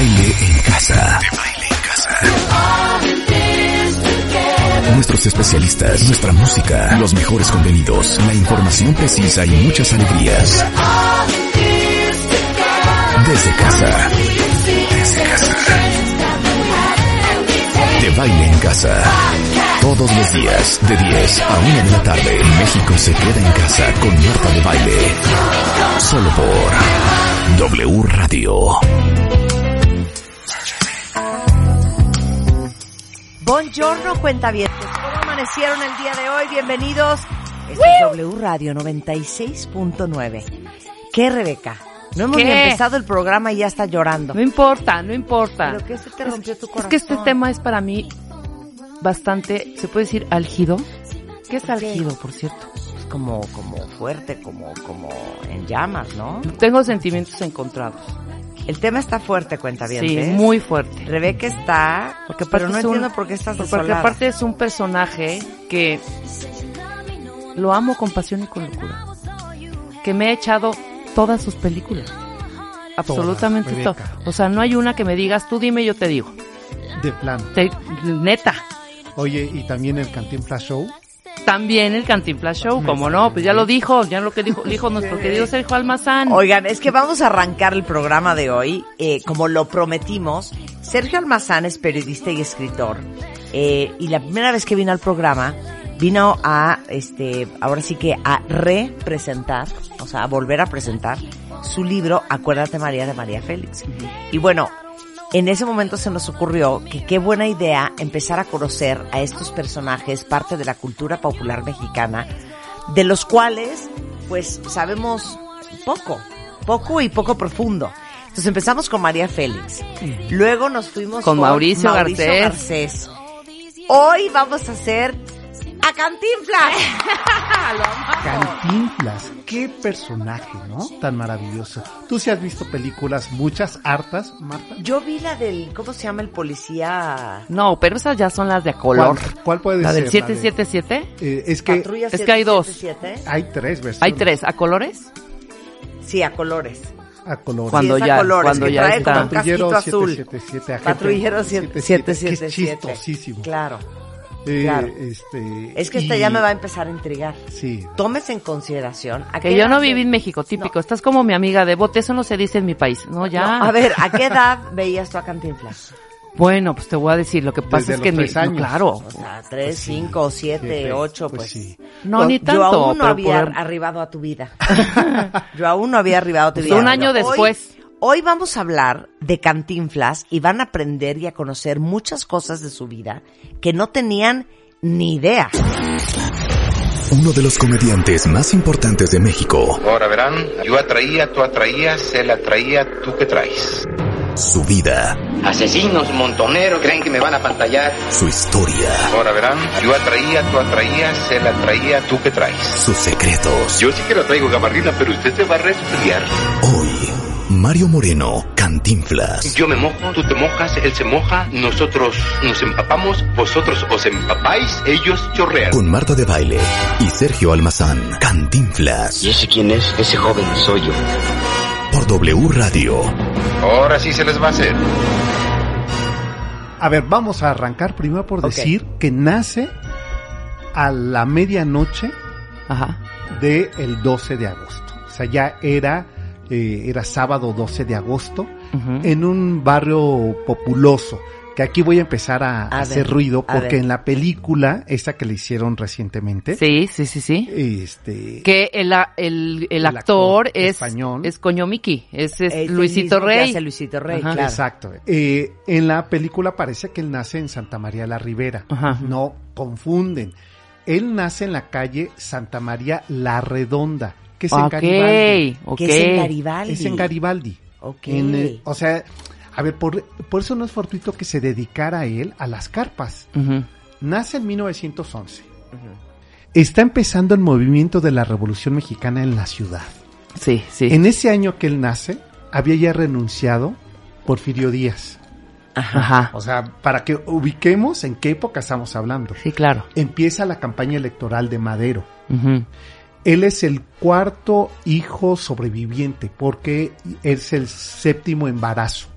Baile en Casa. De Baile en Casa. Nuestros especialistas, nuestra música, los mejores contenidos, la información precisa y muchas alegrías. Desde casa. Desde casa. De Baile en Casa. Todos los días, de 10 a 1 de la tarde, México se queda en casa con Marta de Baile. Solo por W Radio. Buongiorno, cuentavientes. ¿Cómo amanecieron el día de hoy? Bienvenidos. Este es W Radio 96.9. ¿Qué, Rebeca? No hemos ni empezado el programa y ya está llorando. No importa, no importa. Pero que se te rompió tu corazón. Es que este tema es para mí bastante, ¿se puede decir álgido? ¿Qué es álgido, por cierto? Es como fuerte, como en llamas, ¿no? Tengo sentimientos encontrados. El tema está fuerte, cuentavientes. Sí, muy fuerte. Rebeca está, porque pero no entiendo por qué estás desolada. Porque aparte es un personaje que lo amo con pasión y con locura. Que me he echado todas sus películas. Absolutamente todas. O sea, no hay una que me digas, tú dime, yo te digo. De plano. Neta. Oye, y también el Cantinflas Show. También el Cantinflas Show, como no, pues ya lo dijo, ya lo que dijo nuestro querido Sergio Almazán. Oigan, es que vamos a arrancar el programa de hoy, como lo prometimos. Sergio Almazán es periodista y escritor, y la primera vez que vino al programa, vino a, ahora sí que a representar, o sea, a volver a presentar su libro Acuérdate María de María Félix. Y bueno, en ese momento se nos ocurrió que qué buena idea empezar a conocer a estos personajes, parte de la cultura popular mexicana, de los cuales, pues, sabemos poco y poco profundo. Entonces empezamos con María Félix, luego nos fuimos con Mauricio Garcés. Hoy vamos a hacer a Cantinflas. Cantinflas, qué personaje, ¿no? Tan maravilloso. Tú sí has visto películas, muchas, hartas, Marta. Yo vi la del, ¿cómo se llama el policía? No, pero esas ya son las de color. ¿Cuál puede ser? ¿La del 777? Es que hay dos. Hay tres versiones. ¿Hay tres? ¿A colores? Sí, a colores. Cuando sí, ya, cuando ya está. Patrullero 777. Patrullero 777. Es chistosísimo. Claro. Claro. Es que esta ya me va a empezar a intrigar. Sí. Tomes en consideración a que yo no viví en México, típico. No. Estás como mi amiga de bote, eso no se dice en mi país. No, ya. No, a ver, ¿a qué edad veías tú a Cantinflas? Bueno, pues te voy a decir, lo que pasa es que mi, no, claro, o sea, 3, 5, 7, 8, pues sí. No, ni tanto. Yo aún no había arribado a tu vida. Un año después. Hoy vamos a hablar de Cantinflas y van a aprender y a conocer muchas cosas de su vida que no tenían ni idea. Uno de los comediantes más importantes de México. Ahora verán, yo atraía, tú atraías, él atraía, tú que traes. Su vida. Asesinos, montoneros, creen que me van a pantallar. Su historia. Ahora verán, yo atraía, tú atraías, él atraía, tú que traes. Sus secretos. Yo sí que lo traigo, gabardina, pero usted se va a resfriar. Hoy. Mario Moreno, Cantinflas. Yo me mojo, tú te mojas, él se moja, nosotros nos empapamos, vosotros os empapáis, ellos chorrean. Con Marta de Baile y Sergio Almazán, Cantinflas. ¿Y ese quién es? Ese joven soy yo. Por W Radio. Ahora sí se les va a hacer. A ver, vamos a arrancar primero por decir que nace a la medianoche del 12 de agosto. O sea, ya era sábado 12 de agosto, en un barrio populoso, que aquí voy a empezar a hacer ruido, porque en la película, esa que le hicieron recientemente. Sí. Que el actor es español. Es Coño Miki, es Luisito Rey. Claro. Exacto. En la película parece que él nace en Santa María la Ribera, no confunden. Él nace en la calle Santa María la Redonda. Que es en Garibaldi. Es en Garibaldi. O sea, a ver, por eso no es fortuito que se dedicara a él a las carpas. Nace en 1911. Está empezando el movimiento de la Revolución Mexicana en la ciudad. Sí. En ese año que él nace, había ya renunciado Porfirio Díaz. O sea, para que ubiquemos en qué época estamos hablando. Sí, claro. Empieza la campaña electoral de Madero. Él es el cuarto hijo sobreviviente, porque es el séptimo embarazo.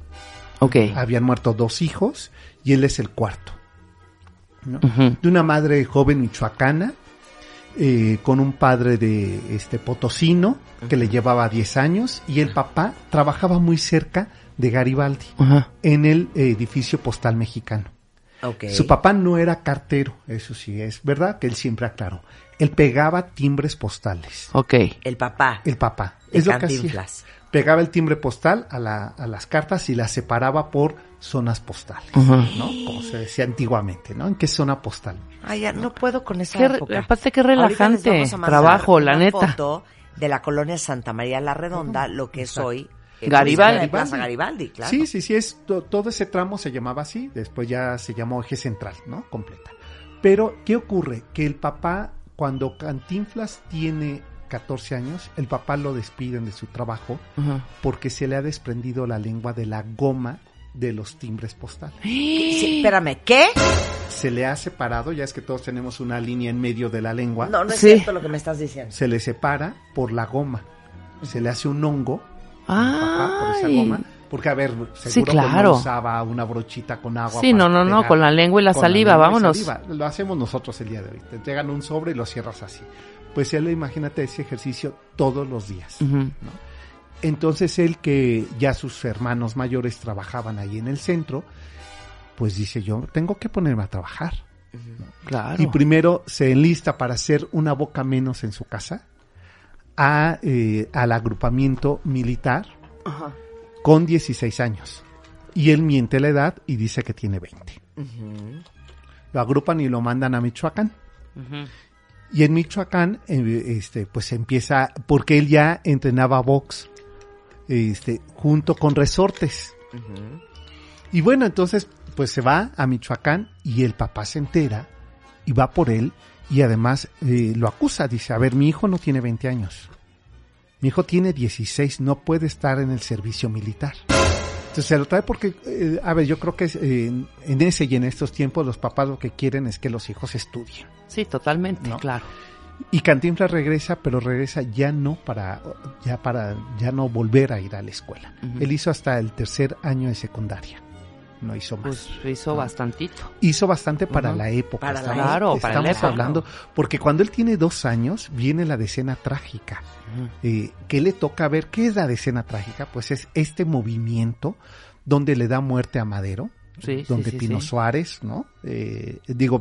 Okay. Habían muerto 2 hijos y él es el cuarto, ¿no? Uh-huh. De una madre joven michoacana, con un padre de potosino que le llevaba 10 años y el papá trabajaba muy cerca de Garibaldi, uh-huh, en el edificio postal mexicano. Okay. Su papá no era cartero, eso sí es verdad que él siempre aclaró. Él pegaba timbres postales. Okay. El papá. El papá. Es lo que hacía. Pegaba el timbre postal a las cartas y las separaba por zonas postales, uh-huh, ¿no? Como se decía antiguamente, ¿no? ¿En qué zona postal? Ay, ya no puedo con esa época. Aparte, qué relajante trabajo, la neta. Una foto de la colonia Santa María la Redonda, uh-huh, lo que es hoy Garibaldi. Plaza Garibaldi, claro. Sí, sí, sí, es, todo ese tramo se llamaba así, después ya se llamó Eje Central, ¿no? Completa. Pero, ¿qué ocurre? Que el papá, cuando Cantinflas tiene 14 años, el papá lo despiden de su trabajo, uh-huh, porque se le ha desprendido la lengua de la goma de los timbres postales. Sí, espérame, ¿qué? Se le ha separado, ya es que todos tenemos una línea en medio de la lengua. No, no es cierto lo que me estás diciendo. Se le separa por la goma, se le hace un hongo. Ah, por esa goma, porque a ver, seguro sí, claro, que no usaba una brochita con agua. Sí, no, no, no, con la lengua y la saliva, la vámonos. Saliva. Lo hacemos nosotros el día de hoy. Te entregan un sobre y lo cierras así. Pues él, imagínate ese ejercicio todos los días, uh-huh, ¿no? Entonces él, que ya sus hermanos mayores trabajaban ahí en el centro, pues dice, yo tengo que ponerme a trabajar, ¿no? Claro. Y primero se enlista para hacer una boca menos en su casa, al agrupamiento militar, ajá, con 16 años. Y él miente la edad y dice que tiene 20. Uh-huh. Lo agrupan y lo mandan a Michoacán. Uh-huh. Y en Michoacán, pues empieza, porque él ya entrenaba box, junto con resortes. Uh-huh. Y bueno, entonces, pues se va a Michoacán y el papá se entera y va por él. Y además lo acusa, dice, a ver, mi hijo no tiene 20 años, mi hijo tiene 16, no puede estar en el servicio militar. Entonces se lo trae porque, a ver, yo creo que en ese y en estos tiempos los papás lo que quieren es que los hijos estudien. Sí, totalmente, ¿no? Claro. Y Cantinflas regresa, pero regresa ya no volver a ir a la escuela. Uh-huh. Él hizo hasta el 3er año de secundaria. No hizo más. Pues hizo, ¿no? Bastantito. Hizo bastante para, uh-huh, la época. Para estamos, claro, para estamos la hablando, época. Porque cuando él tiene 2 años, viene la decena trágica. Uh-huh. Que le toca ver, ¿qué es la decena trágica? Pues es este movimiento donde le da muerte a Madero, sí, donde sí, Pino Suárez, ¿no?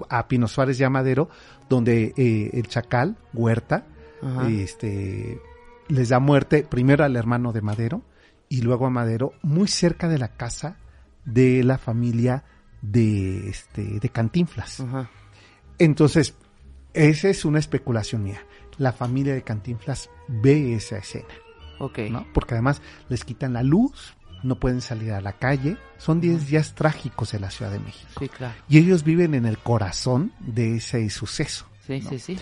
A Pino Suárez y a Madero, donde el Chacal, Huerta, uh-huh, les da muerte primero al hermano de Madero y luego a Madero, muy cerca de la casa de la familia de Cantinflas. Ajá. Entonces, esa es una especulación mía. La familia de Cantinflas ve esa escena. Okay. ¿No? Porque además les quitan la luz, no pueden salir a la calle. Son 10 días trágicos en la Ciudad de México. Sí, claro. Y ellos viven en el corazón de ese suceso. Sí, ¿no? Sí, sí.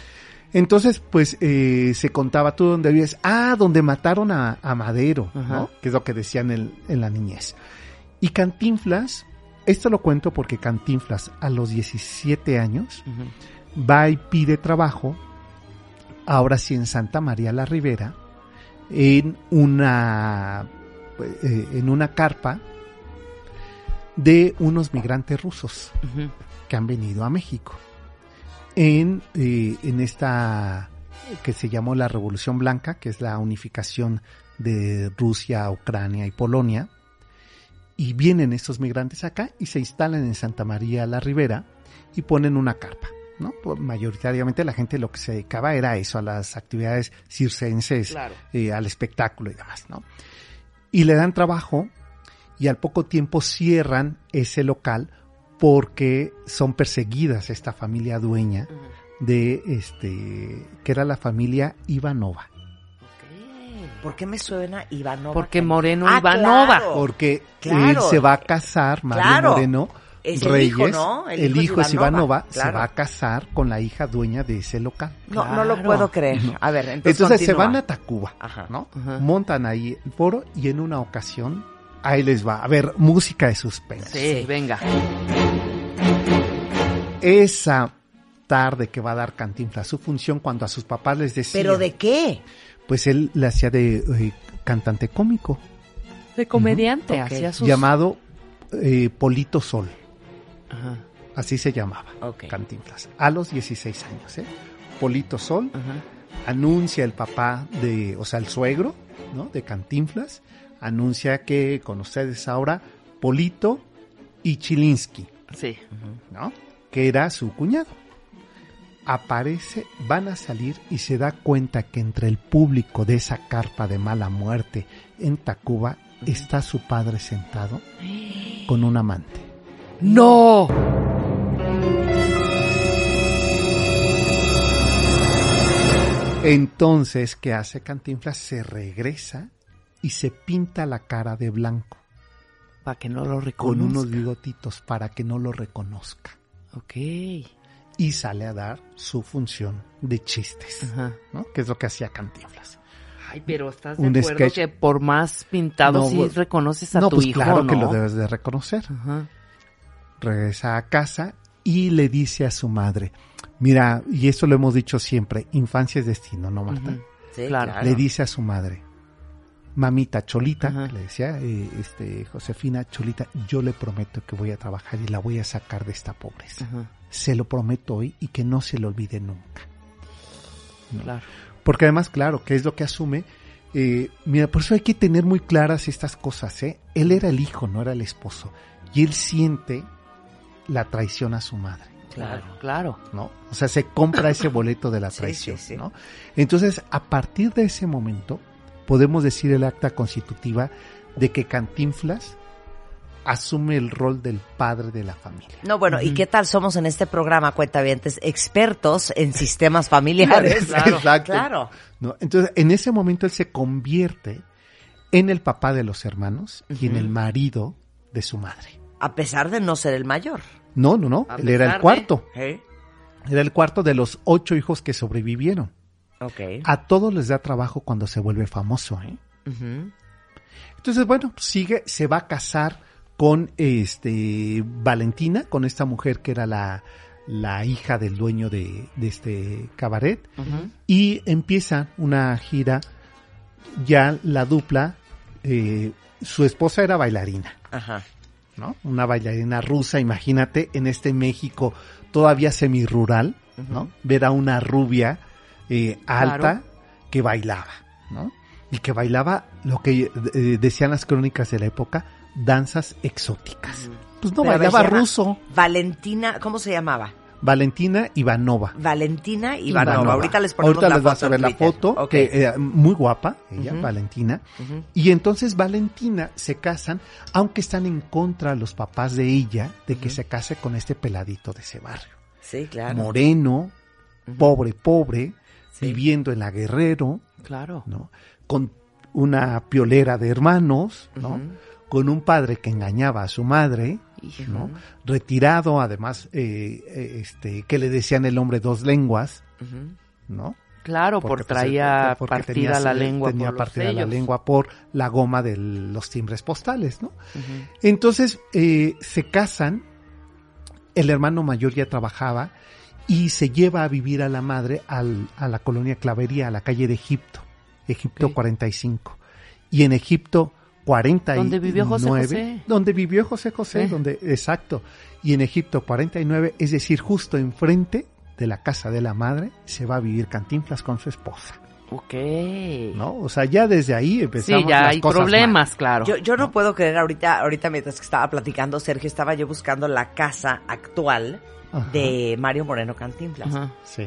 Entonces, pues, se contaba, ¿tú dónde vives? Ah, donde mataron a Madero, ajá, ¿no? Que es lo que decían en la niñez. Y Cantinflas, esto lo cuento porque Cantinflas a los 17 años, uh-huh, va y pide trabajo, ahora sí en Santa María la Ribera, en una carpa de unos migrantes rusos, uh-huh, que han venido a México en esta que se llamó la Revolución Blanca, que es la unificación de Rusia, Ucrania y Polonia. Y vienen estos migrantes acá y se instalan en Santa María la Ribera y ponen una carpa, ¿no? Pues mayoritariamente la gente lo que se dedicaba era eso, a las actividades circenses, claro, al espectáculo y demás, ¿no? Y le dan trabajo y al poco tiempo cierran ese local porque son perseguidas esta familia dueña de que era la familia Ivanova. ¿Por qué me suena Ivanova? Porque Moreno Ivanova. Claro, porque claro, él se va a casar, Mario, claro, Moreno es Reyes, el hijo, ¿no? el hijo es Ivanova, claro, se va a casar con la hija dueña de ese local. No, claro, no lo puedo creer. No. A ver, entonces se van a Tacuba, ajá, ¿no? Ajá. Montan ahí el foro y en una ocasión, ahí les va, a ver, música de suspense. Sí, venga. Esa tarde que va a dar Cantinflas su función, cuando a sus papás les decía... ¿Pero de qué? Pues él le hacía de cantante cómico. De comediante. Uh-huh. Okay. Llamado Polito Sol. Ajá. Así se llamaba, okay. Cantinflas, a los 16 años. Polito Sol, ajá, anuncia el papá, el suegro, ¿no?, de Cantinflas, anuncia que con ustedes ahora Polito y Shilinsky, sí, ¿no?, que era su cuñado. Aparece, van a salir y se da cuenta que entre el público de esa carpa de mala muerte en Tacuba está su padre sentado con un amante. ¡No! Entonces, ¿qué hace Cantinflas? Se regresa y se pinta la cara de blanco. Para que no lo reconozca. Con unos bigotitos, para que no lo reconozca. Ok. Y sale a dar su función de chistes, ajá, ¿no?, que es lo que hacía Cantinflas. Ay, pero ¿estás de acuerdo sketch? Que por más pintado, no, sí reconoces a tu hijo, ¿no? Claro que lo debes de reconocer. Ajá. Regresa a casa y le dice a su madre, mira, y esto lo hemos dicho siempre, infancia es destino, ¿no, Marta? Uh-huh. Sí, claro. Le dice a su madre, mamita Cholita, uh-huh, le decía, Josefina Cholita, yo le prometo que voy a trabajar y la voy a sacar de esta pobreza. Uh-huh. Se lo prometo hoy y que no se lo olvide nunca. ¿No? Claro. Porque además, claro, que es lo que asume. Mira, por eso hay que tener muy claras estas cosas, ¿eh? Él era el hijo, no era el esposo. Y él siente la traición a su madre. Claro, claro, ¿no? O sea, se compra ese boleto de la traición, sí, sí, sí, ¿no? Entonces, a partir de ese momento, podemos decir el acta constitutiva de que Cantinflas asume el rol del padre de la familia. No, bueno, ¿y qué tal somos en este programa, cuentavientes, expertos en sistemas familiares? Claro, exacto, claro. ¿No? Entonces, en ese momento él se convierte en el papá de los hermanos, uh-huh, y en el marido de su madre. A pesar de no ser el mayor. No, no, no. Él era el cuarto. Era el cuarto de los 8 hijos que sobrevivieron. Okay. A todos les da trabajo cuando se vuelve famoso, ¿eh? Uh-huh. Entonces, bueno, sigue, se va a casar con Valentina, con esta mujer que era la hija del dueño de este cabaret, uh-huh, y empieza una gira, ya la dupla, su esposa era bailarina, ajá, ¿no? Una bailarina rusa, imagínate, en este México todavía semirural, uh-huh, ¿no? Ver a una rubia alta, claro, que bailaba, ¿no? Y que bailaba lo que decían las crónicas de la época, danzas exóticas. Uh-huh. Pues no, pero bailaba ruso. Valentina, ¿cómo se llamaba? Valentina Ivanova. Valentina Ivanova. Ahorita les ponemos la foto. Ahorita les vas a ver la foto, okay, que muy guapa, ella, uh-huh, Valentina. Uh-huh. Y entonces Valentina se casan, aunque están en contra los papás de ella, de que, uh-huh, se case con este peladito de ese barrio. Sí, claro. Moreno, uh-huh, pobre, sí, viviendo en la Guerrero. Claro. ¿No? Con una piolera de hermanos, ¿no? Uh-huh. Con un padre que engañaba a su madre, ¿no? Retirado, además, que le decían el hombre 2 lenguas, uh-huh, ¿no? Claro, porque tenía partida la lengua por la goma de los timbres postales, ¿no? Uh-huh. Entonces, se casan, el hermano mayor ya trabajaba y se lleva a vivir a la madre a la colonia Clavería, a la calle de Egipto, okay, 45. Y en Egipto 49, donde vivió José José. Exacto. Y en Egipto 49, es decir, justo enfrente de la casa de la madre, se va a vivir Cantinflas con su esposa. Ok. ¿No? O sea, ya desde ahí empezamos. Sí, ya las hay cosas problemas, mal, claro. Yo no puedo creer ahorita mientras que estaba platicando, Sergio, estaba yo buscando la casa actual, ajá, de Mario Moreno Cantinflas. Ajá. Sí.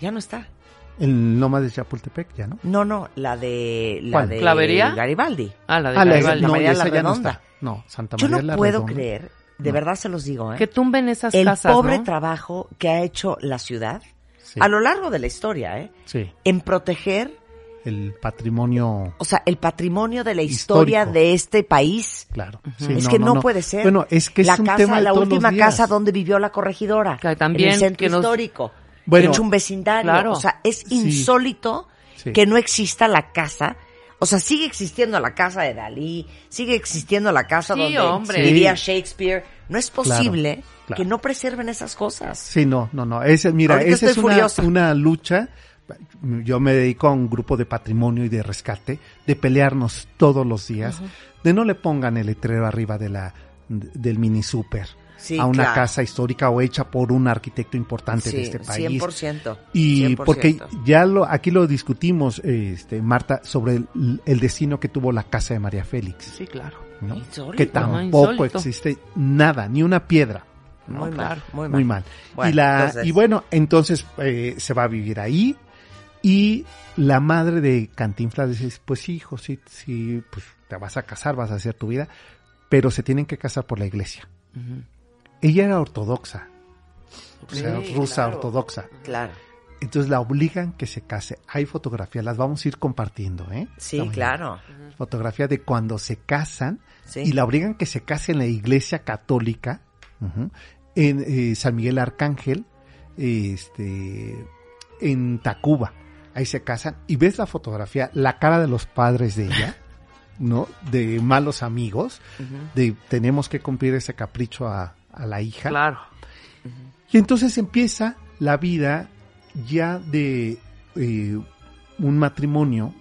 Ya no está. En Lomas de Chapultepec, ¿ya no? No, la de ¿Clavería? Garibaldi. Ah, la de Garibaldi. Santa María la Redonda. No, Santa María la Redonda. Yo no puedo creer, de verdad se los digo, ¿eh? Que tumben esas casas, ¿no? El pobre trabajo que ha hecho la ciudad, sí, a lo largo de la historia, ¿eh? Sí. En proteger el patrimonio. O sea, el patrimonio de la historia histórico de este país. Claro. Sí, es que no puede ser. Bueno, es que es un tema de la todos última los días. Casa donde vivió la corregidora. Que también. En el centro histórico. Bueno, hecho un vecindario, claro, o sea, es insólito, sí, que no exista la casa, o sea, sigue existiendo la casa de Dalí, sigue existiendo la casa, sí, donde, hombre, vivía, sí, Shakespeare, no es posible, claro, claro, que no preserven esas cosas. Sí, no, esa es una lucha. Yo me dedico a un grupo de patrimonio y de rescate, de pelearnos todos los días, uh-huh, de no le pongan el letrero arriba de la del mini súper, sí, a una casa histórica o hecha por un arquitecto importante de este país. 100%. Y porque ya aquí lo discutimos, Marta, sobre el destino que tuvo la casa de María Félix. Sí, claro. ¿No? Insólito, que tampoco existe nada, ni una piedra. No, muy, mal. Bueno, entonces se va a vivir ahí. Y la madre de Cantinflas dice, pues hijo, sí, pues te vas a casar, vas a hacer tu vida, pero se tienen que casar por la iglesia. Uh-huh. Ella era ortodoxa, rusa ortodoxa. Claro. Entonces la obligan que se case. Hay fotografías, las vamos a ir compartiendo, ¿eh? Sí, claro. Fotografías de cuando se casan y la obligan que se case en la iglesia católica, en San Miguel Arcángel, en Tacuba. Ahí se casan y ves la fotografía, la cara de los padres de ella, ¿no? De malos amigos, de tenemos que cumplir ese capricho a la hija. Claro. Uh-huh. Y entonces empieza la vida ya de un matrimonio,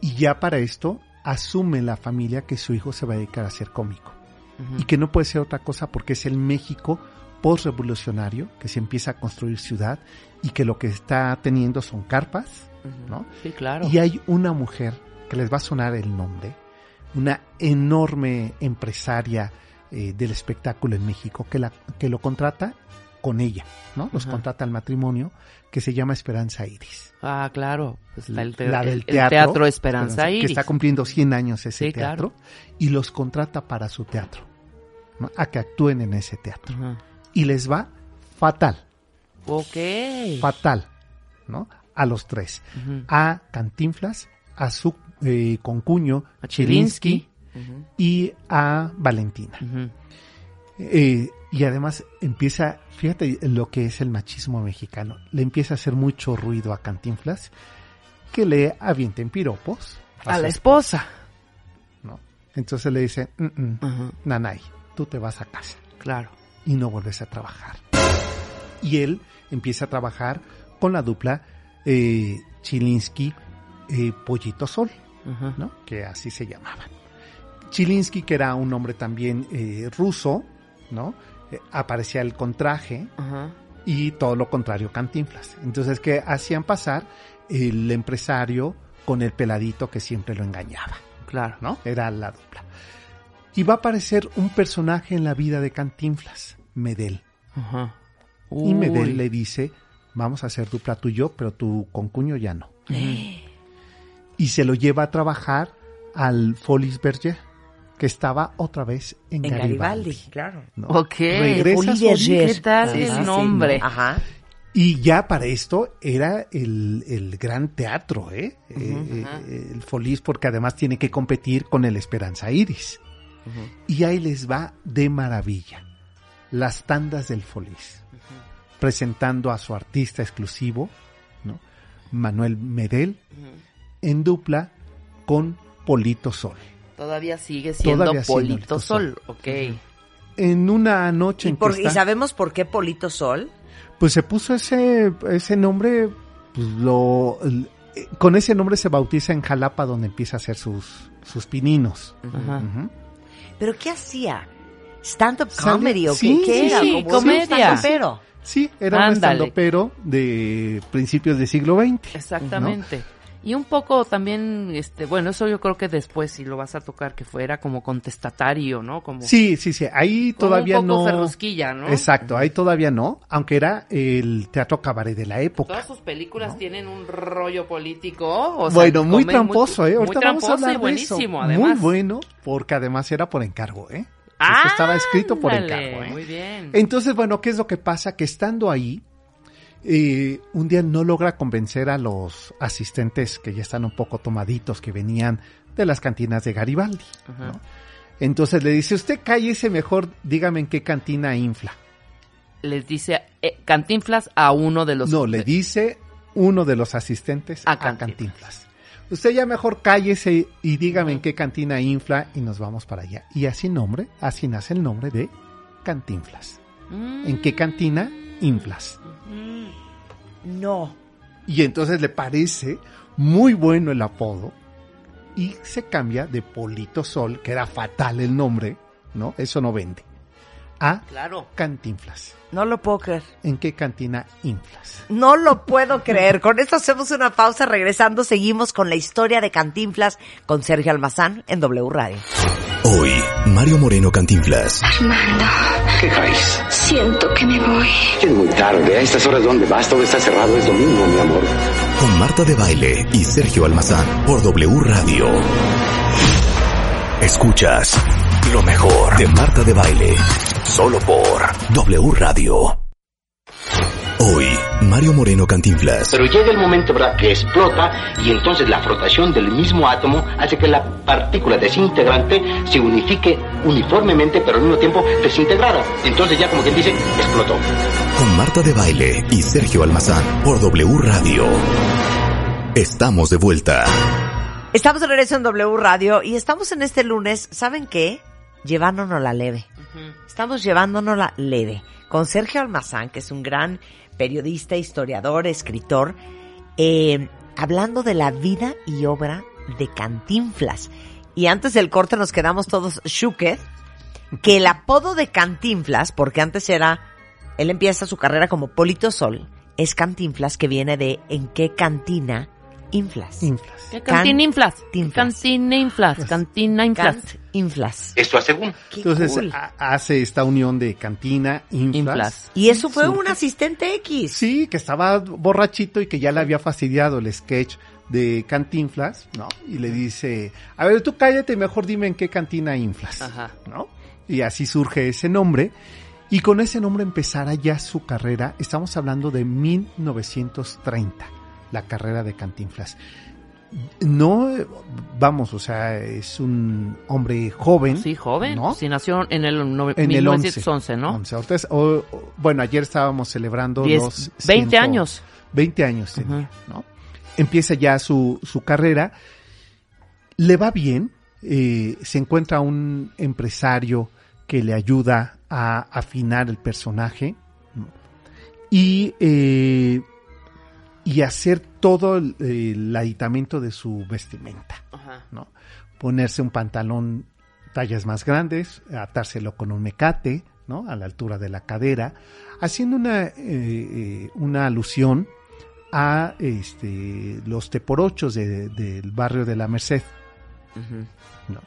y ya para esto asume la familia que su hijo se va a dedicar a ser cómico. Uh-huh. Y que no puede ser otra cosa porque es el México postrevolucionario, que se empieza a construir ciudad y que lo que está teniendo son carpas, ¿no? Sí, claro. Y hay una mujer que les va a sonar el nombre, una enorme empresaria del espectáculo en México, que lo contrata con ella, ¿no? Los contrata al matrimonio, que se llama Esperanza Iris. Ah, claro. Pues el teatro Esperanza Iris. Que está cumpliendo 100 años ese teatro, claro. Y los contrata para su teatro, ¿no? A que actúen en ese teatro. Uh-huh. Y les va fatal. Ok. Fatal, ¿no? A los tres. Uh-huh. A Cantinflas, a su concuño, a Shilinsky, y a Valentina. Uh-huh. Y además empieza, fíjate lo que es el machismo mexicano, le empieza a hacer mucho ruido a Cantinflas, que le avienten piropos a la esposa, ¿no? Entonces le dicen, nanay, tú te vas a casa. Claro. Y no vuelves a trabajar. Y él empieza a trabajar con la dupla Shilinsky, Polito Sol, ¿no? Que así se llamaban. Shilinsky, que era un hombre también ruso, ¿no? Aparecía él con traje, y todo lo contrario Cantinflas. Entonces, que hacían pasar el empresario con el peladito que siempre lo engañaba. Claro. ¿No? Era la dupla. Y va a aparecer un personaje en la vida de Cantinflas, Medel. Ajá. Y Medel le dice, vamos a hacer dupla tú y yo, pero tu concuño ya no. Y se lo lleva a trabajar al Folies Berger, que estaba otra vez en Garibaldi. Claro. ¿No? Ok. Regresa ¿qué tal el nombre? Ajá. Y ya para esto era el gran teatro, ¿eh? El Folies, porque además tiene que competir con el Esperanza Iris. Y ahí les va de maravilla. Las tandas del Folies, presentando a su artista exclusivo, ¿no? Manuel Medel, en dupla con Polito Sol. Todavía sigue siendo Polito Sol. Okay. En una noche ¿Y sabemos por qué Polito Sol? Pues se puso ese nombre, pues con ese nombre se bautiza en Jalapa, donde empieza a hacer sus pininos. ¿Pero qué hacía? ¿Stand-up comedy o qué era? Sí, comedia. Sí, era un stand-upero de principios del siglo XX. Exactamente. ¿No? Y un poco también, eso yo creo que después si lo vas a tocar, que fuera como contestatario, ¿no? Como, sí, ahí todavía un poco no. Ferrusquilla, ¿no? Exacto, ahí todavía no, aunque era el teatro cabaret de la época. Todas sus películas, ¿no? Tienen un rollo político. O sea, muy tramposo, ¿eh? Ahorita muy tramposo vamos a hablar y buenísimo, de eso. Además. Muy bueno, porque además era por encargo, ¿eh? Eso estaba escrito por encargo, ¿eh? Muy bien. Entonces, ¿qué es lo que pasa? Que estando ahí, un día no logra convencer a los asistentes que ya están un poco tomaditos, que venían de las cantinas de Garibaldi, ¿no? Entonces le dice, usted cállese mejor, dígame en qué cantina infla. Les dice Cantinflas a uno de los... No, le dice uno de los asistentes a Cantinflas. Usted ya mejor cállese y dígame en qué cantina infla y nos vamos para allá. Y así nace el nombre de Cantinflas. ¿En qué cantina inflas? No. Y entonces le parece muy bueno el apodo y se cambia de Polito Sol, que era fatal el nombre, ¿no? Eso no vende. A, claro. Cantinflas. No lo puedo creer. ¿En qué cantina inflas? No lo puedo creer. Con esto hacemos una pausa. Regresando, seguimos con la historia de Cantinflas con Sergio Almazán en W Radio. Hoy, Mario Moreno Cantinflas. Armando. ¿Qué traes? Siento que me voy. Es muy tarde. A estas horas, ¿dónde vas? Todo está cerrado. Es domingo, mi amor. Con Marta de Baile y Sergio Almazán por W Radio. Escuchas lo mejor de Marta de Baile, solo por W Radio. Hoy, Mario Moreno Cantinflas. Pero llega el momento, ¿verdad?, que explota y entonces la frotación del mismo átomo hace que la partícula desintegrante se unifique uniformemente, pero al mismo tiempo desintegrada. Entonces ya, como quien dice, explotó. Con Marta de Baile y Sergio Almazán por W Radio. Estamos de vuelta. Estamos de regreso en W Radio y estamos en este lunes, ¿saben qué? Llevándonos la leve. Uh-huh. Estamos llevándonos la leve. Con Sergio Almazán, que es un gran periodista, historiador, escritor, hablando de la vida y obra de Cantinflas. Y antes del corte nos quedamos todos shooked, que el apodo de Cantinflas, porque antes era, él empieza su carrera como Polito Sol, es Cantinflas, que viene de ¿en qué cantina inflas? Inflas. Cantina inflas. Cantina inflas. Cantina inflas. Inflas. Esto hace uno. Entonces cool. Hace esta unión de cantina, inflas. Y eso fue un asistente X. Sí, que estaba borrachito y que ya le había fastidiado el sketch de Cantinflas, ¿no? Y le dice, a ver, tú cállate, mejor dime en qué cantina inflas. Ajá. ¿No? Y así surge ese nombre. Y con ese nombre empezara ya su carrera. Estamos hablando de 1930. La carrera de Cantinflas. No, vamos, o sea, es un hombre joven. Sí, joven, ¿no? Sí, nació en el 1911, ¿no? 11. Bueno, ayer estábamos celebrando 20 años. 20 años tenía, ¿no? Empieza ya su carrera, le va bien, se encuentra un empresario que le ayuda a afinar el personaje y hacer todo el aditamento de su vestimenta, ¿no? Ponerse un pantalón tallas más grandes, atárselo con un mecate, ¿no?, a la altura de la cadera, haciendo una alusión a los teporochos del barrio de la Merced, ¿no?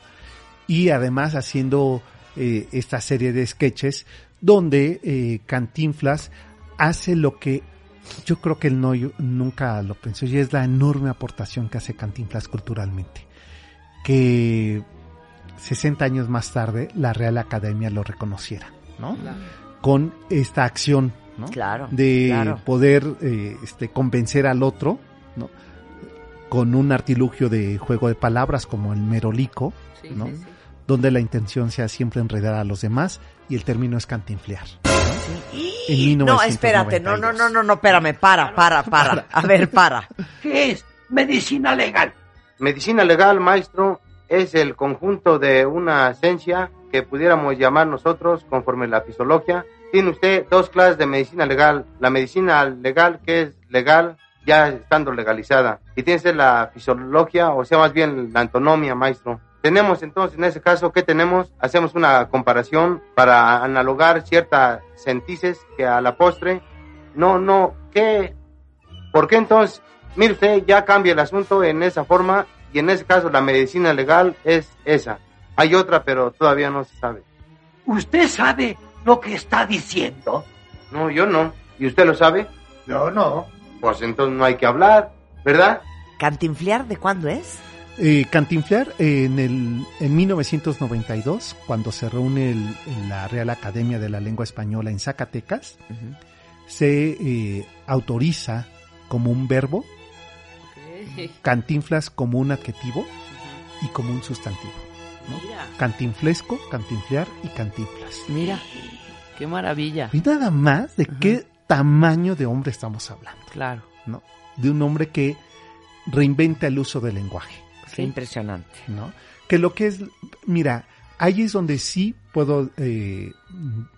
Y además haciendo esta serie de sketches donde Cantinflas hace lo que yo creo que él nunca lo pensó, y es la enorme aportación que hace Cantinflas culturalmente, que 60 años más tarde la Real Academia lo reconociera, ¿no? Claro. Con esta acción, ¿no? Claro, de poder convencer al otro, ¿no?, con un artilugio de juego de palabras como el merolico, sí, ¿no? Sí, sí. Donde la intención sea siempre enredar a los demás y el término es cantinflear. No, espérate, no, espérame, para. A ver, para. ¿Qué es medicina legal? Medicina legal, maestro, es el conjunto de una esencia que pudiéramos llamar nosotros conforme la fisiología. Tiene usted dos clases de medicina legal. La medicina legal, que es legal ya estando legalizada. Y tiene usted la fisiología, o sea, más bien la antonomía, maestro. Tenemos entonces, en ese caso, ¿qué tenemos? Hacemos una comparación para analogar ciertas sentices que a la postre, ¿qué? ¿Por qué entonces? Mire usted, ya cambia el asunto en esa forma y en ese caso la medicina legal es esa. Hay otra, pero todavía no se sabe. ¿Usted sabe lo que está diciendo? No, yo no. ¿Y usted lo sabe? Yo no. Pues entonces no hay que hablar, ¿verdad? ¿Cantinflear de cuándo es? Cantinflar en 1992, cuando se reúne la Real Academia de la Lengua Española en Zacatecas, se autoriza como un verbo, Cantinflas como un adjetivo y como un sustantivo, ¿no? Cantinflesco, cantinflear y Cantinflas. Mira, qué maravilla. Y nada más de qué tamaño de hombre estamos hablando. Claro. ¿No? De un hombre que reinventa el uso del lenguaje. Qué impresionante, ¿no? Que lo que es, mira, ahí es donde sí puedo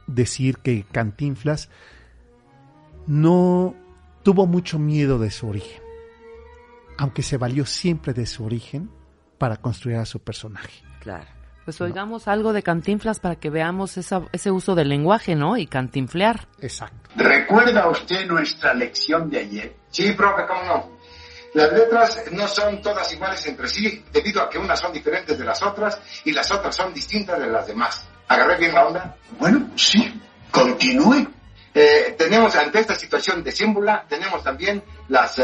decir que Cantinflas no tuvo mucho miedo de su origen, aunque se valió siempre de su origen para construir a su personaje. Claro. Pues oigamos algo de Cantinflas para que veamos ese uso del lenguaje, ¿no? Y cantinflear. Exacto. ¿Recuerda usted nuestra lección de ayer? Sí, profe, ¿cómo no? Las letras no son todas iguales entre sí, debido a que unas son diferentes de las otras y las otras son distintas de las demás. ¿Agarré bien la onda? Bueno, sí. Continúe. Tenemos ante esta situación de símbolo, tenemos también las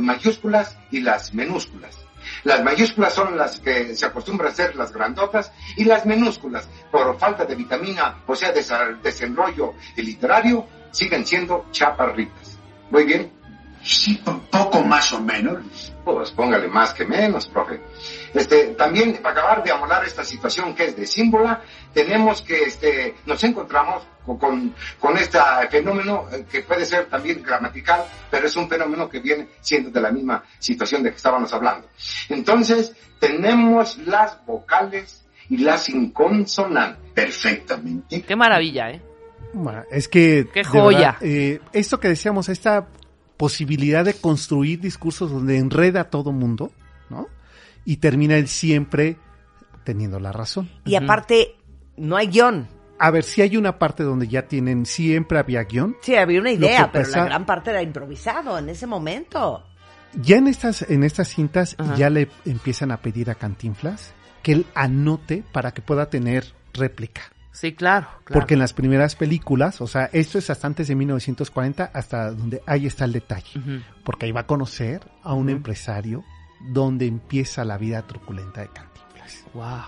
mayúsculas y las minúsculas. Las mayúsculas son las que se acostumbra a hacer las grandotas y las minúsculas, por falta de vitamina, o sea, desenrollo literario, siguen siendo chaparritas. ¿Muy bien? Sí, poco más o menos. Pues póngale más que menos, profe. También, para acabar de amolar esta situación que es de símbolo, tenemos que, nos encontramos con este fenómeno que puede ser también gramatical, pero es un fenómeno que viene siendo de la misma situación de que estábamos hablando. Entonces, tenemos las vocales y las inconsonantes. Perfectamente. Qué maravilla, ¿eh? Bueno, es que... ¡Qué joya! De verdad, esto que decíamos, esta posibilidad de construir discursos donde enreda a todo mundo, ¿no? Y termina él siempre teniendo la razón. Y aparte, no hay guión. A ver, si hay una parte donde ya tienen, siempre había guión. Sí, había una idea, pero la gran parte era improvisado en ese momento. Ya en estas cintas, ajá, ya le empiezan a pedir a Cantinflas que él anote para que pueda tener réplica. Sí, claro. Porque en las primeras películas, o sea, esto es hasta antes de 1940, hasta donde ahí está el detalle. Uh-huh. Porque ahí va a conocer a un empresario donde empieza la vida truculenta de Cantinflas. ¡Wow!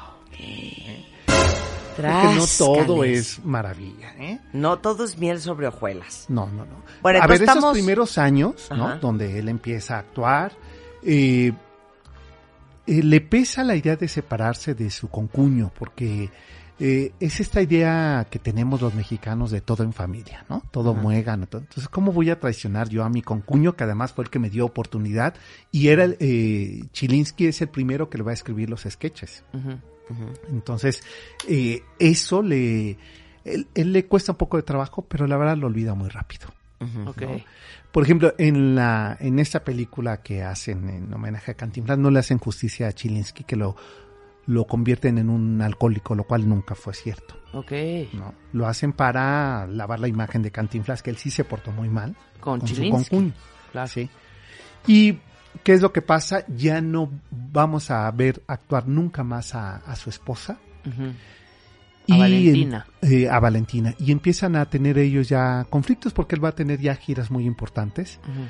Porque no todo es maravilla, ¿eh? No todo es miel sobre hojuelas. No. Bueno, a ver, esos primeros años, ajá, ¿no? Donde él empieza a actuar, le pesa la idea de separarse de su concuño, porque... es esta idea que tenemos los mexicanos de todo en familia, ¿no? Todo muegan. Entonces, ¿cómo voy a traicionar yo a mi concuño, que además fue el que me dio oportunidad? Y era Shilinsky es el primero que le va a escribir los sketches. Entonces, eso él le cuesta un poco de trabajo, pero la verdad lo olvida muy rápido. Okay. ¿No? Por ejemplo, en esta película que hacen en homenaje a Cantinflas, no le hacen justicia a Shilinsky, que lo convierten en un alcohólico, lo cual nunca fue cierto. Okay. ¿No? Lo hacen para lavar la imagen de Cantinflas, que él sí se portó muy mal con su concuño. Claro. Sí. ¿Y qué es lo que pasa? Ya no vamos a ver actuar nunca más a su esposa. Uh-huh. A Valentina. A Valentina. Y empiezan a tener ellos ya conflictos, porque él va a tener ya giras muy importantes. Uh-huh.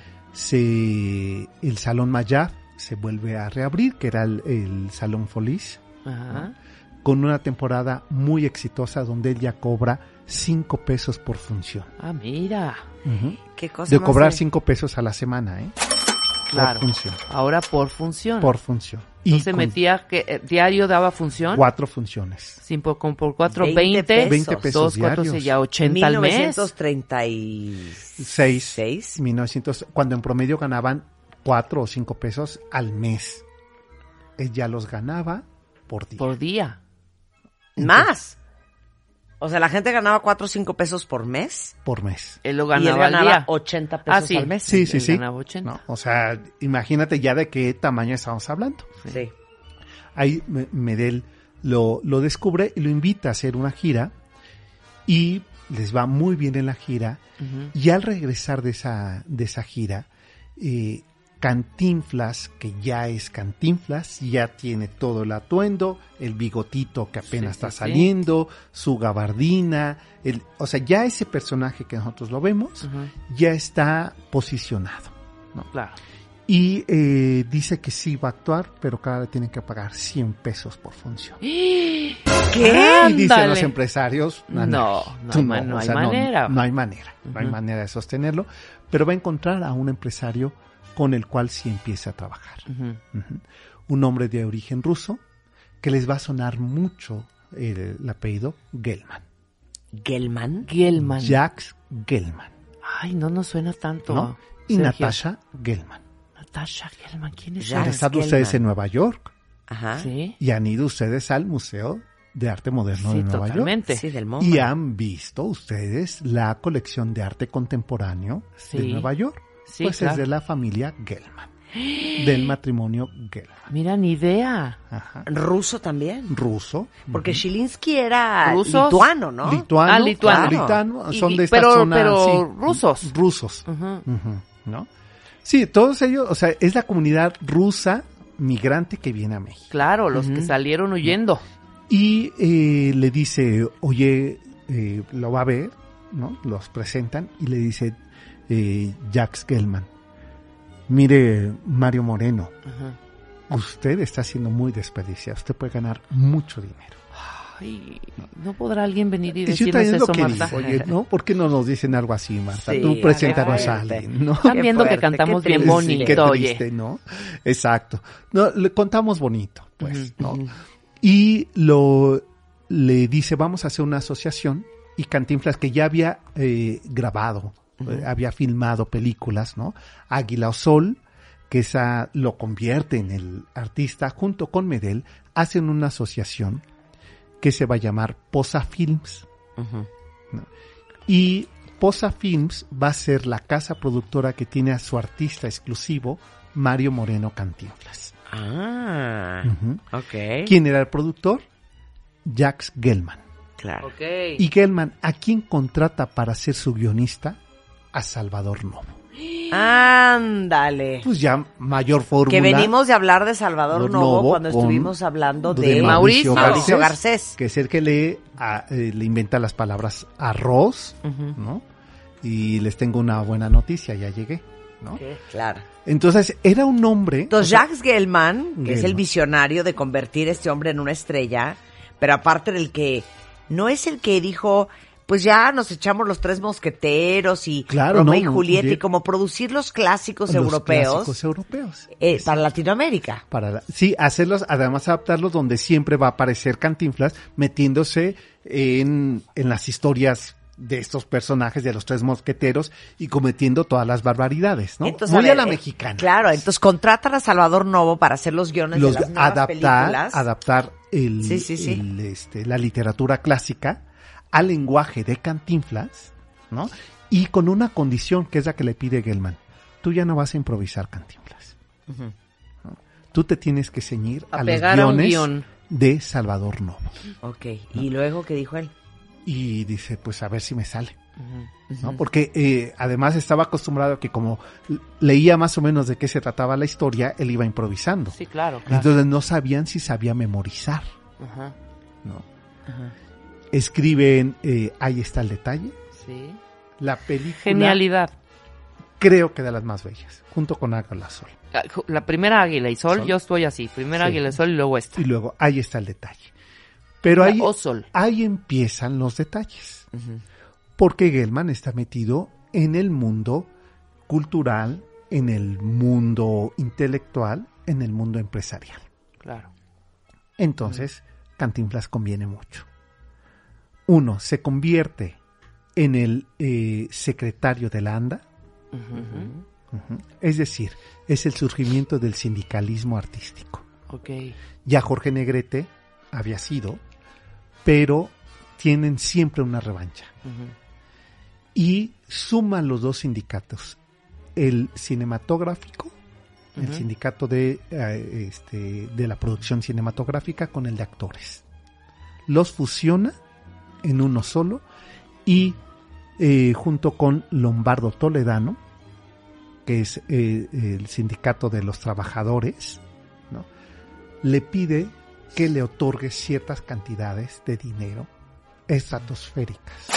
El Salón Mayab se vuelve a reabrir, que era el Salón Folies. Ajá. ¿No? Con una temporada muy exitosa donde él ya cobra $5 por función. Ah, mira. Uh-huh. Qué cosa. De cobrar 5 pesos a la semana, ¿eh? Claro. Por función. Ahora por función. Por función. Y se metía que diario daba función. 4 funciones. Sí, por 4, 20 pesos diarios. 2, 4, ya 80 al mes. 1936. 1900, cuando en promedio ganaban 4 o 5 pesos al mes. Él ya los ganaba por día. Por día. Entonces, más. O sea, la gente ganaba 4 o 5 pesos por mes. Por mes. Él lo ganaba, y él ganaba al día 80 pesos al mes. Sí. Él ganaba 80. No, o sea, imagínate ya de qué tamaño estamos hablando. Sí. Ahí Medel lo descubre y lo invita a hacer una gira. Y les va muy bien en la gira. Uh-huh. Y al regresar de esa gira... Cantinflas, que ya es Cantinflas, ya tiene todo el atuendo, el bigotito que apenas está saliendo, su gabardina, o sea, ya ese personaje que nosotros lo vemos, uh-huh, ya está posicionado, ¿no? Claro. Y dice que sí va a actuar, pero cada vez tienen que pagar 100 pesos por función. ¿Qué? Y dicen los empresarios, no hay manera de sostenerlo, pero va a encontrar a un empresario con el cual sí empieza a trabajar. Uh-huh. Uh-huh. Un hombre de origen ruso, que les va a sonar mucho el apellido Gelman. ¿Gelman? Jacques Gelman. Ay, no nos suena tanto. ¿No? Y Sergio. Natasha Gelman, ¿quién es? Han estado ustedes en Nueva York. Ajá. ¿Sí? Y han ido ustedes al Museo de Arte Moderno de Nueva York. Sí, del MoMA. Y han visto ustedes la colección de arte contemporáneo de Nueva York. Sí, pues es de la familia Gelman. del matrimonio Gelman. Mira, ni idea. Ajá. ¿Ruso también? Ruso. Porque Shilinsky era ¿rusos? Lituano, ¿no? Lituano. Ah, lituano. Lituano, son de esta zona. Pero sí, rusos. Rusos, ¿no? Sí, todos ellos, o sea, es la comunidad rusa migrante que viene a México. Claro, los que salieron huyendo. Y le dice, oye, lo va a ver, ¿no? Los presentan y le dice Jacques Gelman, mire, Mario Moreno, usted está siendo muy desperdiciado, usted puede ganar mucho dinero. Ay, ¿no podrá alguien venir y decirnos eso, Marta? Oye, ¿no? ¿Por qué no nos dicen algo así, Marta? Sí, tú preséntanos a alguien, ¿no? Están viendo fuerte, que cantamos bien bonito, sí, qué triste, oye, ¿no? Exacto. No, le contamos bonito, pues, ¿no? Y le dice, vamos a hacer una asociación, y Cantinflas, que ya había grabado, había filmado películas, ¿no? Águila o Sol, que esa lo convierte en el artista, junto con Medel, hacen una asociación que se va a llamar Posafilms, ¿no? Y Posafilms va a ser la casa productora que tiene a su artista exclusivo, Mario Moreno Cantinflas. Ah, ok. ¿Quién era el productor? Jacques Gelman. Claro. Okay. Y Gelman, ¿a quién contrata para ser su guionista? A Salvador Novo. Ándale. Pues ya mayor fórmula. Que venimos de hablar de Salvador Novo cuando estuvimos hablando de Mauricio Garcés. Que es el que le inventa las palabras arroz, ¿no? Y les tengo una buena noticia, ya llegué, ¿no? Okay, claro. Entonces, era un hombre... Entonces, Jacques Gelman, que es el visionario de convertir a este hombre en una estrella, pero aparte del que... No es el que dijo... Pues ya nos echamos los Tres Mosqueteros y claro, Romeo y Julieta y como producir los clásicos europeos. Clásicos europeos. Para Latinoamérica. Sí, hacerlos, además adaptarlos donde siempre va a aparecer Cantinflas metiéndose en las historias de estos personajes de los Tres Mosqueteros y cometiendo todas las barbaridades, ¿no? Entonces, muy a la mexicana. Claro, entonces contratan a Salvador Novo para hacer los guiones de las nuevas películas. Adaptar la literatura clásica al lenguaje de Cantinflas, ¿no? Y con una condición que es la que le pide Gelman. Tú ya no vas a improvisar, Cantinflas. ¿No? Tú te tienes que ceñir a los guiones de Salvador Novo. Ok, ¿no? ¿Y luego qué dijo él? Y dice, pues a ver si me sale. ¿No? Porque además estaba acostumbrado a que como leía más o menos de qué se trataba la historia, él iba improvisando. Sí, claro. Entonces no sabían si sabía memorizar. ¿No? Escriben Ahí está el detalle. Sí. La película. Genialidad. Creo que de las más bellas, junto con Águila y Sol. La primera Águila y Sol, yo estoy así. Primera Águila y Sol y luego esta. Y luego Ahí está el detalle. Pero ahí empiezan los detalles. Porque Gelman está metido en el mundo cultural, en el mundo intelectual, en el mundo empresarial. Claro. Entonces, Cantinflas conviene mucho. Uno, se convierte en el secretario de la ANDA, es decir, es el surgimiento del sindicalismo artístico. Okay. Ya Jorge Negrete había sido, pero tienen siempre una revancha. Y suman los dos sindicatos, el cinematográfico, el sindicato de la producción cinematográfica con el de actores. Los fusiona en uno solo, y junto con Lombardo Toledano, que es el sindicato de los trabajadores, ¿no? Le pide que le otorgue ciertas cantidades de dinero estratosféricas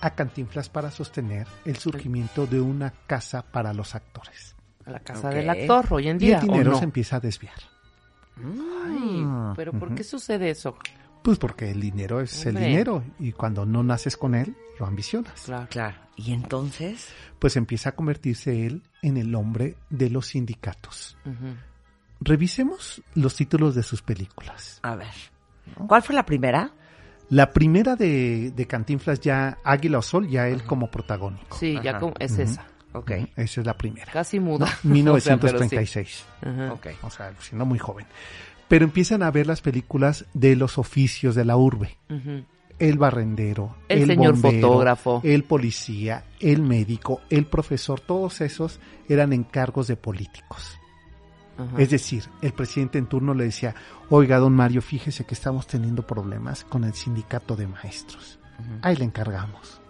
a Cantinflas para sostener el surgimiento de una casa para los actores. La casa del actor hoy en día. Y el dinero se empieza a desviar. Ay, pero ¿por qué sucede eso? Pues porque el dinero es el dinero, y cuando no naces con él, lo ambicionas. Claro. ¿Y entonces? Pues empieza a convertirse él en el hombre de los sindicatos. Revisemos los títulos de sus películas. A ver, ¿no? ¿Cuál fue la primera? La primera de Cantinflas, ya Águila o Sol, ya él como protagónico. Sí, ya es esa. Okay. Esa es la primera. Casi muda. 1936. O sea, sí. Okay. O sea, siendo muy joven. Pero empiezan a ver las películas de los oficios de la urbe. el barrendero, el señor bombero, fotógrafo, el policía, el médico, el profesor, todos esos eran encargos de políticos. Ajá. Es decir, el presidente en turno le decía, oiga, don Mario, fíjese que estamos teniendo problemas con el sindicato de maestros. Ajá. Ahí le encargamos.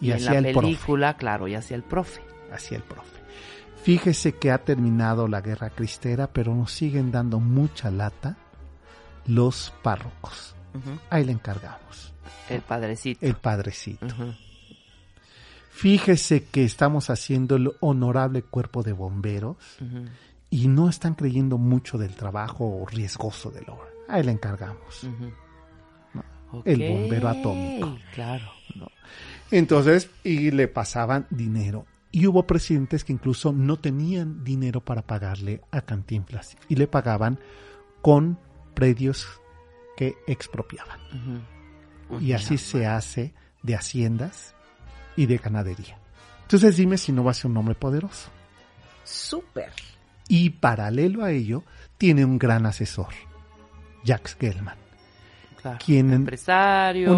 Y hacía el película, profe. Claro, y hacía el profe. Hacía el profe. Fíjese que ha terminado la guerra cristera, pero nos siguen dando mucha lata los párrocos. Uh-huh. Ahí le encargamos. El padrecito. El padrecito. Uh-huh. Fíjese que estamos haciendo el honorable cuerpo de bomberos, uh-huh, y no están creyendo mucho del trabajo riesgoso de la obra. Ahí le encargamos. Uh-huh. ¿No? Okay. El bombero atómico. Claro. ¿No? Entonces, y le pasaban dinero. Y hubo presidentes que incluso no tenían dinero para pagarle a Cantinflas y le pagaban con predios que expropiaban. Uh-huh. Uy, y así no, se hace de haciendas y de ganadería. Entonces dime si no va a ser un hombre poderoso. ¡Súper! Y paralelo a ello, tiene un gran asesor, Jacques Gelman. Claro, quien, un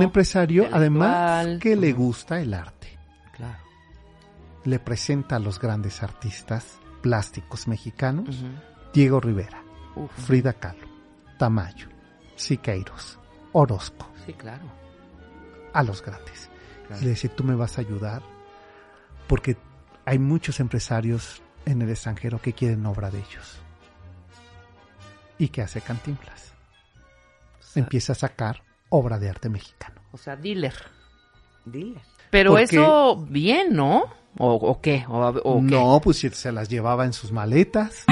empresario además que le gusta el arte. Claro. Le presenta a los grandes artistas plásticos mexicanos, uh-huh, Diego Rivera, uh-huh, Frida Kahlo, Tamayo, Siqueiros, Orozco. Sí, claro. A los grandes. Claro. Y le dice, tú me vas a ayudar porque hay muchos empresarios en el extranjero que quieren obra de ellos. ¿Y qué hace Cantinflas? Empieza a sacar obra de arte mexicano. O sea, dealer. Pero porque, eso bien, ¿no? ¿O qué? ¿O no, qué? Pues se las llevaba en sus maletas.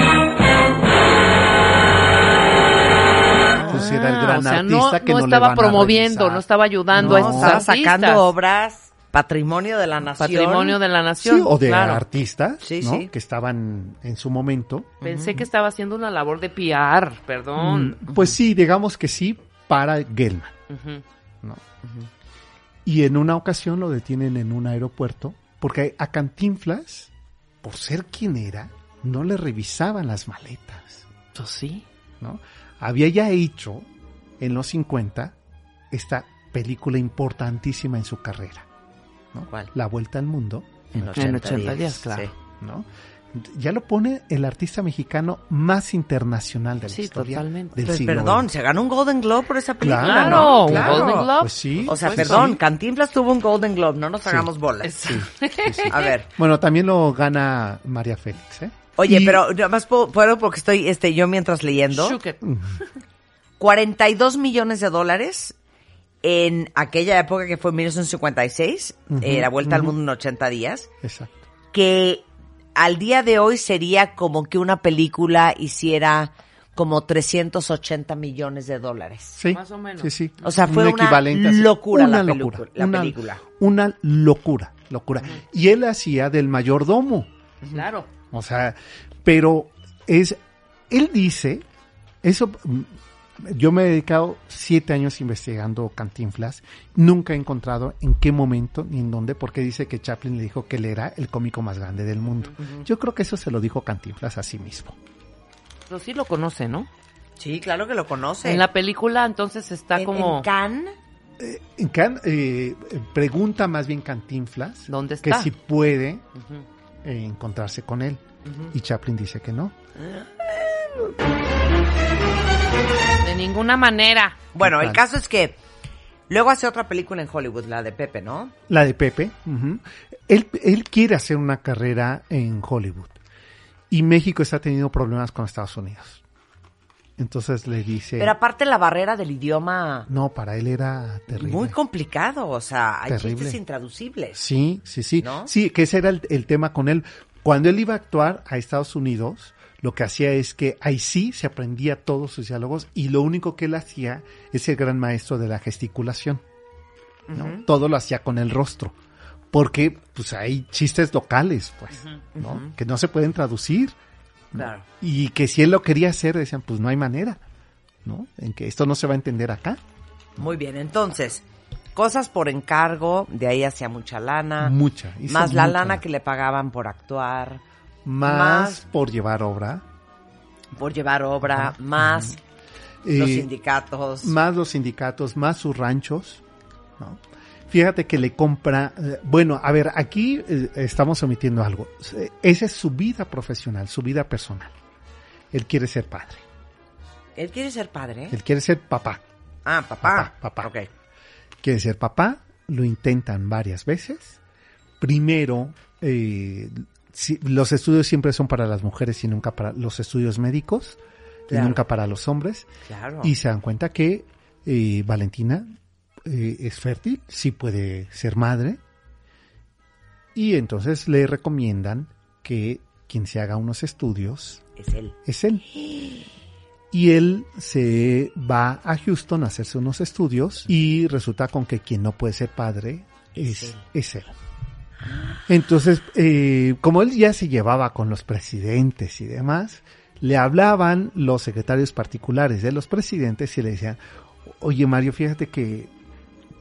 Pues era el gran artista que no estaba promoviendo, no estaba ayudando a estos artistas. Estaba sacando obras, patrimonio de la nación. Sí, o de artistas, sí, ¿no? Sí. Que estaban en su momento. Pensé que estaba haciendo una labor de PR, perdón. Pues sí, digamos que sí. Para Gelman, uh-huh, ¿no? Uh-huh. Y en una ocasión lo detienen en un aeropuerto porque a Cantinflas, por ser quien era, no le revisaban las maletas. Entonces sí, ¿no? Había ya hecho en los 50 esta película importantísima en su carrera, ¿no? ¿Cuál? La Vuelta al Mundo en 80 días, claro, sí, ¿no? Ya lo pone el artista mexicano más internacional de la historia. Totalmente. Del siglo XX. Perdón, se ganó un Golden Globe por esa película. Claro, ¿no? Claro. Golden Globe. Pues sí, o sea, pues perdón, sí. Cantinflas tuvo un Golden Globe, no nos hagamos bolas. Sí, sí, sí. A ver. Bueno, también lo gana María Félix, ¿eh? Oye, pero nada más puedo porque estoy yo mientras leyendo. $42 millones en aquella época que fue 1956, uh-huh, la Vuelta al Mundo en 80 días. Exacto. Que al día de hoy sería como que una película hiciera como $380 millones. Sí, más o menos. Sí, sí. O sea, fue una locura la película. Una locura. Uh-huh. Y él hacía del mayordomo. Claro. O sea, pero él dice, eso, yo me he dedicado 7 años investigando Cantinflas, nunca he encontrado en qué momento ni en dónde, porque dice que Chaplin le dijo que él era el cómico más grande del mundo. Uh-huh. Yo creo que eso se lo dijo Cantinflas a sí mismo. Pero sí lo conoce, ¿no? Sí, claro que lo conoce. En la película entonces está como... ¿En Cannes? En Cannes, pregunta más bien Cantinflas, ¿dónde está? Que si puede, uh-huh, encontrarse con él. Uh-huh. Y Chaplin dice que no. De ninguna manera. Bueno, total. El caso es que luego hace otra película en Hollywood, la de Pepe, ¿no? La de Pepe. Uh-huh. Él quiere hacer una carrera en Hollywood. Y México está teniendo problemas con Estados Unidos. Entonces le dice... Pero aparte la barrera del idioma... No, para él era terrible. Muy complicado, o sea, hay chistes intraducibles. Sí, sí, sí. ¿No? Sí, que ese era el tema con él. Cuando él iba a actuar a Estados Unidos... Lo que hacía es que ahí sí se aprendía todos sus diálogos y lo único que él hacía es el gran maestro de la gesticulación, ¿no? Uh-huh. Todo lo hacía con el rostro, porque pues hay chistes locales, pues, uh-huh, ¿no? Uh-huh. Que no se pueden traducir, claro, ¿no? Y que si él lo quería hacer, decían, pues no hay manera, ¿no? En que esto no se va a entender acá. Muy bien, entonces, cosas por encargo, de ahí hacía mucha lana. Más la lana que le pagaban por actuar. Más por llevar obra. Más los sindicatos. Más sus ranchos. ¿no? Fíjate que le compra, bueno, a ver, aquí estamos omitiendo algo. Esa es su vida profesional, su vida personal. Él quiere ser padre. ¿Él quiere ser padre? Él quiere ser papá. Ah, papá. Papá. Okay. Quiere ser papá, lo intentan varias veces. Primero, los estudios siempre son para las mujeres y nunca para los estudios médicos, claro, y nunca para los hombres. Claro. Y se dan cuenta que Valentina es fértil, sí puede ser madre, y entonces le recomiendan que quien se haga unos estudios es él. Es él. Y él se va a Houston a hacerse unos estudios y resulta con que quien no puede ser padre es él. Entonces, como él ya se llevaba con los presidentes y demás, le hablaban los secretarios particulares de los presidentes y le decían: oye, Mario, fíjate que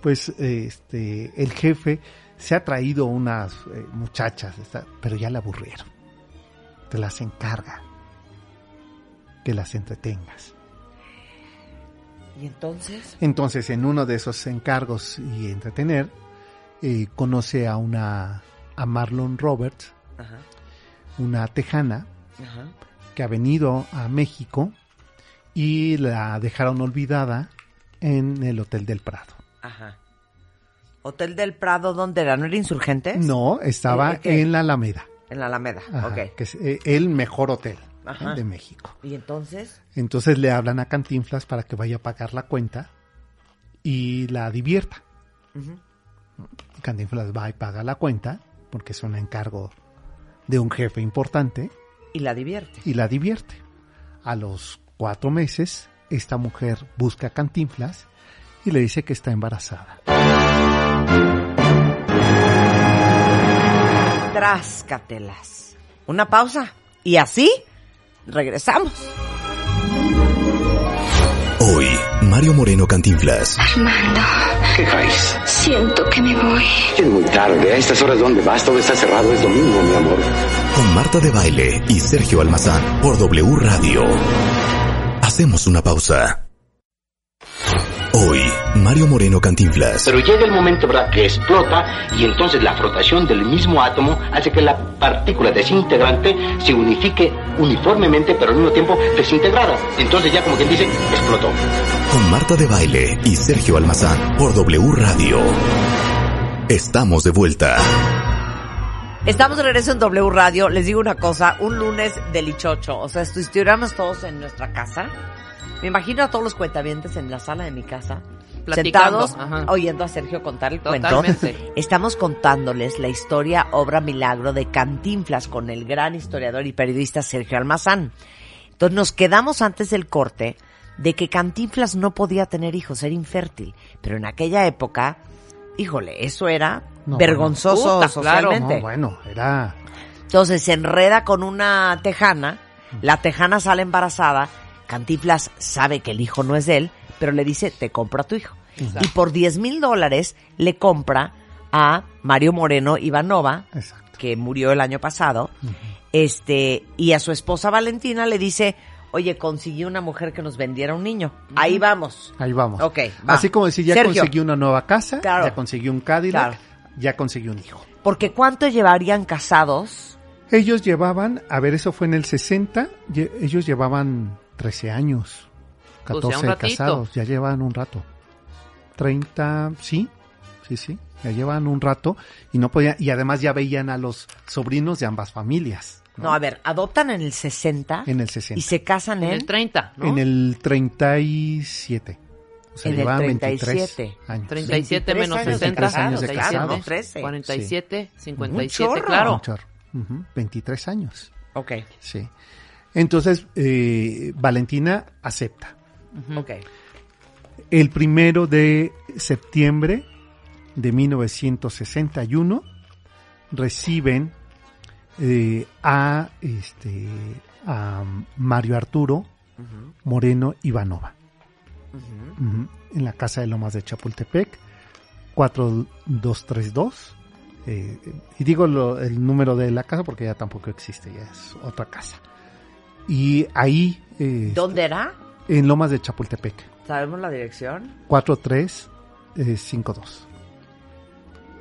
pues el jefe se ha traído unas muchachas, pero ya la aburrieron. Te las encarga que las entretengas. ¿Y entonces? Entonces, en uno de esos encargos y entretener, conoce a Marlon Roberts, ajá, una tejana, ajá, que ha venido a México y la dejaron olvidada en el Hotel del Prado. Ajá. ¿Hotel del Prado dónde era? ¿No era Insurgentes? No, estaba en la Alameda. En la Alameda, ajá, ok. Que es el mejor hotel, ajá, de México. ¿Y entonces? Entonces le hablan a Cantinflas para que vaya a pagar la cuenta y la divierta. Uh-huh. Cantinflas va y paga la cuenta porque es un encargo de un jefe importante. Y la divierte. Y la divierte. A los 4 meses... esta mujer busca a Cantinflas y le dice que está embarazada. Tráscatelas. Una pausa y así regresamos. Hoy, Mario Moreno Cantinflas. Armando. ¿Qué traes? Siento que me voy. Es muy tarde. A estas horas, ¿dónde vas? Todo está cerrado. Es domingo, mi amor. Con Marta de Baile y Sergio Almazán por W Radio. Hacemos una pausa. Hoy, Mario Moreno Cantinflas. Pero llega el momento, ¿verdad?, que explota y entonces la frotación del mismo átomo hace que la partícula desintegrante se unifique uniformemente, pero al mismo tiempo desintegrada. Entonces ya, como quien dice, explotó. Con Marta de Baile y Sergio Almazán por W Radio. Estamos de vuelta. Estamos de regreso en W Radio. Les digo una cosa, un lunes delichocho. O sea, estuviéramos todos en nuestra casa. Me imagino a todos los cuentavientes en la sala de mi casa, platicando, sentados, ajá, oyendo a Sergio contar el totalmente cuento. Estamos contándoles la historia Obra Milagro de Cantinflas con el gran historiador y periodista Sergio Almazán. Entonces nos quedamos antes del corte de que Cantinflas no podía tener hijos, era infértil. Pero en aquella época, híjole, eso era... no, vergonzoso, bueno, socialmente. Claro, no, bueno, era... Entonces se enreda con una tejana, la tejana sale embarazada, Cantinflas sabe que el hijo no es de él, pero le dice, te compro a tu hijo. Exacto. Y por $10,000 le compra a Mario Moreno Ivanova, exacto, que murió el año pasado, uh-huh, y a su esposa Valentina le dice... oye, conseguí una mujer que nos vendiera un niño. Ahí vamos. Ahí vamos. Okay, va. Así como decir, ya, Sergio, conseguí una nueva casa, claro, ya conseguí un Cadillac, claro, ya conseguí un hijo. Porque ¿cuánto llevarían casados? Ellos llevaban, a ver, eso fue en el 60, ellos llevaban 13 años, 14 pues ya casados, ya llevaban un rato. 30, sí, ya llevaban un rato y no podían, y además ya veían a los sobrinos de ambas familias. No, a ver, adoptan en el 60. En el 60. Y se casan en el 30, ¿no? En el 37. O sea, llevaban 23 años. 37 menos 60. 23 años de casados. 13. 47, sí. 57, un claro. Un chorro. Uh-huh. 23 años. Ok. Sí. Entonces, Valentina acepta. Uh-huh. Ok. El 1 de septiembre de 1961 reciben... a Mario Arturo, uh-huh, Moreno Ivanova, uh-huh, uh-huh, en la casa de Lomas de Chapultepec, 4232, y digo el número de la casa porque ya tampoco existe, ya es otra casa. Y ahí... ¿dónde era? En Lomas de Chapultepec. ¿Sabemos la dirección? 43 52.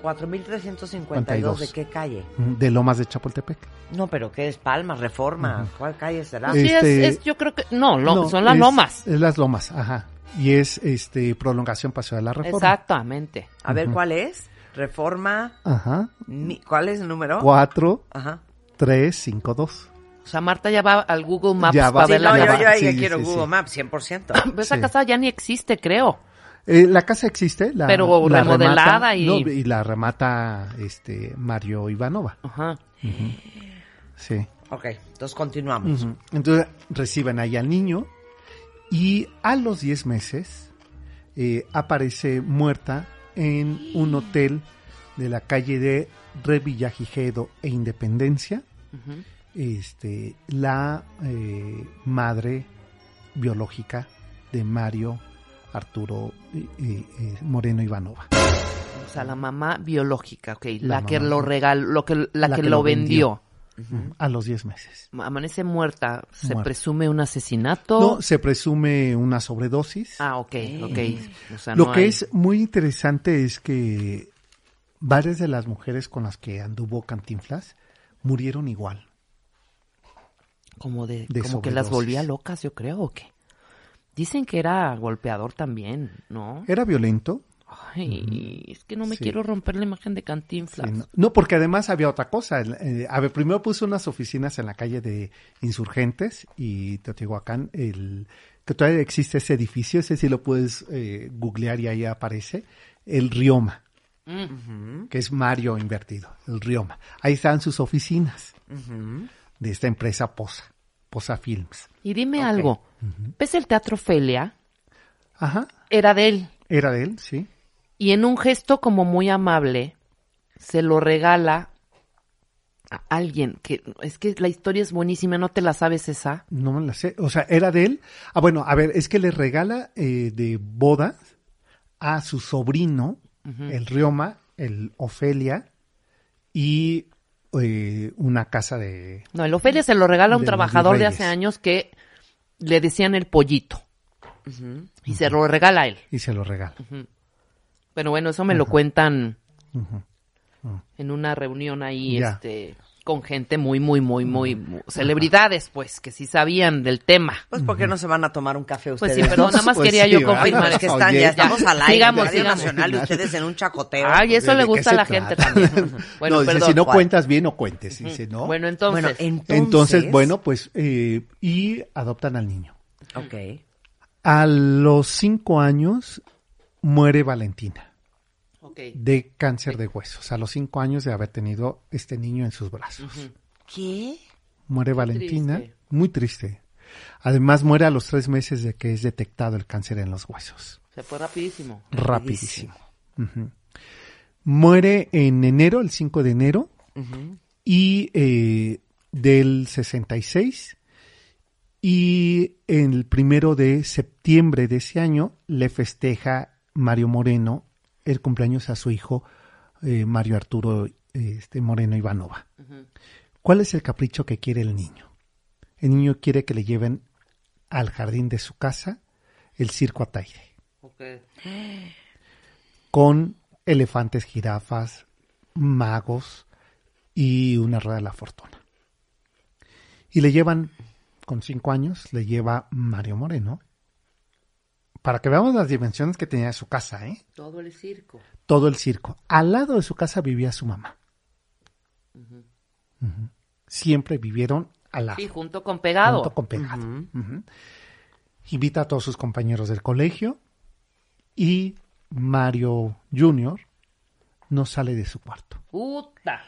4.352, ¿de qué calle? De Lomas de Chapultepec. No, pero ¿qué es? Palmas, Reforma, ¿cuál calle será? Sí, es yo creo que, son las Lomas. Es las Lomas, ajá, y es prolongación Paseo de la Reforma. Exactamente. A ver, ¿cuál es? Reforma, ajá. ¿Cuál es el número? 4352. O sea, Marta ya va al Google Maps para ver la Yo ahí quiero Google Maps, 100%. Pues esa casa ya ni existe, creo. La casa existe, pero la remodelada remata, y la remata Mario Ivanova. Ajá. Uh-huh. Sí. Okay, entonces continuamos. Uh-huh. Entonces reciben ahí al niño y a los 10 meses aparece muerta en un hotel de la calle de Revillagigedo e Independencia. Uh-huh. La madre biológica de Mario Arturo Moreno Ivanova. O sea, la mamá biológica, okay, la que lo regaló, la que lo vendió. Uh-huh. A los 10 meses. Amanece muerta. ¿Se presume un asesinato? No, se presume una sobredosis. Ah, okay. O sea, es muy interesante es que varias de las mujeres con las que anduvo Cantinflas murieron igual. Como que las volvía locas, yo creo, ¿o qué? Dicen que era golpeador también, ¿no? Era violento. Ay, es que no me quiero romper la imagen de Cantinflas. Sí, no, porque además había otra cosa. A ver, primero puso unas oficinas en la calle de Insurgentes y Teotihuacán, que todavía existe ese edificio, ese sí lo puedes googlear y ahí aparece, el Rioma, que es Mario invertido, el Rioma. Ahí están sus oficinas de esta empresa Posafilms. Y dime algo, ¿ves el Teatro Felia? Ajá. Era de él, sí. Y en un gesto como muy amable, se lo regala a alguien. Es que la historia es buenísima, ¿no te la sabes esa? No me la sé, o sea, era de él. Ah, bueno, a ver, es que le regala de bodas a su sobrino, el Rioma, el Ofelia, y una casa de... No, el Ofelia se lo regala a un trabajador de hace años que le decían el pollito. Y se lo regala a él. Y se lo regala. Pero bueno, eso me lo cuentan en una reunión ahí con gente muy, muy, muy, muy celebridades, pues, que sí sabían del tema. Pues, ¿por qué no se van a tomar un café ustedes? Pues sí, pero nada más quería yo confirmar. Es que estamos al aire, sigamos. Nacional, y ustedes en un chacoteo. Ay, eso le gusta a la gente también. Bueno, dice, si no cuentas bien, no cuentes. Dice, no. Bueno, entonces, bueno, pues, y adoptan al niño. Okay. A los 5 años muere Valentina de cáncer de huesos, a los 5 años de haber tenido este niño en sus brazos. ¿Qué? Muere Valentina, muy triste. Además muere a los 3 meses de que es detectado el cáncer en los huesos. Se fue rapidísimo. Rapidísimo. Muere en enero, el 5 de enero, y del 66... Y el 1 de septiembre de ese año le festeja Mario Moreno el cumpleaños a su hijo Mario Arturo Moreno Ivanova. ¿Cuál es el capricho que quiere el niño? El niño quiere que le lleven al jardín de su casa el circo Ataide. Con elefantes, jirafas, magos y una rueda de la fortuna. Y le llevan... Con 5 años le lleva Mario Moreno. Para que veamos las dimensiones que tenía su casa, ¿eh? Todo el circo. Al lado de su casa vivía su mamá. Siempre vivieron al lado. Sí, junto con pegado. Invita a todos sus compañeros del colegio y Mario Junior no sale de su cuarto. ¡Puta!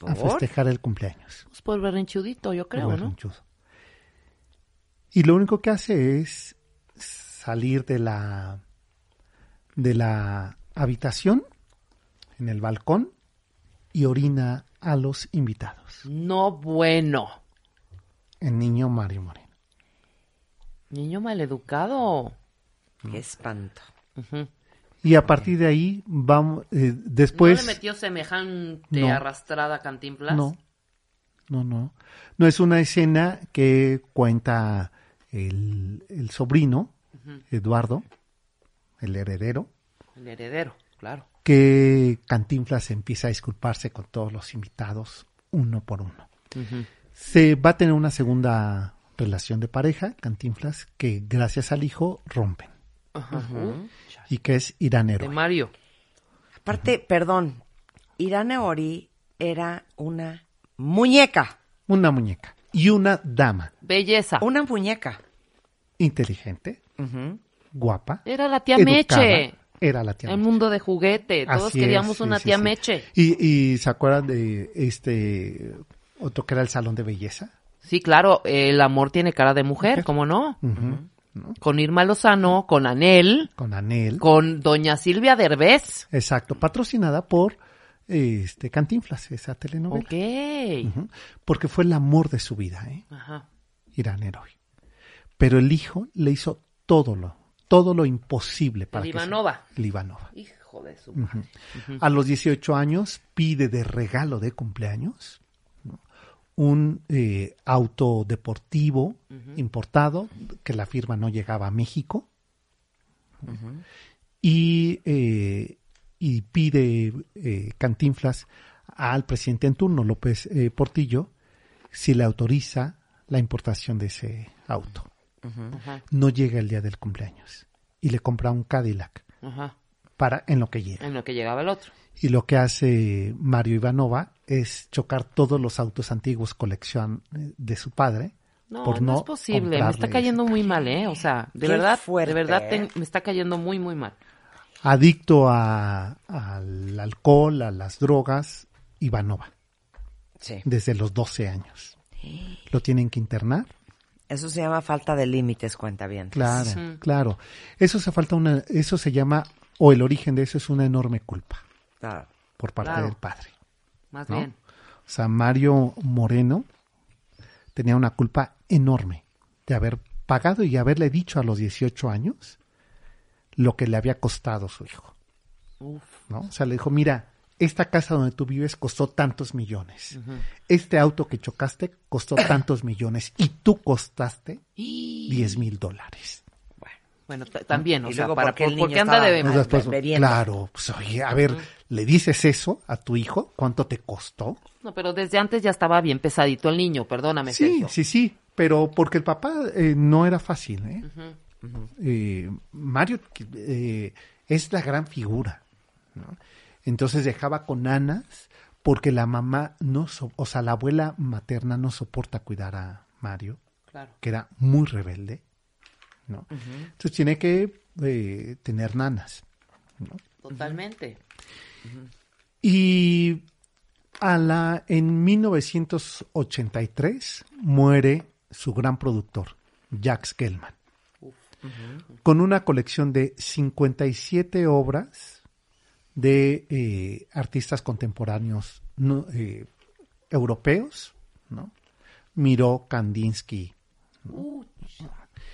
¿Por? A festejar el cumpleaños. Pues por berrinchudito, yo creo, ¿no? Y lo único que hace es salir de la habitación, en el balcón, y orina a los invitados. No, bueno. El niño Mario Moreno. Niño maleducado. Qué espanto. Y a partir de ahí, vamos, después... ¿No le metió semejante arrastrada a Cantinflas? No. No es una escena que cuenta... El sobrino, Eduardo, el heredero, El heredero, claro. Que Cantinflas empieza a disculparse con todos los invitados, uno por uno. Uh-huh. Se va a tener una segunda relación de pareja, Cantinflas, que gracias al hijo rompen. Uh-huh. Y que es Irán Eory. De Mario. Aparte, uh-huh, perdón, Irán Eory era una muñeca. Una muñeca. Y una dama. Belleza. Una muñeca. Inteligente. Uh-huh. Guapa. Era la tía educada, Meche. Era la tía Meche. El mundo de juguete. Todos así queríamos una tía Meche. ¿Y se acuerdan de otro que era el salón de belleza? Sí, claro. El amor tiene cara de mujer, ¿cómo no? Uh-huh. Uh-huh. ¿No? Con Irma Lozano, con Anel. Con Anel. Con doña Silvia Derbez. Exacto. Patrocinada por Cantinflas, esa telenovela. Ok. Uh-huh. Porque fue el amor de su vida, ¿eh? Ajá. Irán Eory. Pero el hijo le hizo todo lo imposible para Ivanova. Hijo de su madre. Uh-huh. Uh-huh. A los 18 años pide de regalo de cumpleaños, ¿no?, un auto deportivo, uh-huh, importado, que la firma no llegaba a México. Uh-huh. Y pide Cantinflas al presidente en turno, López Portillo, si le autoriza la importación de ese auto. Uh-huh. No llega el día del cumpleaños y le compra un Cadillac, uh-huh, en lo que llegaba el otro. Y lo que hace Mario Ivanova es chocar todos los autos antiguos colección de su padre. No es posible, me está cayendo muy mal, ¿eh? O sea, de verdad, me está cayendo muy, muy mal. Adicto al alcohol, a las drogas, Ivanova. Sí. Desde los 12 años. Sí. Lo tienen que internar. Eso se llama falta de límites, cuentavientes. Claro, sí, claro. Eso se llama, o el origen de eso es una enorme culpa. Claro. Por parte del padre. Más bien. O sea, Mario Moreno tenía una culpa enorme de haber pagado y haberle dicho a los 18 años lo que le había costado su hijo. Uf. ¿No? O sea, le dijo, mira, esta casa donde tú vives costó tantos millones. Uh-huh. Este auto que chocaste costó tantos millones. Y tú costaste $10,000. Bueno, también, o sea, para porque anda de bebiendo. Claro, pues, oye, a ver, uh-huh, ¿le dices eso a tu hijo? ¿Cuánto te costó? No, pero desde antes ya estaba bien pesadito el niño, perdóname. Sí, Sergio. Sí, pero porque el papá no era fácil, ¿eh? Uh-huh. Uh-huh. Mario es la gran figura, ¿no? Entonces dejaba con nanas porque la mamá la abuela materna no soporta cuidar a Mario, claro, que era muy rebelde, ¿no? Uh-huh. Entonces tiene que tener nanas, ¿no? Totalmente. Uh-huh. Y en 1983 muere su gran productor, Jacques Gelman, uh-huh, con una colección de 57 obras de artistas contemporáneos europeos, ¿no? Miró, Kandinsky, ¿no?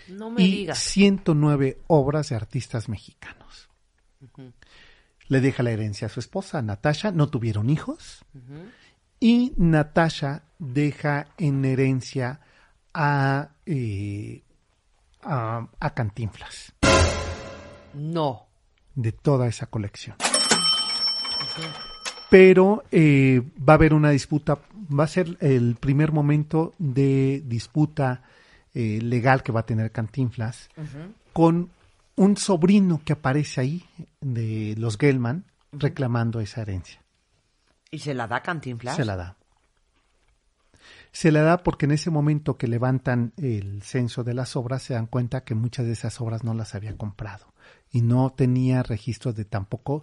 No me digas. 109 obras de artistas mexicanos. Uh-huh. Le deja la herencia a su esposa, Natasha. No tuvieron hijos. Uh-huh. Y Natasha deja en herencia a Cantinflas. No. De toda esa colección. Pero va a haber una disputa, va a ser el primer momento de disputa legal que va a tener Cantinflas, uh-huh, con un sobrino que aparece ahí de los Gelman, uh-huh, reclamando esa herencia. ¿Y se la da Cantinflas? Se la da porque en ese momento que levantan el censo de las obras se dan cuenta que muchas de esas obras no las había comprado y no tenía registros de tampoco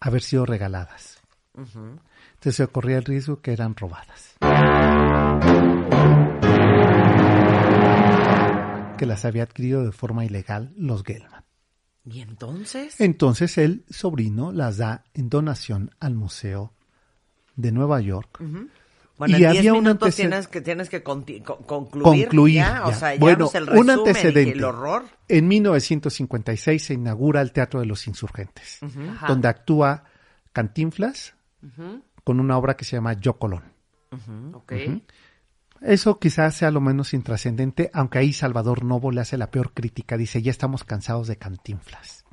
haber sido regaladas. Uh-huh. Entonces se corría el riesgo que eran robadas. Que las había adquirido de forma ilegal los Gelman. ¿Y entonces? Entonces el sobrino las da en donación al Museo de Nueva York. Uh-huh. Bueno, y en 10 minutos tienes que concluir ya. O sea, ya bueno, no es el resumen, un antecedente. El horror. En 1956 se inaugura el Teatro de los Insurgentes, uh-huh, donde actúa Cantinflas, uh-huh, con una obra que se llama Yo Colón. Uh-huh. Okay. Uh-huh. Eso quizás sea lo menos intrascendente, aunque ahí Salvador Novo le hace la peor crítica. Dice, ya estamos cansados de Cantinflas.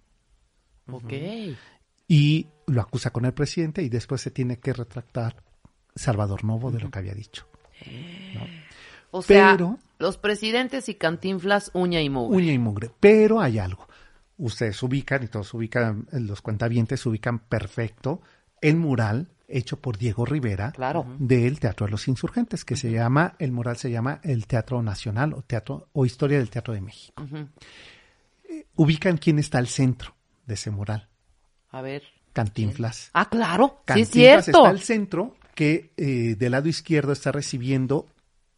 Ok. Y lo acusa con el presidente y después se tiene que retractar Salvador Novo de lo que había dicho, ¿no? O sea, pero, los presidentes y Cantinflas uña y mugre. Uña y mugre, pero hay algo. Ustedes ubican y todos ubican, los cuentavientes ubican perfecto el mural hecho por Diego Rivera, claro, del Teatro de los Insurgentes, que se llama, el mural se llama el Teatro Nacional o Teatro o Historia del Teatro de México. Ubican quién está al centro de ese mural. A ver. Cantinflas. Ah, claro, Cantinflas, sí es cierto. Está al centro, que del lado izquierdo está recibiendo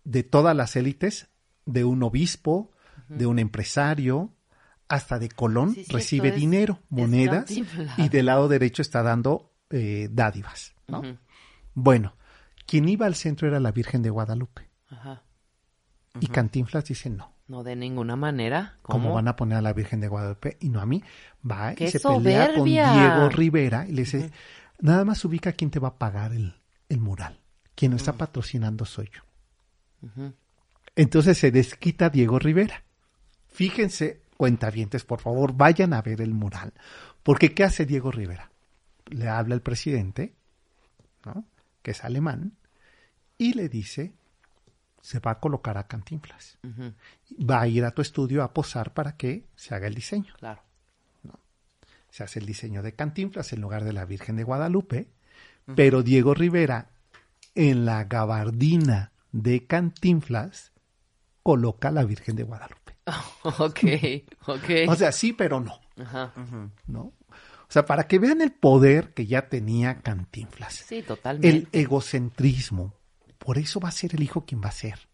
de todas las élites, de un obispo, de un empresario, hasta de Colón, sí, recibe dinero, monedas, y del lado derecho está dando dádivas, ¿no? Bueno, quien iba al centro era la Virgen de Guadalupe. Y Cantinflas dice no. No, de ninguna manera. ¿Cómo van a poner a la Virgen de Guadalupe y no a mí? Va y se pelea con Diego Rivera y le dice, nada más ubica quién te va a pagar el mural. Quien lo está patrocinando soy yo. Entonces se desquita Diego Rivera. Fíjense, cuentavientes, por favor, vayan a ver el mural. Porque ¿qué hace Diego Rivera? Le habla el presidente, ¿no?, que es alemán, y le dice, se va a colocar a Cantinflas. Va a ir a tu estudio a posar para que se haga el diseño. Claro. ¿No? Se hace el diseño de Cantinflas en lugar de la Virgen de Guadalupe, pero Diego Rivera, en la gabardina de Cantinflas, coloca a la Virgen de Guadalupe. O sea, sí, pero no. ¿No? O sea, para que vean el poder que ya tenía Cantinflas. Sí, totalmente. El egocentrismo. Por eso va a ser el hijo quien va a ser.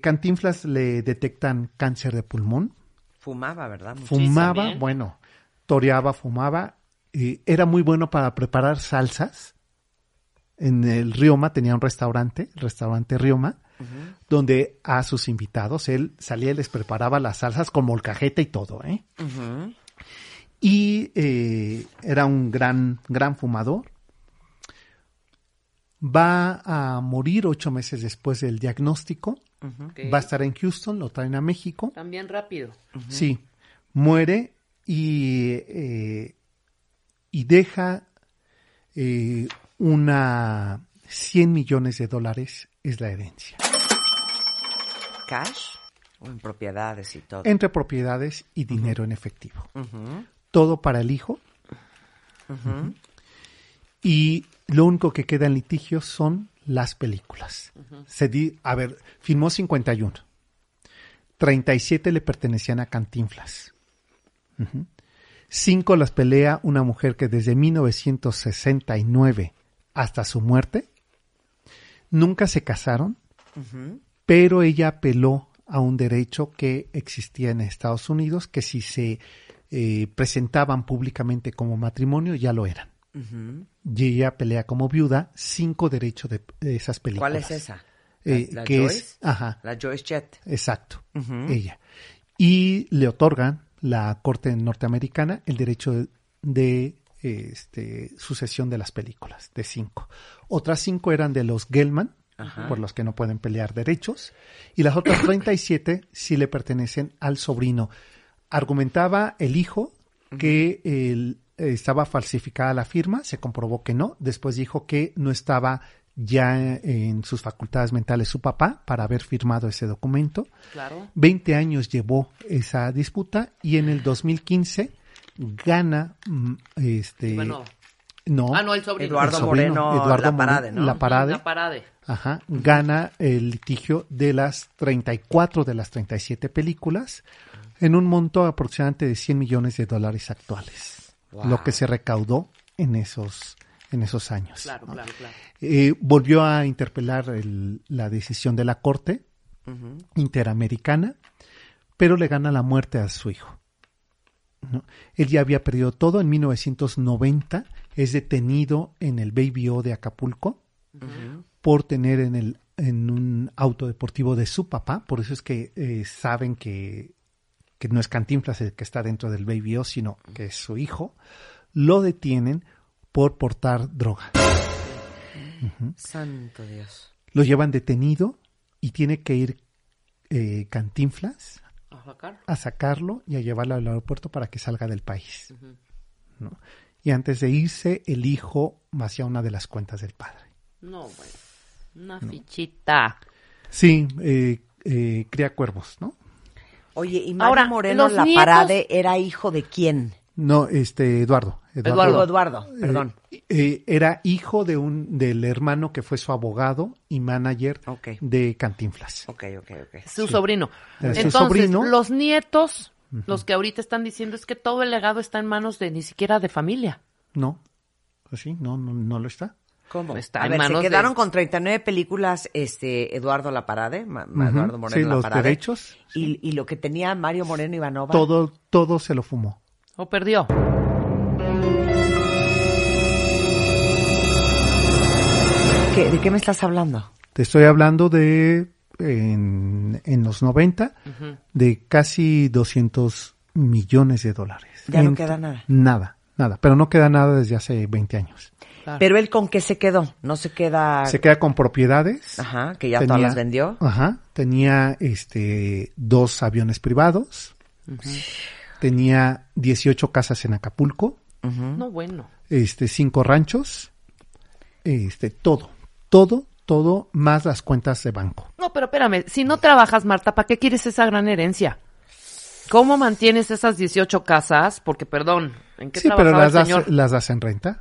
Cantinflas le detectan cáncer de pulmón. Fumaba, ¿verdad? Muchísimo. Fumaba, bien. Bueno, toreaba, fumaba. Era muy bueno para preparar salsas. En el Rioma tenía un restaurante Rioma, donde a sus invitados él salía y les preparaba las salsas con molcajete y todo, ¿eh? Y era un gran fumador. Va a morir 8 meses después del diagnóstico. Va a estar en Houston, lo traen a México. También rápido. Sí, muere y deja una $100 millones es la herencia. ¿Cash? ¿O en propiedades y todo? Entre propiedades y dinero en efectivo. Todo para el hijo. Y lo único que queda en litigio son las películas. A ver, filmó 51. 37 le pertenecían a Cantinflas. 5 las pelea una mujer que desde 1969 hasta su muerte nunca se casaron, pero ella apeló a un derecho que existía en Estados Unidos, que si se presentaban públicamente como matrimonio, ya lo eran. Y ella pelea como viuda 5 derechos de esas películas. ¿Cuál es esa? ¿La que Joyce? La Joyce Jett. Exacto, ella. Y le otorgan la Corte norteamericana el derecho de sucesión de las películas, de 5. Otras 5 eran de los Gelman, por los que no pueden pelear derechos, y las otras 37 sí le pertenecen al sobrino. Argumentaba el hijo que estaba falsificada la firma, se comprobó que no, después dijo que no estaba ya en sus facultades mentales su papá para haber firmado ese documento. Claro. 20 años llevó esa disputa y en el 2015 gana el sobrino. Eduardo Moreno, La Parade. Gana el litigio de las 34 de las 37 películas, en un monto aproximadamente de $100 millones actuales, lo que se recaudó en esos años. Claro, ¿no? Claro. Volvió a interpelar la decisión de la Corte Interamericana, pero le gana la muerte a su hijo, ¿no? Él ya había perdido todo. En 1990 es detenido en el Baby O de Acapulco por tener en un auto deportivo de su papá. Por eso es que saben que no es Cantinflas el que está dentro del Baby O, sino que es su hijo. Lo detienen por portar droga. Santo Dios. Lo llevan detenido y tiene que ir Cantinflas a sacarlo y a llevarlo al aeropuerto para que salga del país. Uh-huh. ¿No? Y antes de irse, el hijo vació una de las cuentas del padre. No, bueno, una fichita. Sí, cría cuervos, ¿no? Oye, y Mario Moreno La Parade era hijo de quién? No, Eduardo, perdón. Era hijo de del hermano que fue su abogado y manager de Cantinflas. Ok. Su sobrino. Entonces, los nietos, los que ahorita están diciendo es que todo el legado está en manos de ni siquiera de familia. No, así, no lo está. ¿Cómo? Está a ver, se quedaron con 39 películas Eduardo La Parade, Eduardo Moreno La Parade. Los derechos. Y lo que tenía Mario Moreno Ivanova. Todo se lo fumó. ¿O perdió? ¿De qué me estás hablando? Te estoy hablando de, en los 90, de casi 200 millones de dólares. Ya no queda nada. Nada, pero no queda nada desde hace 20 años. Claro. Pero él, ¿con qué se quedó? No se queda... Se queda con propiedades. Ajá, que ya todas las vendió. Ajá, tenía 2 aviones privados. Ajá. Tenía 18 casas en Acapulco. Uh-huh. No, bueno. 5 ranchos. Todo, más las cuentas de banco. No, pero espérame, si no trabajas, Marta, ¿para qué quieres esa gran herencia? ¿Cómo mantienes esas 18 casas? Porque, perdón, ¿en qué trabajaba el señor? Sí, pero las das en renta.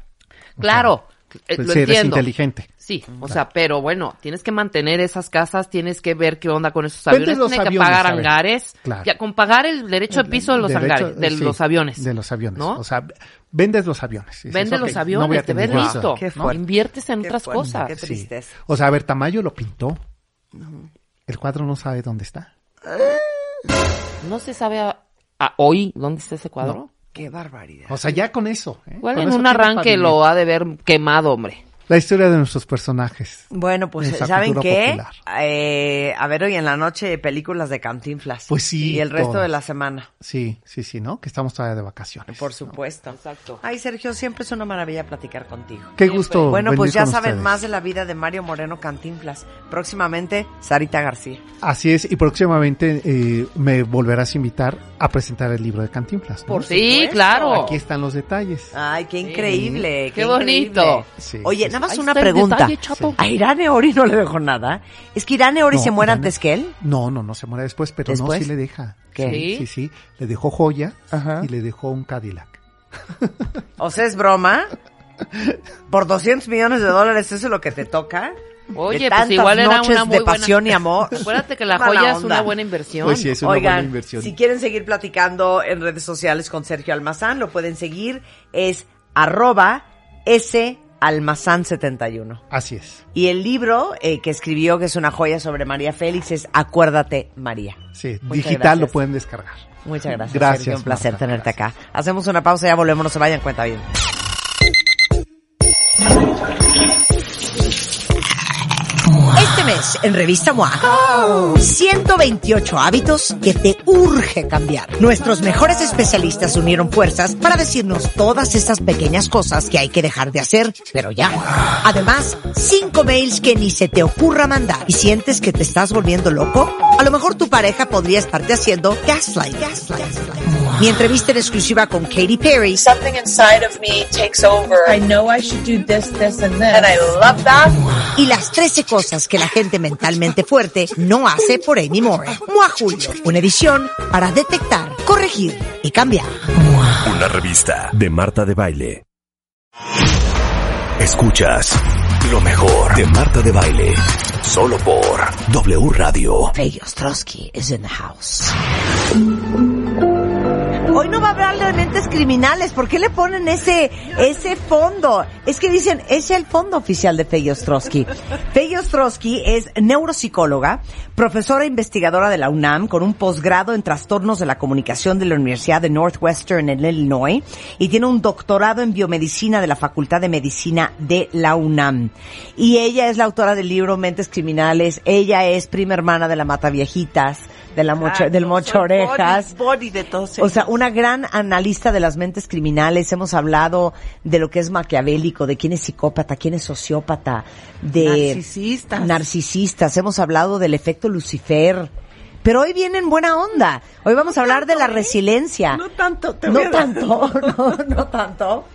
Claro, lo entiendo. Eres inteligente. Sí, o sea, pero bueno, tienes que mantener esas casas, tienes que ver qué onda con esos aviones, tienes que pagar hangares, claro. Ya, con pagar el derecho de piso de los hangares, los aviones. De los aviones, ¿no? O sea, vendes los aviones. Vendes los aviones, no te ves listo, ¿no? Inviertes en otras cosas. Qué tristeza. Sí. O sea, a ver, Tamayo lo pintó, el cuadro no sabe dónde está. No se sabe a hoy dónde está ese cuadro. No. Qué barbaridad. O sea, ya con eso. Igual en un arranque lo ha de haber quemado, hombre. La historia de nuestros personajes. Bueno, pues, ¿saben qué? A ver, hoy en la noche, películas de Cantinflas. Pues sí. Y el resto de la semana. Sí, ¿no? Que estamos todavía de vacaciones. Por supuesto. ¿No? Exacto. Ay, Sergio, siempre es una maravilla platicar contigo. Qué gusto. Bueno, pues ya saben ustedes más de la vida de Mario Moreno Cantinflas. Próximamente, Sarita García. Así es, y próximamente me volverás a invitar a presentar el libro de Cantinflas, ¿no? Por sí, claro. Aquí están los detalles. Ay, qué increíble. Qué bonito. Increíble. Sí, oye, nada más una pregunta. Detalle, a Irán Eory no le dejó nada. ¿Es que Irán Eory se muere antes que él? No, se muere después, pero ¿después? No, sí le deja. ¿Qué? Sí, le dejó joya. Ajá. Y le dejó un Cadillac. O sea, ¿es broma? Por 200 millones de dólares, ¿eso es lo que te toca? Oye, pues igual era una muy de pasión buena... y amor. Acuérdate que la joya es una buena inversión. Pues sí, es una buena inversión. Si quieren seguir platicando en redes sociales con Sergio Almazán, lo pueden seguir, es @salmazan71. Así es. Y el libro que escribió, que es una joya sobre María Félix, es Acuérdate María. Sí, digital lo pueden descargar. Muchas gracias. Gracias, Sergio, un placer tenerte acá. Hacemos una pausa, ya volvemos, no se vayan, cuenta bien. Este mes, en Revista MOA, 128 hábitos que te urge cambiar. Nuestros mejores especialistas unieron fuerzas para decirnos todas estas pequeñas cosas que hay que dejar de hacer, pero ya. Además, 5 mails que ni se te ocurra mandar. ¿Y sientes que te estás volviendo loco? A lo mejor tu pareja podría estarte haciendo gaslight. Mi entrevista en exclusiva con Katy Perry. Something inside of me takes over. I know I should do this, this and this. And I love that. Y las 13 cosas que la gente mentalmente fuerte no hace por Amy Moore. MOA Julio, una edición para detectar, corregir y cambiar. Una revista de Marta de Baile. Escuchas lo mejor de Marta de Baile, solo por W Radio. Feggy Ostrowski is in the house. Hoy no va a hablar de mentes criminales. ¿Por qué le ponen ese fondo? Es que dicen, es el fondo oficial de Feggy Ostrowski. Feggy Ostrowski es neuropsicóloga, profesora investigadora de la UNAM, con un posgrado en trastornos de la comunicación de la Universidad de Northwestern en Illinois, y tiene un doctorado en biomedicina de la Facultad de Medicina de la UNAM. Y ella es la autora del libro Mentes Criminales. Ella es prima hermana de la Mataviejitas, del Mocho Orejas. Body de todos. O sea, una gran analista de las mentes criminales. Hemos hablado de lo que es maquiavélico, de quién es psicópata, quién es sociópata, de narcisistas. Hemos hablado del efecto Lucifer, Pero hoy viene en buena onda. Hoy vamos a hablar de la resiliencia. No tanto, te voy a dar. No tanto.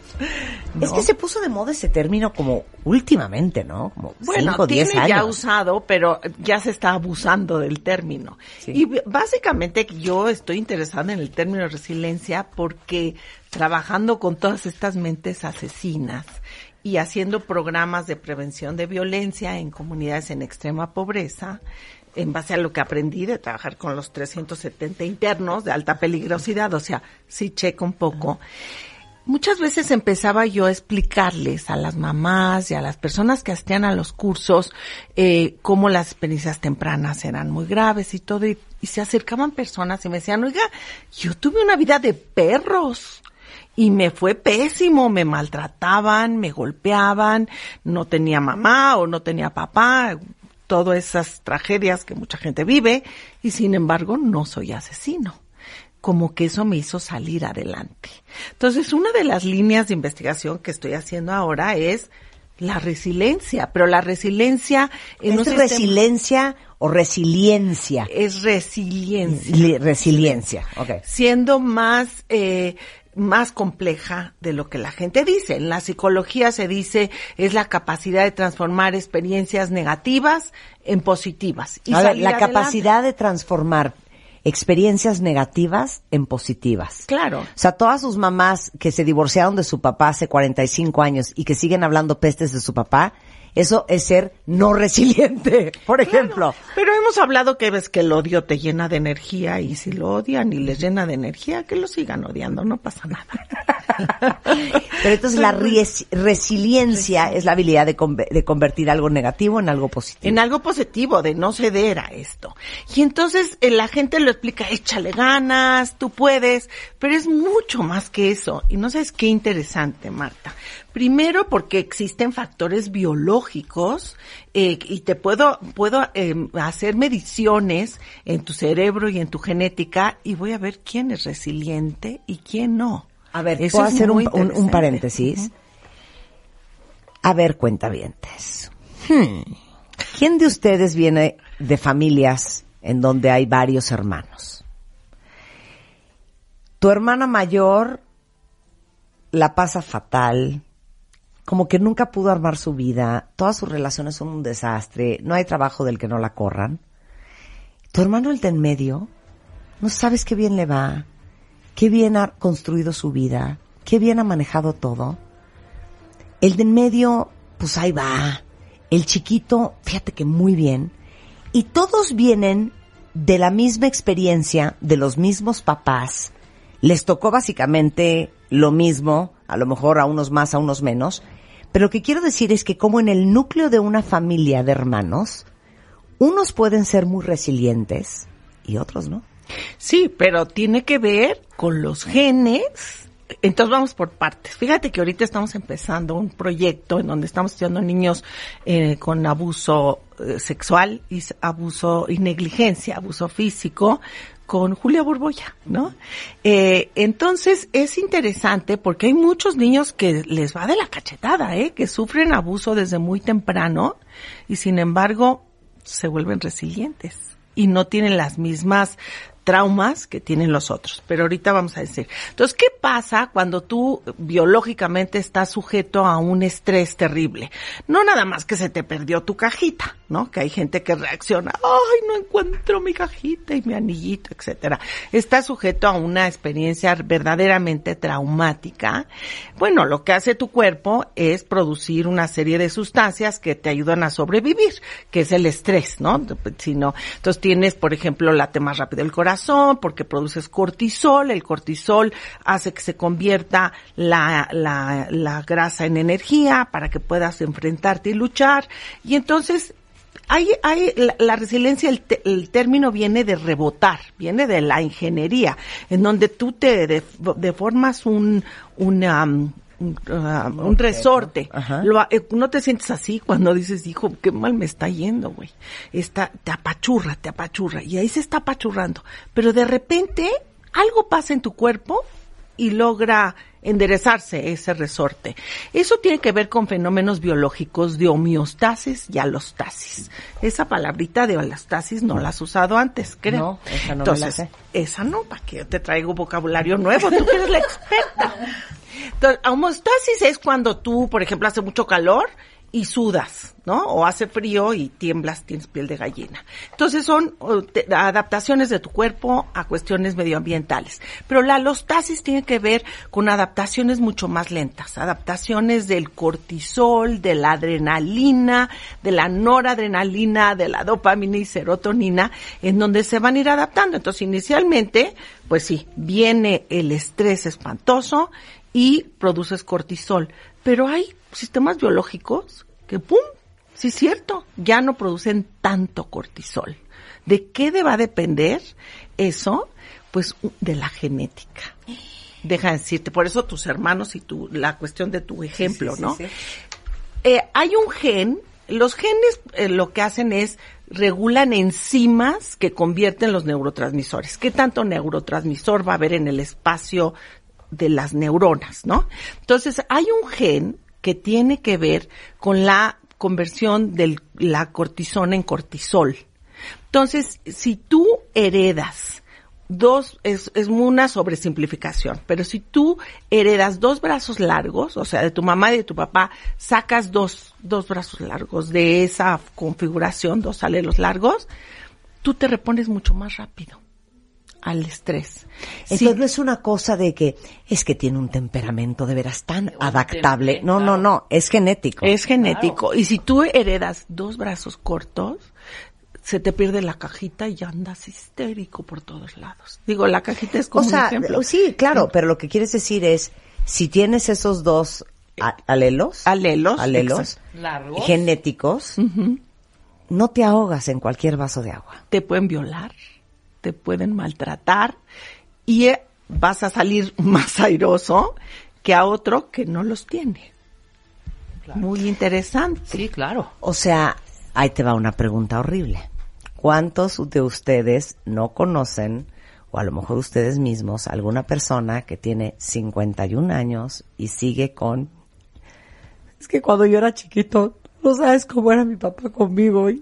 No. Es que se puso de moda ese término como últimamente, ¿no? Como 5 o 10 años. Ya usado, pero ya se está abusando del término. Sí. Y básicamente yo estoy interesada en el término resiliencia porque trabajando con todas estas mentes asesinas y haciendo programas de prevención de violencia en comunidades en extrema pobreza, en base a lo que aprendí de trabajar con los 370 internos de alta peligrosidad, o sea, sí checo un poco. Muchas veces empezaba yo a explicarles a las mamás y a las personas que asistían a los cursos cómo las experiencias tempranas eran muy graves y todo, y se acercaban personas y me decían, oiga, yo tuve una vida de perros y me fue pésimo, me maltrataban, me golpeaban, no tenía mamá o no tenía papá, todas esas tragedias que mucha gente vive, y sin embargo no soy asesino. Como que eso me hizo salir adelante. Entonces, una de las líneas de investigación que estoy haciendo ahora es la resiliencia, pero la resiliencia... ¿Es resiliencia o resiliencia? Es resiliencia. Resiliencia, ok. Siendo más compleja de lo que la gente dice. En la psicología se dice es la capacidad de transformar experiencias negativas en positivas. Y a ver, la capacidad de transformar experiencias negativas en positivas. Claro. O sea, todas sus mamás que se divorciaron de su papá hace 45 años y que siguen hablando pestes de su papá, eso es ser no resiliente, por ejemplo. Claro, pero hemos hablado que ves que el odio te llena de energía y si lo odian y les llena de energía, que lo sigan odiando, no pasa nada. Pero entonces la resiliencia es la habilidad de convertir algo negativo en algo positivo. En algo positivo, de no ceder a esto. Y entonces la gente lo explica, échale ganas, tú puedes, pero es mucho más que eso. Y no sabes qué interesante, Marta. Primero porque existen factores biológicos y te puedo hacer mediciones en tu cerebro y en tu genética y voy a ver quién es resiliente y quién no. A ver, eso puedo hacer un paréntesis. A ver, cuentavientes. ¿Quién de ustedes viene de familias en donde hay varios hermanos? Tu hermana mayor la pasa fatal, como que nunca pudo armar su vida, todas sus relaciones son un desastre, no hay trabajo del que no la corran. Tu hermano, el de en medio, no sabes qué bien le va, qué bien ha construido su vida, qué bien ha manejado todo. El de en medio, pues ahí va. El chiquito, fíjate que muy bien. Y todos vienen de la misma experiencia, de los mismos papás. Les tocó básicamente lo mismo, a lo mejor a unos más, a unos menos. Pero lo que quiero decir es que como en el núcleo de una familia de hermanos, unos pueden ser muy resilientes y otros no. Sí, pero tiene que ver con los genes. Entonces vamos por partes. Fíjate que ahorita estamos empezando un proyecto en donde estamos estudiando niños con abuso sexual y abuso y negligencia, abuso físico, con Julia Borbolla, ¿no? Entonces es interesante porque hay muchos niños que les va de la cachetada, que sufren abuso desde muy temprano y sin embargo se vuelven resilientes y no tienen las mismas traumas que tienen los otros, pero ahorita vamos a decir. Entonces, ¿qué pasa cuando tú biológicamente estás sujeto a un estrés terrible? No nada más que se te perdió tu cajita, ¿no? Que hay gente que reacciona, ¡ay, no encuentro mi cajita y mi anillito, etcétera! Estás sujeto a una experiencia verdaderamente traumática. Bueno, lo que hace tu cuerpo es producir una serie de sustancias que te ayudan a sobrevivir, que es el estrés, ¿no? Si no, entonces tienes, por ejemplo, late más rápido el corazón, porque produces cortisol, el cortisol hace que se convierta la grasa en energía para que puedas enfrentarte y luchar, y entonces hay la resiliencia, el término viene de rebotar, viene de la ingeniería, en donde tú te deformas un resorte. No te sientes así cuando dices, hijo, qué mal me está yendo, güey. Te apachurra. Y ahí se está apachurrando. Pero de repente algo pasa en tu cuerpo y logra enderezarse ese resorte. Eso tiene que ver con fenómenos biológicos de homeostasis y alostasis. Esa palabrita de alostasis no la has usado antes, creo. No, esa no. Entonces, me la sé. Esa no, para que yo te traigo vocabulario nuevo, tú que eres la experta. Entonces, homeostasis es cuando tú, por ejemplo, hace mucho calor y sudas, ¿no? O hace frío y tiemblas, tienes piel de gallina. Entonces son adaptaciones de tu cuerpo a cuestiones medioambientales. Pero la alostasis tiene que ver con adaptaciones mucho más lentas, adaptaciones del cortisol, de la adrenalina, de la noradrenalina, de la dopamina y serotonina, en donde se van a ir adaptando. Entonces inicialmente, pues sí, viene el estrés espantoso y produces cortisol. Pero hay sistemas biológicos que, ¡pum!, sí es cierto, ya no producen tanto cortisol. ¿De qué va a depender eso? Pues de la genética. Deja de decirte, por eso tus hermanos y tu, la cuestión de tu ejemplo, sí, ¿no? Sí, sí. Hay un gen, los genes lo que hacen es regulan enzimas que convierten los neurotransmisores. ¿Qué tanto neurotransmisor va a haber en el espacio de las neuronas, ¿no? Entonces, hay un gen que tiene que ver con la conversión de la cortisona en cortisol. Entonces, si tú heredas es una sobresimplificación, pero si tú heredas 2 brazos largos, o sea, de tu mamá y de tu papá, sacas dos brazos largos de esa configuración, 2 alelos largos, tú te repones mucho más rápido al estrés. Entonces sí, no es una cosa de que es que tiene un temperamento de veras tan adaptable. No, no, no, es genético. Es genético. Claro. Y si tú heredas 2 brazos cortos, se te pierde la cajita y andas histérico por todos lados. Digo, la cajita es como un ejemplo. Sí, claro, pero lo que quieres decir es, si tienes esos 2 alelos largos, genéticos, uh-huh, no te ahogas en cualquier vaso de agua. Te pueden violar, te pueden maltratar y vas a salir más airoso que a otro que no los tiene. Claro. Muy interesante. Sí, claro. O sea, ahí te va una pregunta horrible. ¿Cuántos de ustedes no conocen, o a lo mejor ustedes mismos, alguna persona que tiene 51 años y sigue con... Es que cuando yo era chiquito, no sabes cómo era mi papá conmigo y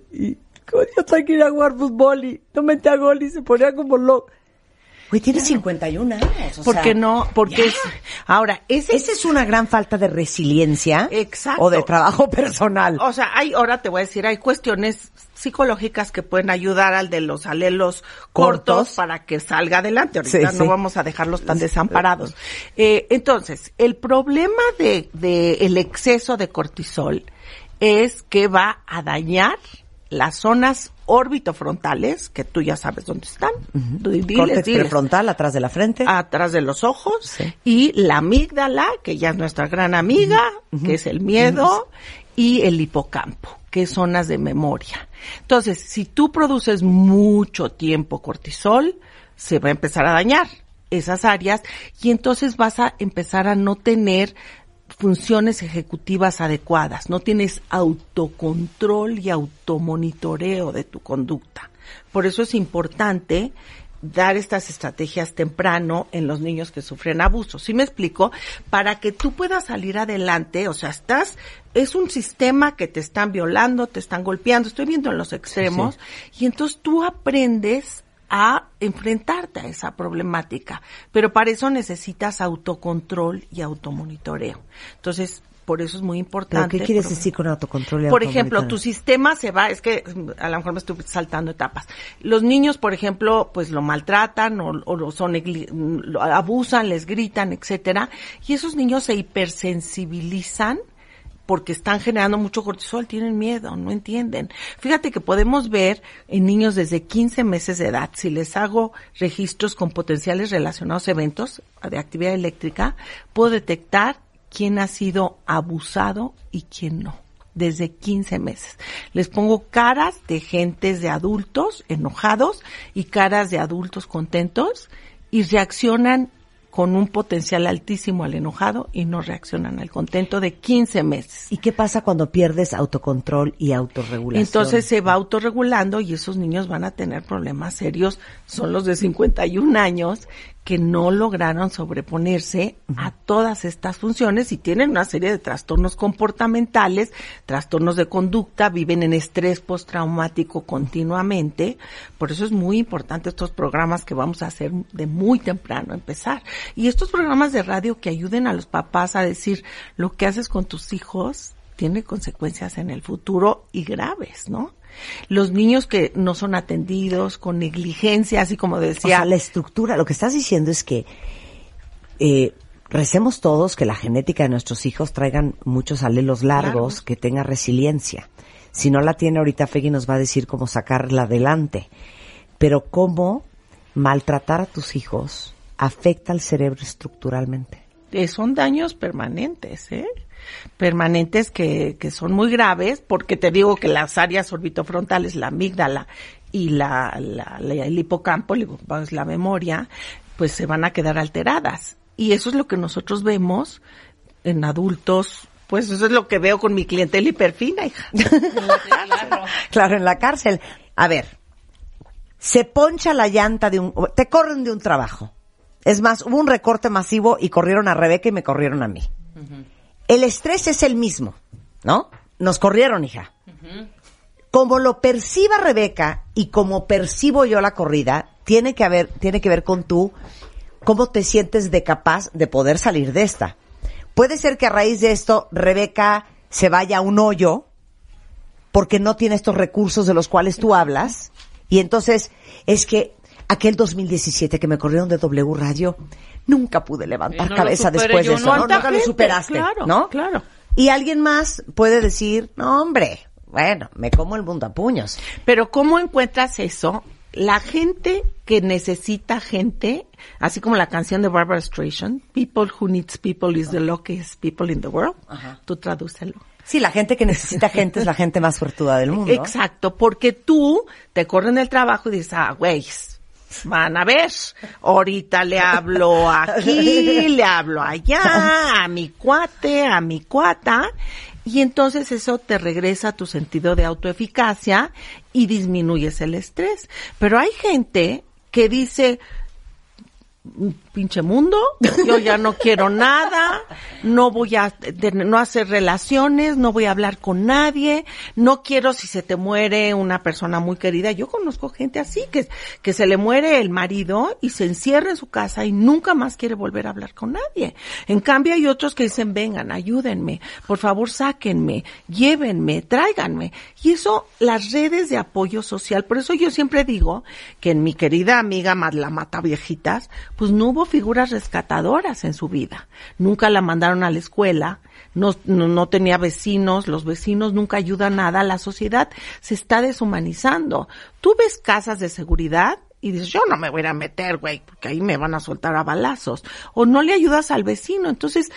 yo tengo que ir a jugar fútbol y no metía gol y se ponía como loco. Güey, tiene 51 años. ¿Por qué no? Porque ahora, esa es una gran falta de resiliencia. Exacto. O de trabajo personal. O sea, ahora te voy a decir, hay cuestiones psicológicas que pueden ayudar al de los alelos cortos para que salga adelante. Ahorita sí, no vamos a dejarlos tan desamparados. Entonces, el problema de el exceso de cortisol es que va a dañar las zonas orbitofrontales, que tú ya sabes dónde están. Uh-huh. Córtex prefrontal, atrás de la frente. Atrás de los ojos. Sí. Y la amígdala, que ya es nuestra gran amiga, uh-huh, que es el miedo, uh-huh, y el hipocampo, que es zonas de memoria. Entonces, si tú produces mucho tiempo cortisol, se va a empezar a dañar esas áreas y entonces vas a empezar a no tener funciones ejecutivas adecuadas, no tienes autocontrol y automonitoreo de tu conducta. Por eso es importante dar estas estrategias temprano en los niños que sufren abuso. ¿Sí me explico? Para que tú puedas salir adelante, o sea, es un sistema que te están violando, te están golpeando, estoy viendo en los extremos, sí, y entonces tú aprendes a enfrentarte a esa problemática, pero para eso necesitas autocontrol y automonitoreo. Entonces, por eso es muy importante. ¿Pero qué quieres decir con autocontrol y automonitoreo? Por ejemplo, tu sistema se va, es que a lo mejor me estoy saltando etapas. Los niños, por ejemplo, pues lo maltratan o lo abusan, les gritan, etcétera, y esos niños se hipersensibilizan porque están generando mucho cortisol, tienen miedo, no entienden. Fíjate que podemos ver en niños desde 15 meses de edad, si les hago registros con potenciales relacionados a eventos de actividad eléctrica, puedo detectar quién ha sido abusado y quién no, desde 15 meses. Les pongo caras de gentes de adultos enojados y caras de adultos contentos y reaccionan con un potencial altísimo al enojado y no reaccionan al contento de 15 meses. ¿Y qué pasa cuando pierdes autocontrol y autorregulación? Entonces se va autorregulando y esos niños van a tener problemas serios. Son los de 51 años que no lograron sobreponerse a todas estas funciones y tienen una serie de trastornos comportamentales, trastornos de conducta, viven en estrés postraumático continuamente. Por eso es muy importante estos programas que vamos a hacer de muy temprano empezar. Y estos programas de radio que ayuden a los papás a decir, lo que haces con tus hijos tiene consecuencias en el futuro y graves, ¿no? Los niños que no son atendidos, con negligencia, así como decía. O sea, la estructura, lo que estás diciendo es que recemos todos que la genética de nuestros hijos traigan muchos alelos largos, que tenga resiliencia. Si no la tiene ahorita, Feggy nos va a decir cómo sacarla adelante. Pero cómo maltratar a tus hijos afecta al cerebro estructuralmente. Son daños permanentes, ¿eh? Permanentes que son muy graves, porque te digo que las áreas orbitofrontales, la amígdala y el hipocampo, es la memoria, pues se van a quedar alteradas. Y eso es lo que nosotros vemos en adultos. Pues eso es lo que veo con mi clientela hiperfina, hija. Claro, en la cárcel. A ver, se poncha la llanta te corren de un trabajo. Es más, hubo un recorte masivo y corrieron a Rebeca y me corrieron a mí. Uh-huh. El estrés es el mismo, ¿no? Nos corrieron, hija. Uh-huh. Como lo perciba Rebeca y como percibo yo la corrida, tiene que ver con tú cómo te sientes de capaz de poder salir de esta. Puede ser que a raíz de esto Rebeca se vaya a un hoyo porque no tiene estos recursos de los cuales tú hablas, y entonces es que aquel 2017 que me corrieron de W Radio, nunca pude levantar cabeza después de eso. No, nunca lo superaste, claro, ¿no? Claro. Y alguien más puede decir, no, hombre, bueno, me como el mundo a puños. Pero ¿cómo encuentras eso? La gente que necesita gente, así como la canción de Barbara Streisand, People Who Needs People is the Luckiest People in the World. Ajá. Tú tradúcelo. Sí, la gente que necesita gente es la gente más fortuda del mundo. Exacto, porque tú te corren el trabajo y dices, güey, van a ver, ahorita le hablo aquí, le hablo allá, a mi cuate, a mi cuata, y entonces eso te regresa a tu sentido de autoeficacia y disminuyes el estrés. Pero hay gente que dice, pinche mundo, yo ya no quiero nada, no voy a no hacer relaciones, no voy a hablar con nadie, no quiero si se te muere una persona muy querida. Yo conozco gente así que se le muere el marido y se encierra en su casa y nunca más quiere volver a hablar con nadie. En cambio hay otros que dicen, vengan, ayúdenme, por favor sáquenme, llévenme, tráiganme. Y eso, las redes de apoyo social. Por eso yo siempre digo que en mi querida amiga la Mata Viejitas, pues no hubo figuras rescatadoras en su vida. Nunca la mandaron a la escuela, no tenía vecinos, los vecinos nunca ayudan nada, la sociedad se está deshumanizando. Tú ves casas de seguridad y dices, yo no me voy a meter, güey, porque ahí me van a soltar a balazos. O no le ayudas al vecino. Entonces,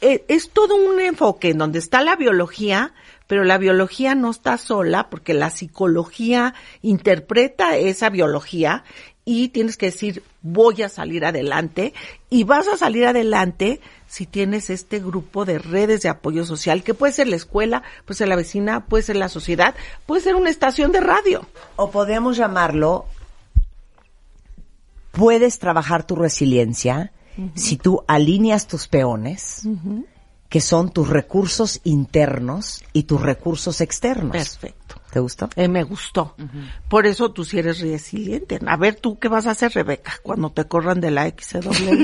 es todo un enfoque en donde está la biología, pero la biología no está sola porque la psicología interpreta esa biología y tienes que decir, voy a salir adelante, y vas a salir adelante si tienes este grupo de redes de apoyo social, que puede ser la escuela, puede ser la vecina, puede ser la sociedad, puede ser una estación de radio. O podemos llamarlo, puedes trabajar tu resiliencia si tú alineas tus peones, que son tus recursos internos y tus recursos externos. Perfecto. ¿Te gustó? Me gustó. Uh-huh. Por eso tú sí eres resiliente. A ver, ¿tú qué vas a hacer, Rebeca, cuando te corran de la XW?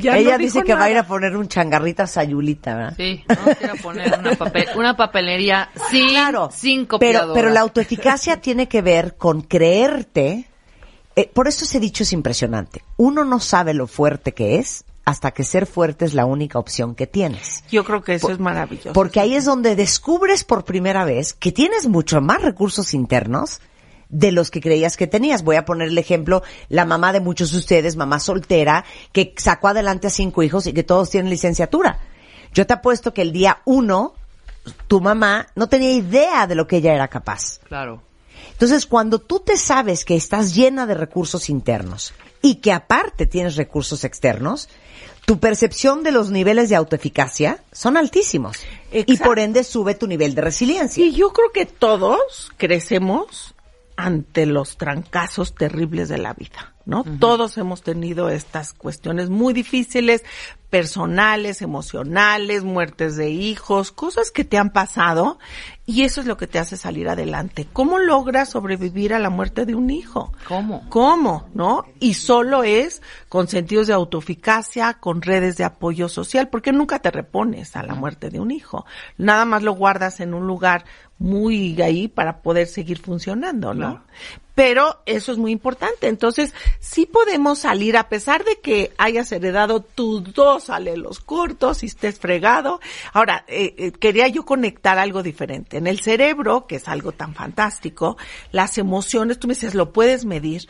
Ya ella no dice que nada. Va a ir a poner un changarrita sayulita, ¿verdad? Sí, vamos a ir a poner una papelería sin copiadora. Pero la autoeficacia tiene que ver con creerte. Por eso ese dicho es impresionante. Uno no sabe lo fuerte que es hasta que ser fuerte es la única opción que tienes. Yo creo que eso es maravilloso. Porque ahí es donde descubres por primera vez que tienes mucho más recursos internos de los que creías que tenías. Voy a poner el ejemplo, la mamá de muchos de ustedes, mamá soltera, que sacó adelante a 5 hijos y que todos tienen licenciatura. Yo te apuesto que el día 1, tu mamá no tenía idea de lo que ella era capaz. Claro. Entonces, cuando tú te sabes que estás llena de recursos internos y que aparte tienes recursos externos, tu percepción de los niveles de autoeficacia son altísimos. Exacto. Y por ende sube tu nivel de resiliencia. Y yo creo que todos crecemos ante los trancazos terribles de la vida. ¿no? Uh-huh. Todos hemos tenido estas cuestiones muy difíciles, personales, emocionales, muertes de hijos, cosas que te han pasado, y eso es lo que te hace salir adelante. ¿Cómo logras sobrevivir a la muerte de un hijo? ¿Cómo? ¿No? Y solo es con sentidos de autoeficacia, con redes de apoyo social, porque nunca te repones a la muerte de un hijo. Nada más lo guardas en un lugar muy ahí para poder seguir funcionando, ¿no? Claro. Pero eso es muy importante. Entonces, sí podemos salir, a pesar de que hayas heredado tus dos alelos cortos y estés fregado. Ahora, quería yo conectar algo diferente. En el cerebro, que es algo tan fantástico, las emociones, tú me dices, lo puedes medir.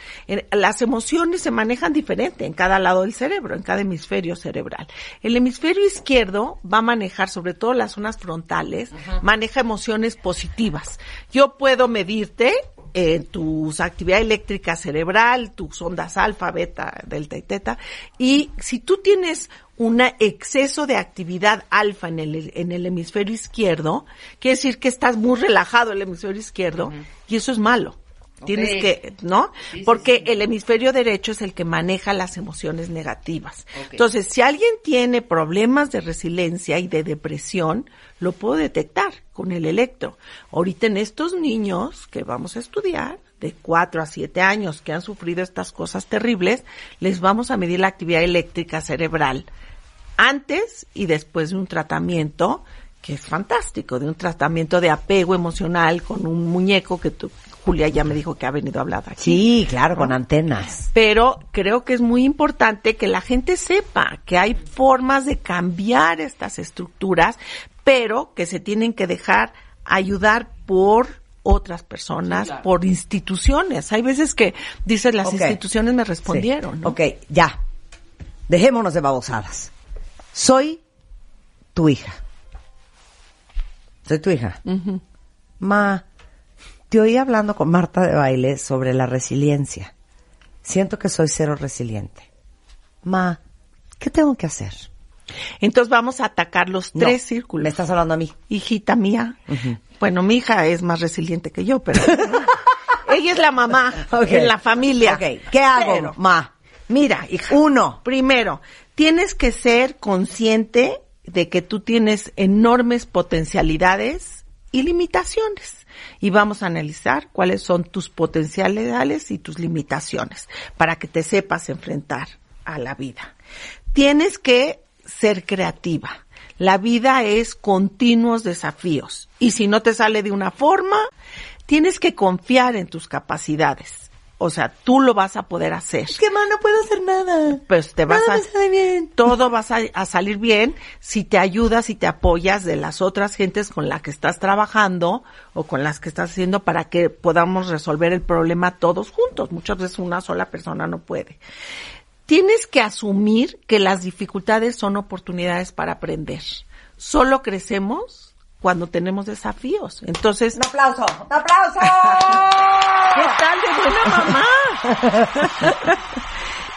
Las emociones se manejan diferente en cada lado del cerebro, en cada hemisferio cerebral. El hemisferio izquierdo va a manejar, sobre todo las zonas frontales, ajá, maneja emociones positivas. Yo puedo medirte tu actividad eléctrica cerebral, tus ondas alfa, beta, delta y teta, y si tú tienes un exceso de actividad alfa en el hemisferio izquierdo, quiere decir que estás muy relajado el hemisferio izquierdo, uh-huh, y eso es malo. Tienes que, ¿no? Sí, porque sí. El hemisferio derecho es el que maneja las emociones negativas. Okay. Entonces, si alguien tiene problemas de resiliencia y de depresión, lo puedo detectar con el electro. Ahorita en estos niños que vamos a estudiar, de 4 a 7 años, que han sufrido estas cosas terribles, les vamos a medir la actividad eléctrica cerebral antes y después de un tratamiento que es fantástico, de un tratamiento de apego emocional con un muñeco que tú... Julia ya me dijo que ha venido a hablar aquí. Sí, claro, ¿no? Con antenas. Pero creo que es muy importante que la gente sepa que hay formas de cambiar estas estructuras, pero que se tienen que dejar ayudar por otras personas, sí, claro, por instituciones. Hay veces que dices, las instituciones me respondieron, sí, ¿no? Ya. Dejémonos de babosadas. Soy tu hija. Uh-huh. Ma... Te oí hablando con Marta de Baile sobre la resiliencia. Siento que soy cero resiliente. Ma, ¿qué tengo que hacer? Entonces vamos a atacar los tres círculos. Me estás hablando a mí. Hijita mía. Uh-huh. Bueno, mi hija es más resiliente que yo, pero... ella es la mamá en la familia. ¿Qué hago, ma? Mira, hija. Primero, tienes que ser consciente de que tú tienes enormes potencialidades y limitaciones. Y vamos a analizar cuáles son tus potencialidades y tus limitaciones para que te sepas enfrentar a la vida. Tienes que ser creativa. La vida es continuos desafíos. Y si no te sale de una forma, tienes que confiar en tus capacidades. O sea, tú lo vas a poder hacer. Es que, ma, no puedo hacer nada. Pues te vas a... Sale bien. Todo vas a salir bien si te ayudas y te apoyas de las otras gentes con las que estás trabajando o con las que estás haciendo para que podamos resolver el problema todos juntos. Muchas veces una sola persona no puede. Tienes que asumir que las dificultades son oportunidades para aprender. Solo crecemos cuando tenemos desafíos. Entonces... ¡Un aplauso! ¿Qué tal de buena mamá?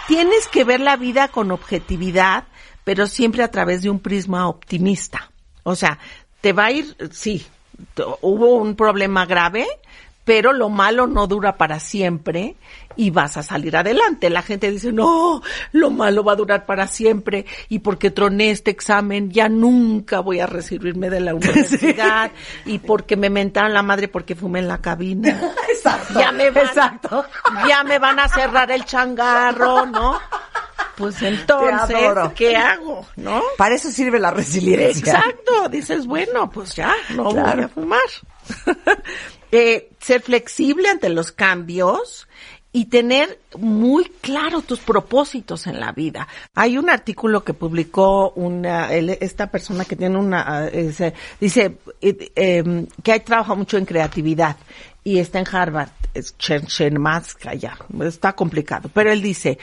Tienes que ver la vida con objetividad, pero siempre a través de un prisma optimista. O sea, te va a ir... Sí, hubo un problema grave, pero lo malo no dura para siempre y vas a salir adelante. La gente dice, no, lo malo va a durar para siempre y porque troné este examen ya nunca voy a recibirme de la universidad, sí, y porque me mentaron la madre porque fumé en la cabina. Exacto. Ya me van a cerrar el changarro, ¿no? Pues entonces, ¿qué hago? ¿No? Para eso sirve la resiliencia. Exacto. Dices, bueno, pues ya, no voy a fumar. Ser flexible ante los cambios y tener muy claro tus propósitos en la vida. Hay un artículo que publicó esta persona que tiene dice que ha trabajado mucho en creatividad y está en Harvard, está complicado, pero él dice,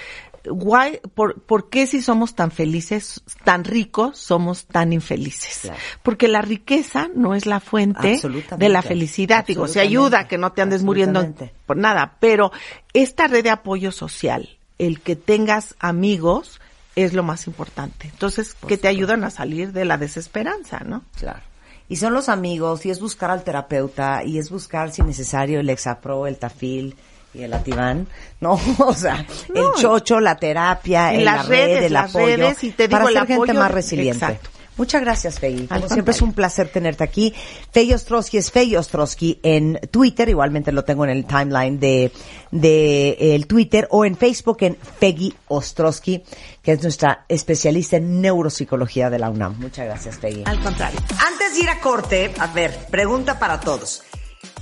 ¿por qué si somos tan felices, tan ricos, somos tan infelices? Claro. Porque la riqueza no es la fuente de la felicidad. Digo, se ayuda a que no te andes muriendo por nada, pero esta red de apoyo social, el que tengas amigos, es lo más importante. Entonces, que te ayudan a salir de la desesperanza, ¿no? Claro. Y son los amigos, y es buscar al terapeuta, y es buscar, si necesario, el Exapro, el Tafil... y el Ativán, no, o sea, no, el chocho, la terapia, las redes, el apoyo, y te digo, para ser gente más resiliente. Exacto. Muchas gracias, Feggy. Como siempre es un placer tenerte aquí. Feggy Ostrowski es Feggy Ostrowski en Twitter, igualmente lo tengo en el timeline de el Twitter, o en Facebook en Feggy Ostrowski, que es nuestra especialista en neuropsicología de la UNAM. Muchas gracias, Feggy. Al contrario. Antes de ir a corte, a ver, pregunta para todos.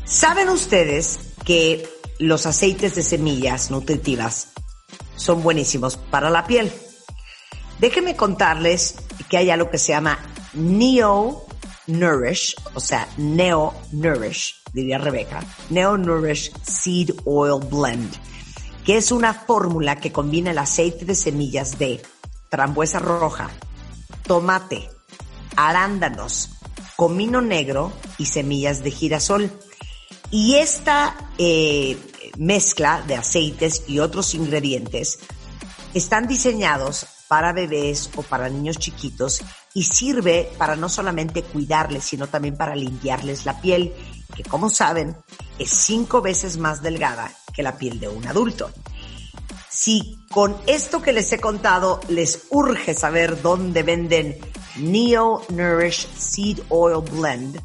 ¿Saben ustedes que los aceites de semillas nutritivas son buenísimos para la piel? Déjenme contarles que hay algo que se llama Neo Nourish, o sea, Neo Nourish, diría Rebeca, Neo Nourish Seed Oil Blend, que es una fórmula que combina el aceite de semillas de frambuesa roja, tomate, arándanos, comino negro y semillas de girasol. Y esta mezcla de aceites y otros ingredientes están diseñados para bebés o para niños chiquitos y sirve para no solamente cuidarles, sino también para limpiarles la piel, que como saben es 5 veces más delgada que la piel de un adulto. Si con esto que les he contado les urge saber dónde venden Neo Nourish Seed Oil Blend,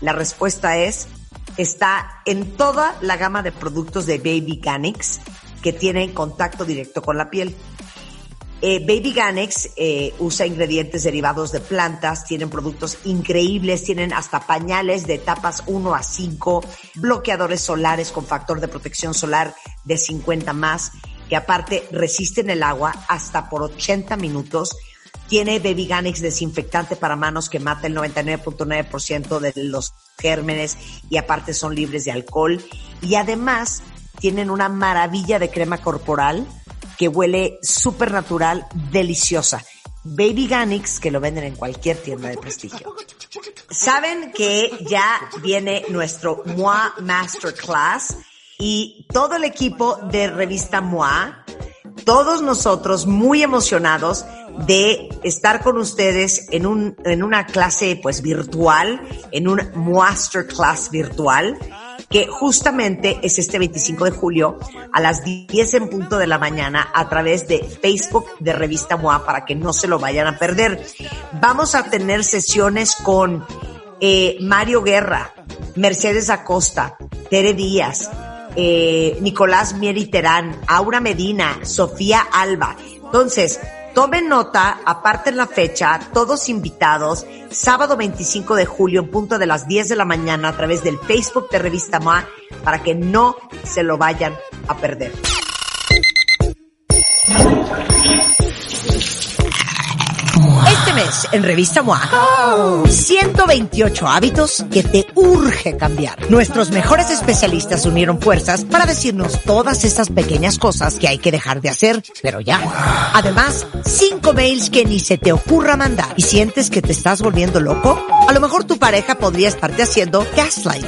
la respuesta es, está en toda la gama de productos de Baby Ganix que tienen contacto directo con la piel. Baby Ganix usa ingredientes derivados de plantas, tienen productos increíbles, tienen hasta pañales de etapas 1 a 5, bloqueadores solares con factor de protección solar de 50 más, que aparte resisten el agua hasta por 80 minutos. Tiene Baby Ganix desinfectante para manos que mata el 99.9% de los gérmenes y aparte son libres de alcohol. Y además tienen una maravilla de crema corporal que huele súper natural, deliciosa. Baby Ganix, que lo venden en cualquier tienda de prestigio. Saben que ya viene nuestro MOA Masterclass y todo el equipo de Revista MOA, todos nosotros muy emocionados de estar con ustedes en una clase pues virtual, en un Masterclass virtual, que justamente es este 25 de julio a las 10 en punto de la mañana a través de Facebook de Revista MOA para que no se lo vayan a perder. Vamos a tener sesiones con Mario Guerra, Mercedes Acosta, Tere Díaz, Nicolás Mieri Terán, Aura Medina, Sofía Alba. Entonces, tomen nota, aparten la fecha, todos invitados, sábado 25 de julio, en punto de las 10 de la mañana, a través del Facebook de Revista MOA, para que no se lo vayan a perder. Este mes, en Revista MOA, 128 hábitos que te urge cambiar. Nuestros mejores especialistas unieron fuerzas para decirnos todas esas pequeñas cosas que hay que dejar de hacer, pero ya. Además, 5 mails que ni se te ocurra mandar. ¿Y sientes que te estás volviendo loco? A lo mejor tu pareja podría estarte haciendo gaslight.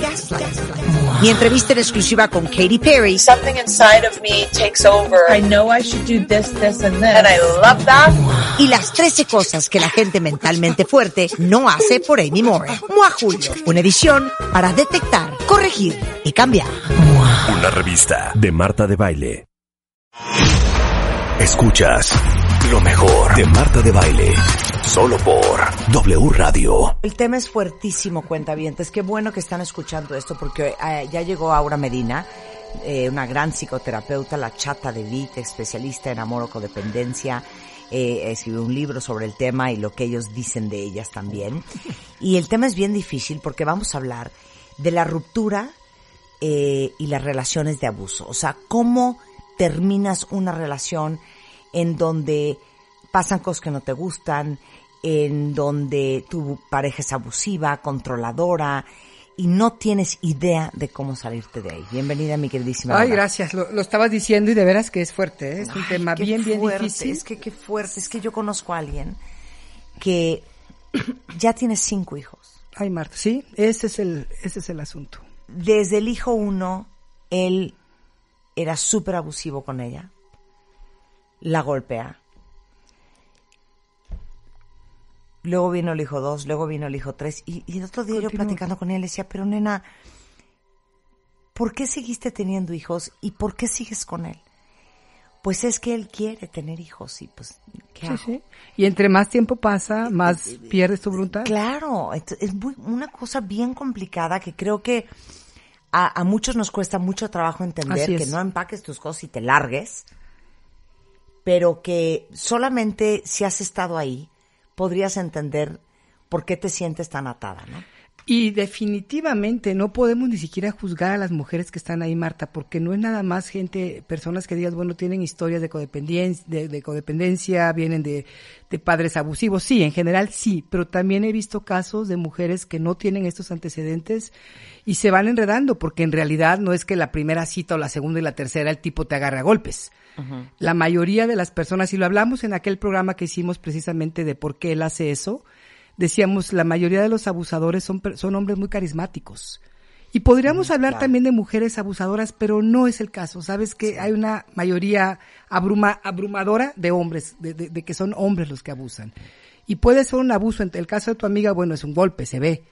Mi entrevista en exclusiva con Katy Perry. Something inside of me takes over. I know I should do this, this and this. And I love that. Y las 13 cosas que la gente mentalmente fuerte no hace por Amy Moore. MOA Julio, una edición para detectar, corregir y cambiar. Una revista de Marta de Baile. Escuchas lo mejor de Marta de Baile. Solo por W Radio. El tema es fuertísimo, cuentavientes. Qué bueno que están escuchando esto porque ya llegó Aura Medina, una gran psicoterapeuta, la Chata de Vit, especialista en amor o codependencia. Escribió un libro sobre el tema y lo que ellos dicen de ellas también. Y el tema es bien difícil porque vamos a hablar de la ruptura y las relaciones de abuso. O sea, cómo terminas una relación en donde pasan cosas que no te gustan, en donde tu pareja es abusiva, controladora, y no tienes idea de cómo salirte de ahí. Bienvenida, mi queridísima. Ay, Ana. Gracias. Lo estabas diciendo y de veras que es fuerte, ¿eh? Es un tema bien difícil. Es que qué fuerte. Es que yo conozco a alguien que ya tiene 5 hijos. Ay, Marta, sí, ese es el asunto. Desde el hijo 1, él era súper abusivo con ella. La golpea. Luego vino el hijo 2, luego vino el hijo 3. Y el otro día yo platicando con él, le decía, pero nena, ¿por qué seguiste teniendo hijos y por qué sigues con él? Pues es que él quiere tener hijos y pues, ¿qué hago? Sí. Y entre más tiempo pasa, más pierdes tu voluntad. Claro, es una cosa bien complicada que creo que a muchos nos cuesta mucho trabajo entender, que no empaques tus cosas y te largues, pero que solamente si has estado ahí podrías entender por qué te sientes tan atada, ¿no? Y definitivamente no podemos ni siquiera juzgar a las mujeres que están ahí, Marta, porque no es nada más gente, personas que digas, bueno, tienen historias de codependencia, vienen de padres abusivos. Sí, en general sí, pero también he visto casos de mujeres que no tienen estos antecedentes y se van enredando, porque en realidad no es que la primera cita o la segunda y la tercera el tipo te agarre a golpes. Uh-huh. La mayoría de las personas, y lo hablamos en aquel programa que hicimos precisamente de por qué él hace eso, decíamos, la mayoría de los abusadores son hombres muy carismáticos. Y podríamos hablar también de mujeres abusadoras, pero no es el caso. Sabes que hay una mayoría abrumadora de hombres, de que son hombres los que abusan. Y puede ser un abuso, en el caso de tu amiga, bueno, es un golpe, se ve.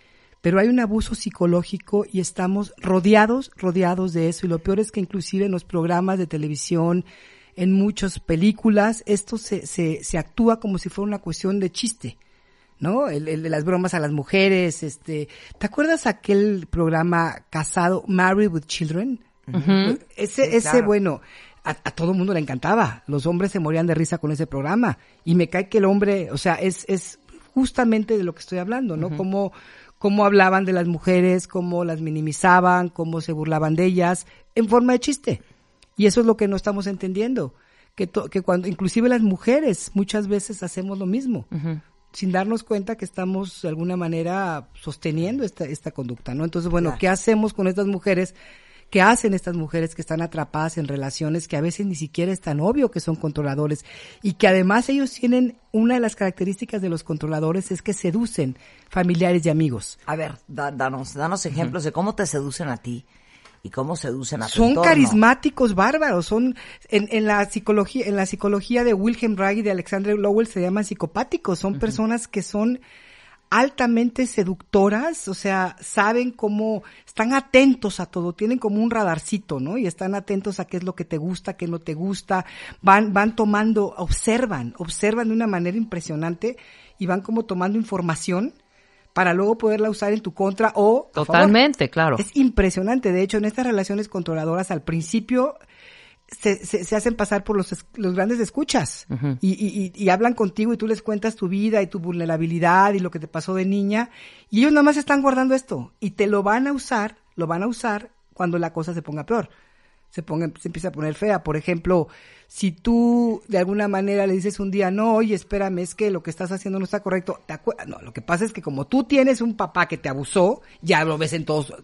Pero hay un abuso psicológico y estamos rodeados de eso. Y lo peor es que inclusive en los programas de televisión, en muchas películas, esto se actúa como si fuera una cuestión de chiste, ¿no? El de las bromas a las mujeres, ¿te acuerdas aquel programa casado, Married with Children? Uh-huh. Ese, bueno, a todo mundo le encantaba. Los hombres se morían de risa con ese programa. Y me cae que el hombre, o sea, es justamente de lo que estoy hablando, ¿no? Uh-huh. Cómo hablaban de las mujeres, cómo las minimizaban, cómo se burlaban de ellas, en forma de chiste. Y eso es lo que no estamos entendiendo. Que cuando, inclusive las mujeres, muchas veces hacemos lo mismo. Uh-huh. Sin darnos cuenta que estamos de alguna manera sosteniendo esta conducta, ¿no? Entonces, bueno, ¿qué hacemos con estas mujeres? ¿Qué hacen estas mujeres que están atrapadas en relaciones que a veces ni siquiera es tan obvio que son controladores? Y que además ellos tienen, una de las características de los controladores es que seducen familiares y amigos. A ver, danos ejemplos de cómo te seducen a ti. ¿Y cómo seducen a tu entorno? Son carismáticos bárbaros, son en la psicología de Wilhelm Reich y de Alexander Lowell se llaman psicopáticos, son personas que son altamente seductoras, o sea, saben cómo, están atentos a todo, tienen como un radarcito, ¿no? Y están atentos a qué es lo que te gusta, qué no te gusta, van tomando, observan de una manera impresionante y van como tomando información para luego poderla usar en tu contra o... Totalmente, claro. Es impresionante. De hecho, en estas relaciones controladoras, al principio se hacen pasar por los grandes escuchas. Uh-huh. Y hablan contigo y tú les cuentas tu vida y tu vulnerabilidad y lo que te pasó de niña. Y ellos nada más están guardando esto. Y te lo van a usar cuando la cosa se ponga peor. Se empieza a poner fea. Por ejemplo, si tú de alguna manera le dices un día, no, oye, espérame, es que lo que estás haciendo no está correcto. No, lo que pasa es que como tú tienes un papá que te abusó, ya lo ves en todos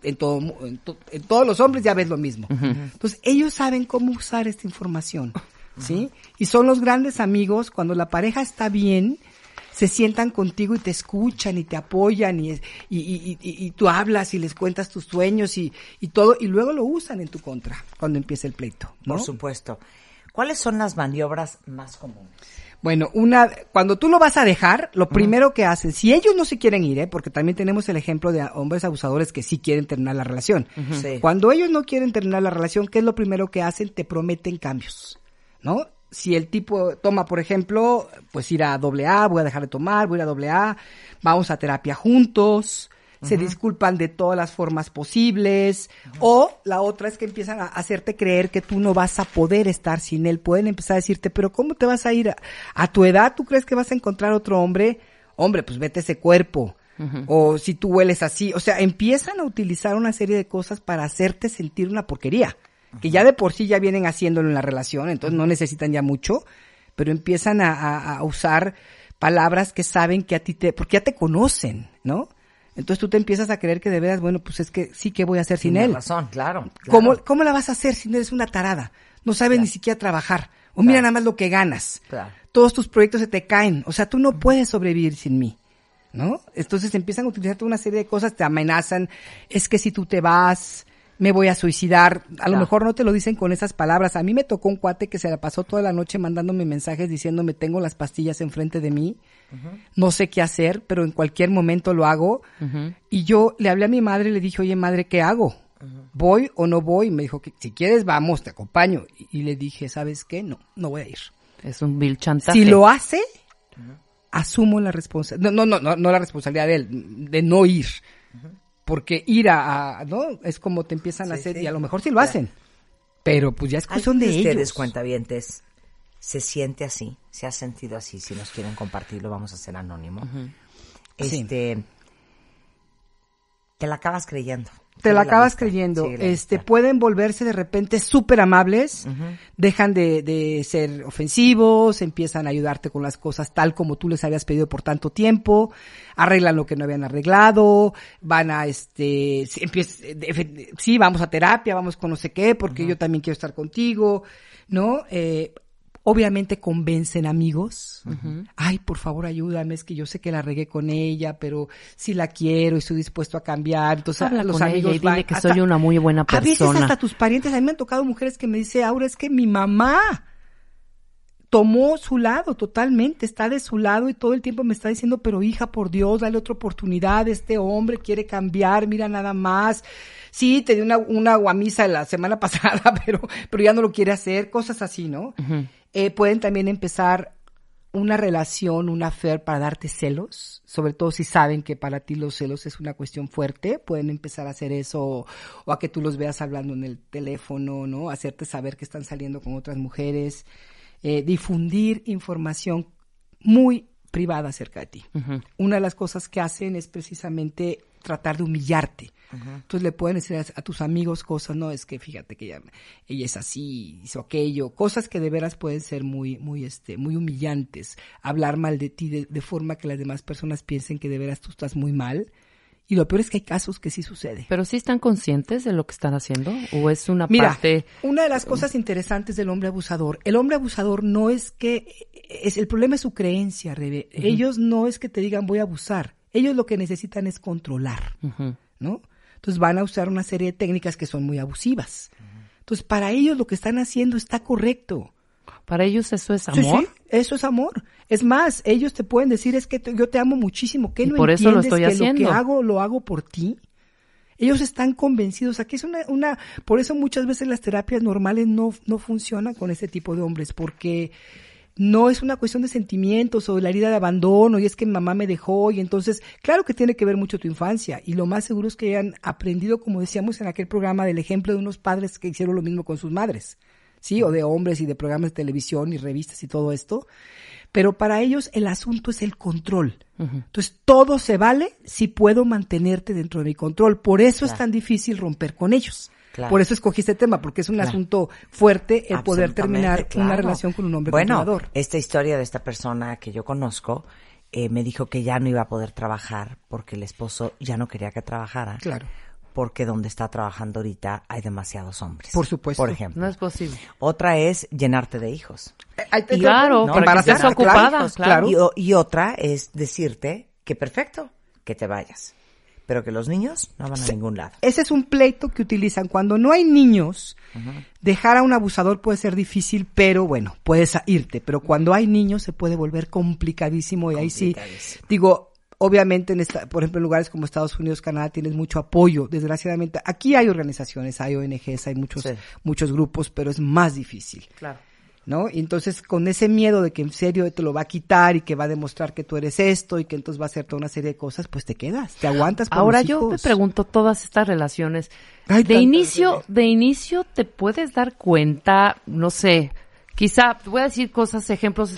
los hombres, ya ves lo mismo. Uh-huh. Entonces, ellos saben cómo usar esta información, ¿sí? Uh-huh. Y son los grandes amigos, cuando la pareja está bien, se sientan contigo y te escuchan y te apoyan y tú hablas y les cuentas tus sueños y todo, y luego lo usan en tu contra cuando empieza el pleito, ¿no? Por supuesto. ¿Cuáles son las maniobras más comunes? Bueno, cuando tú lo vas a dejar, lo primero que hacen, si ellos no se quieren ir, porque también tenemos el ejemplo de hombres abusadores que sí quieren terminar la relación. Uh-huh. Sí. Cuando ellos no quieren terminar la relación, ¿qué es lo primero que hacen? Te prometen cambios, ¿no? Si el tipo toma, por ejemplo, pues ir a AA, voy a dejar de tomar, voy a ir a AA, vamos a terapia juntos, uh-huh. se disculpan de todas las formas posibles, uh-huh. o la otra es que empiezan a hacerte creer que tú no vas a poder estar sin él. Pueden empezar a decirte, pero ¿cómo te vas a ir? A tu edad, ¿tú crees que vas a encontrar otro hombre? Hombre, pues vete ese cuerpo. Uh-huh. O si tú hueles así. O sea, empiezan a utilizar una serie de cosas para hacerte sentir una porquería. Que ya de por sí ya vienen haciéndolo en la relación, entonces no necesitan ya mucho, pero empiezan a usar palabras que saben que a ti porque ya te conocen, ¿no? Entonces tú te empiezas a creer que de veras, bueno, pues es que sí, ¿qué voy a hacer sin él? Tiene razón, claro. ¿Cómo la vas a hacer si no eres una tarada? No sabes ni siquiera trabajar, o mira nada más lo que ganas. Claro. Todos tus proyectos se te caen, o sea, tú no puedes sobrevivir sin mí, ¿no? Entonces empiezan a utilizar toda una serie de cosas, te amenazan, es que si tú te vas... me voy a suicidar, a lo mejor no te lo dicen con esas palabras. A mí me tocó un cuate que se la pasó toda la noche mandándome mensajes diciéndome, tengo las pastillas enfrente de mí, uh-huh. no sé qué hacer, pero en cualquier momento lo hago. Uh-huh. Y yo le hablé a mi madre y le dije, oye madre, ¿qué hago? Uh-huh. ¿voy o no voy? Me dijo que si quieres vamos, te acompaño. Y le dije, ¿sabes qué? No voy a ir. Es un vil chantaje. Si lo hace, asumo la responsabilidad. No la responsabilidad de él, de no ir. Uh-huh. Porque ir a ¿no? Es como te empiezan a hacer, y a lo mejor sí lo hacen. Pero pues ya es cuestión de ellos. Ustedes, cuentavientes, se siente así, se ha sentido así. Si nos quieren compartirlo, vamos a hacer anónimo. Uh-huh. Sí. Te la acabas creyendo. Te la acabas creyendo. Sí, pueden volverse de repente súper amables, uh-huh. Dejan de ser ofensivos, empiezan a ayudarte con las cosas tal como tú les habías pedido por tanto tiempo, arreglan lo que no habían arreglado, van a vamos a terapia, vamos con no sé qué, porque uh-huh. Yo también quiero estar contigo, ¿no? Obviamente convencen amigos. Uh-huh. Ay, por favor, ayúdame, es que yo sé que la regué con ella, pero sí la quiero y estoy dispuesto a cambiar. Entonces, habla los con amigos ella y dile que soy una muy buena persona. A veces hasta tus parientes. A mí me han tocado mujeres que me dicen, Aura, es que mi mamá tomó su lado totalmente, está de su lado y todo el tiempo me está diciendo, pero hija, por Dios, dale otra oportunidad, este hombre quiere cambiar, mira nada más. Sí, te di una guamisa la semana pasada, pero ya no lo quiere hacer, cosas así, ¿no? Uh-huh. Pueden también empezar una relación, una affair para darte celos, sobre todo si saben que para ti los celos es una cuestión fuerte, pueden empezar a hacer eso o a que tú los veas hablando en el teléfono, ¿no? Hacerte saber que están saliendo con otras mujeres, difundir información muy privada acerca de ti. Uh-huh. Una de las cosas que hacen es precisamente tratar de humillarte. Uh-huh. Entonces le pueden decir a tus amigos cosas, no, es que fíjate que ella es así, hizo aquello, cosas que de veras pueden ser muy humillantes, hablar mal de ti de forma que las demás personas piensen que de veras tú estás muy mal. Y lo peor es que hay casos que sí sucede. ¿Pero sí están conscientes de lo que están haciendo? ¿O es una parte...? Mira, una de las cosas interesantes del hombre abusador. El hombre abusador no es que... el problema es su creencia, Rebe. Uh-huh. Ellos no es que te digan voy a abusar. Ellos lo que necesitan es controlar, uh-huh. ¿no? Entonces van a usar una serie de técnicas que son muy abusivas. Uh-huh. Entonces para ellos lo que están haciendo está correcto. ¿Para ellos eso es amor? Sí, eso es amor. Es más, ellos te pueden decir, es que yo te amo muchísimo, ¿qué no entiendes lo estoy haciendo? Lo que hago, lo hago por ti. Ellos están convencidos. Aquí es una por eso muchas veces las terapias normales no funcionan con este tipo de hombres, porque no es una cuestión de sentimientos o de la herida de abandono, y es que mi mamá me dejó, y entonces, claro que tiene que ver mucho tu infancia, y lo más seguro es que hayan aprendido, como decíamos en aquel programa, del ejemplo de unos padres que hicieron lo mismo con sus madres. Sí, o de hombres y de programas de televisión y revistas y todo esto, pero para ellos el asunto es el control. Uh-huh. Entonces, todo se vale si puedo mantenerte dentro de mi control. Por eso es tan difícil romper con ellos. Claro. Por eso escogí este tema, porque es un asunto fuerte el poder terminar una relación con un hombre controlador. Bueno, esta historia de esta persona que yo conozco, me dijo que ya no iba a poder trabajar porque el esposo ya no quería que trabajara. Claro. Porque donde está trabajando ahorita hay demasiados hombres. Por supuesto. Por ejemplo. No es posible. Otra es llenarte de hijos. Claro, ¿no? Para que estés ocupada. Claro. Y otra es decirte que perfecto, que te vayas. Pero que los niños no van a ningún lado. Ese es un pleito que utilizan. Cuando no hay niños, uh-huh. Dejar a un abusador puede ser difícil, pero bueno, puedes irte. Pero cuando hay niños se puede volver complicadísimo. Y ahí sí, digo... Obviamente, por ejemplo, en lugares como Estados Unidos, Canadá, tienes mucho apoyo. Desgraciadamente, aquí hay organizaciones, hay ONGs, hay muchos grupos, pero es más difícil. Claro. ¿No? Y entonces, con ese miedo de que en serio te lo va a quitar y que va a demostrar que tú eres esto y que entonces va a hacer toda una serie de cosas, pues te quedas, te aguantas con los hijos. Ahora yo me pregunto todas estas relaciones. De inicio te puedes dar cuenta, no sé, quizá, voy a decir cosas, ejemplos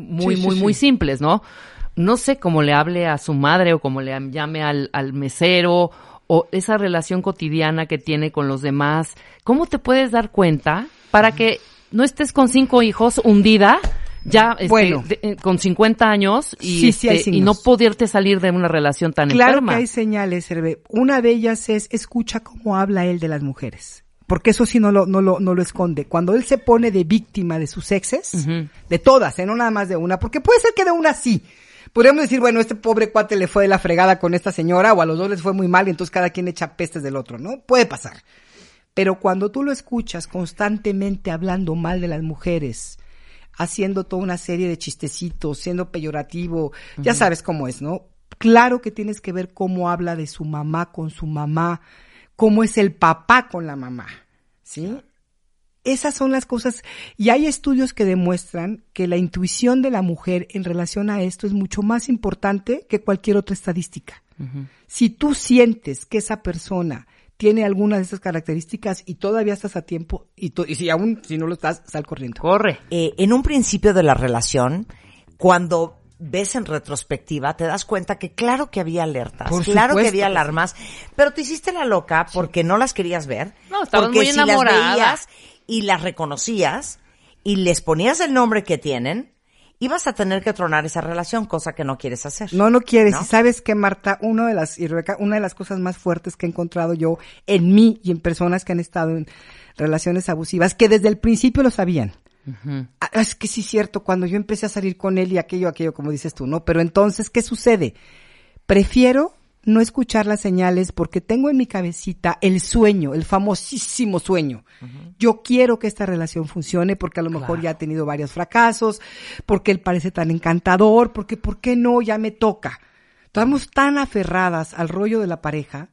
muy simples, ¿no? No sé cómo le hable a su madre o cómo le llame al mesero o esa relación cotidiana que tiene con los demás. ¿Cómo te puedes dar cuenta para que no estés con 5 hijos hundida ya con 50 años y no poderte salir de una relación tan enferma? Claro que hay señales, Hervé. Una de ellas es escucha cómo habla él de las mujeres. Porque eso sí no lo esconde. Cuando él se pone de víctima de sus exes, uh-huh. de todas, no nada más de una, porque puede ser que de una sí. Podríamos decir, bueno, este pobre cuate le fue de la fregada con esta señora o a los dos les fue muy mal y entonces cada quien echa pestes del otro, ¿no? Puede pasar. Pero cuando tú lo escuchas constantemente hablando mal de las mujeres, haciendo toda una serie de chistecitos, siendo peyorativo, uh-huh. ya sabes cómo es, ¿no? Claro que tienes que ver cómo habla de su mamá con su mamá, cómo es el papá con la mamá, ¿sí? Esas son las cosas, y hay estudios que demuestran que la intuición de la mujer en relación a esto es mucho más importante que cualquier otra estadística. Uh-huh. Si tú sientes que esa persona tiene alguna de esas características y todavía estás a tiempo, y si aún si no lo estás, sal corriendo. Corre. En un principio de la relación, cuando ves en retrospectiva, te das cuenta que claro que había alertas, por claro supuesto, que había alarmas, pero te hiciste la loca porque sí, no las querías ver. No, estabas muy enamorada. Las veías y las reconocías y les ponías el nombre que tienen, ibas a tener que tronar esa relación, cosa que no quieres hacer. No, no quieres. ¿No? Y sabes que, Marta, una de las cosas más fuertes que he encontrado yo en mí y en personas que han estado en relaciones abusivas, que desde el principio lo sabían. Uh-huh. Es que sí es cierto, cuando yo empecé a salir con él y aquello, como dices tú, ¿no? Pero entonces, ¿qué sucede? Prefiero no escuchar las señales porque tengo en mi cabecita el sueño, el famosísimo sueño. Uh-huh. Yo quiero que esta relación funcione porque a lo mejor ya ha tenido varios fracasos, porque él parece tan encantador, porque ¿por qué no? Ya me toca. Estamos tan aferradas al rollo de la pareja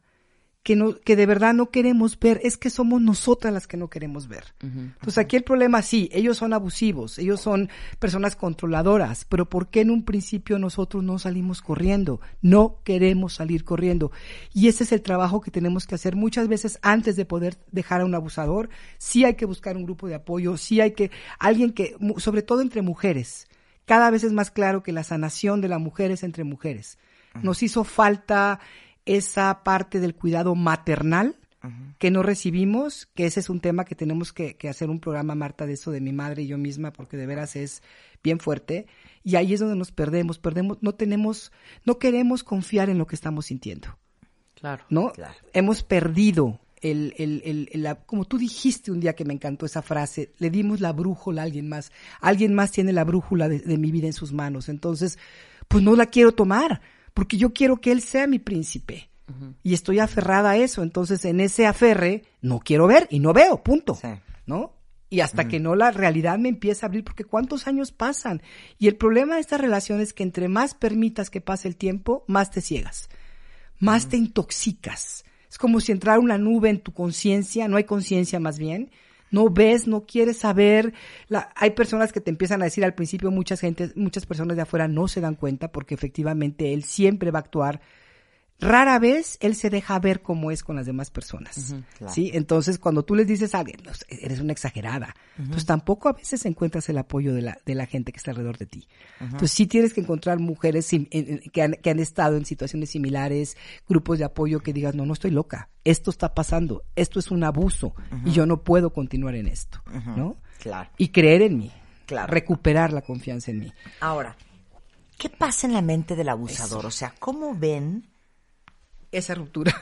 que de verdad no queremos ver, es que somos nosotras las que no queremos ver. Uh-huh. Entonces aquí el problema, sí, ellos son abusivos, ellos son personas controladoras, pero ¿por qué en un principio nosotros no salimos corriendo? No queremos salir corriendo. Y ese es el trabajo que tenemos que hacer. Muchas veces antes de poder dejar a un abusador, sí hay que buscar un grupo de apoyo, sí hay que, alguien que, sobre todo entre mujeres, cada vez es más claro que la sanación de la mujer es entre mujeres. Uh-huh. Nos hizo falta esa parte del cuidado maternal, uh-huh, que no recibimos, que ese es un tema que tenemos que hacer un programa, Marta, de eso de mi madre y yo misma, porque de veras es bien fuerte, y ahí es donde nos perdemos, no queremos confiar en lo que estamos sintiendo. Claro. ¿No? Claro. Hemos perdido como tú dijiste un día que me encantó esa frase, le dimos la brújula a alguien más tiene la brújula de mi vida en sus manos, entonces, pues no la quiero tomar, porque yo quiero que él sea mi príncipe, uh-huh, y estoy aferrada a eso, entonces en ese aferre no quiero ver y no veo, punto, sí, ¿no? Y hasta uh-huh que no la realidad me empieza a abrir, porque ¿cuántos años pasan? Y el problema de estas relaciones es que entre más permitas que pase el tiempo, más te ciegas, más uh-huh te intoxicas. Es como si entrara una nube en tu conciencia, no hay conciencia más bien, no ves, no quieres saber. Hay personas que te empiezan a decir al principio, muchas personas de afuera no se dan cuenta porque efectivamente él siempre va a actuar. Rara vez él se deja ver cómo es con las demás personas, uh-huh, claro, ¿sí? Entonces, cuando tú les dices a alguien, eres una exagerada, uh-huh, pues tampoco a veces encuentras el apoyo de la gente que está alrededor de ti. Uh-huh. Entonces, sí tienes que encontrar mujeres que han estado en situaciones similares, grupos de apoyo que digas, no estoy loca, esto está pasando, esto es un abuso, uh-huh, y yo no puedo continuar en esto, uh-huh, ¿no? Claro. Y creer en mí, claro, recuperar la confianza en mí. Ahora, ¿qué pasa en la mente del abusador? Eso. O sea, ¿cómo ven esa ruptura?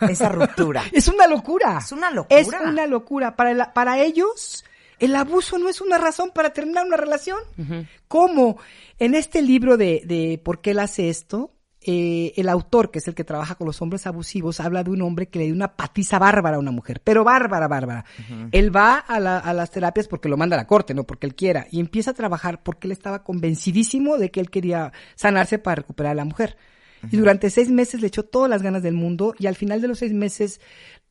Es una locura. Es una locura. Para ellos, el abuso no es una razón para terminar una relación. Uh-huh. ¿Cómo? En este libro de ¿Por qué él hace esto? El autor, que es el que trabaja con los hombres abusivos, habla de un hombre que le dio una patiza bárbara a una mujer, pero bárbara. Uh-huh. Él va a las terapias porque lo manda a la corte, no porque él quiera, y empieza a trabajar porque él estaba convencidísimo de que él quería sanarse para recuperar a la mujer. Y durante 6 meses le echó todas las ganas del mundo y al final de los 6 meses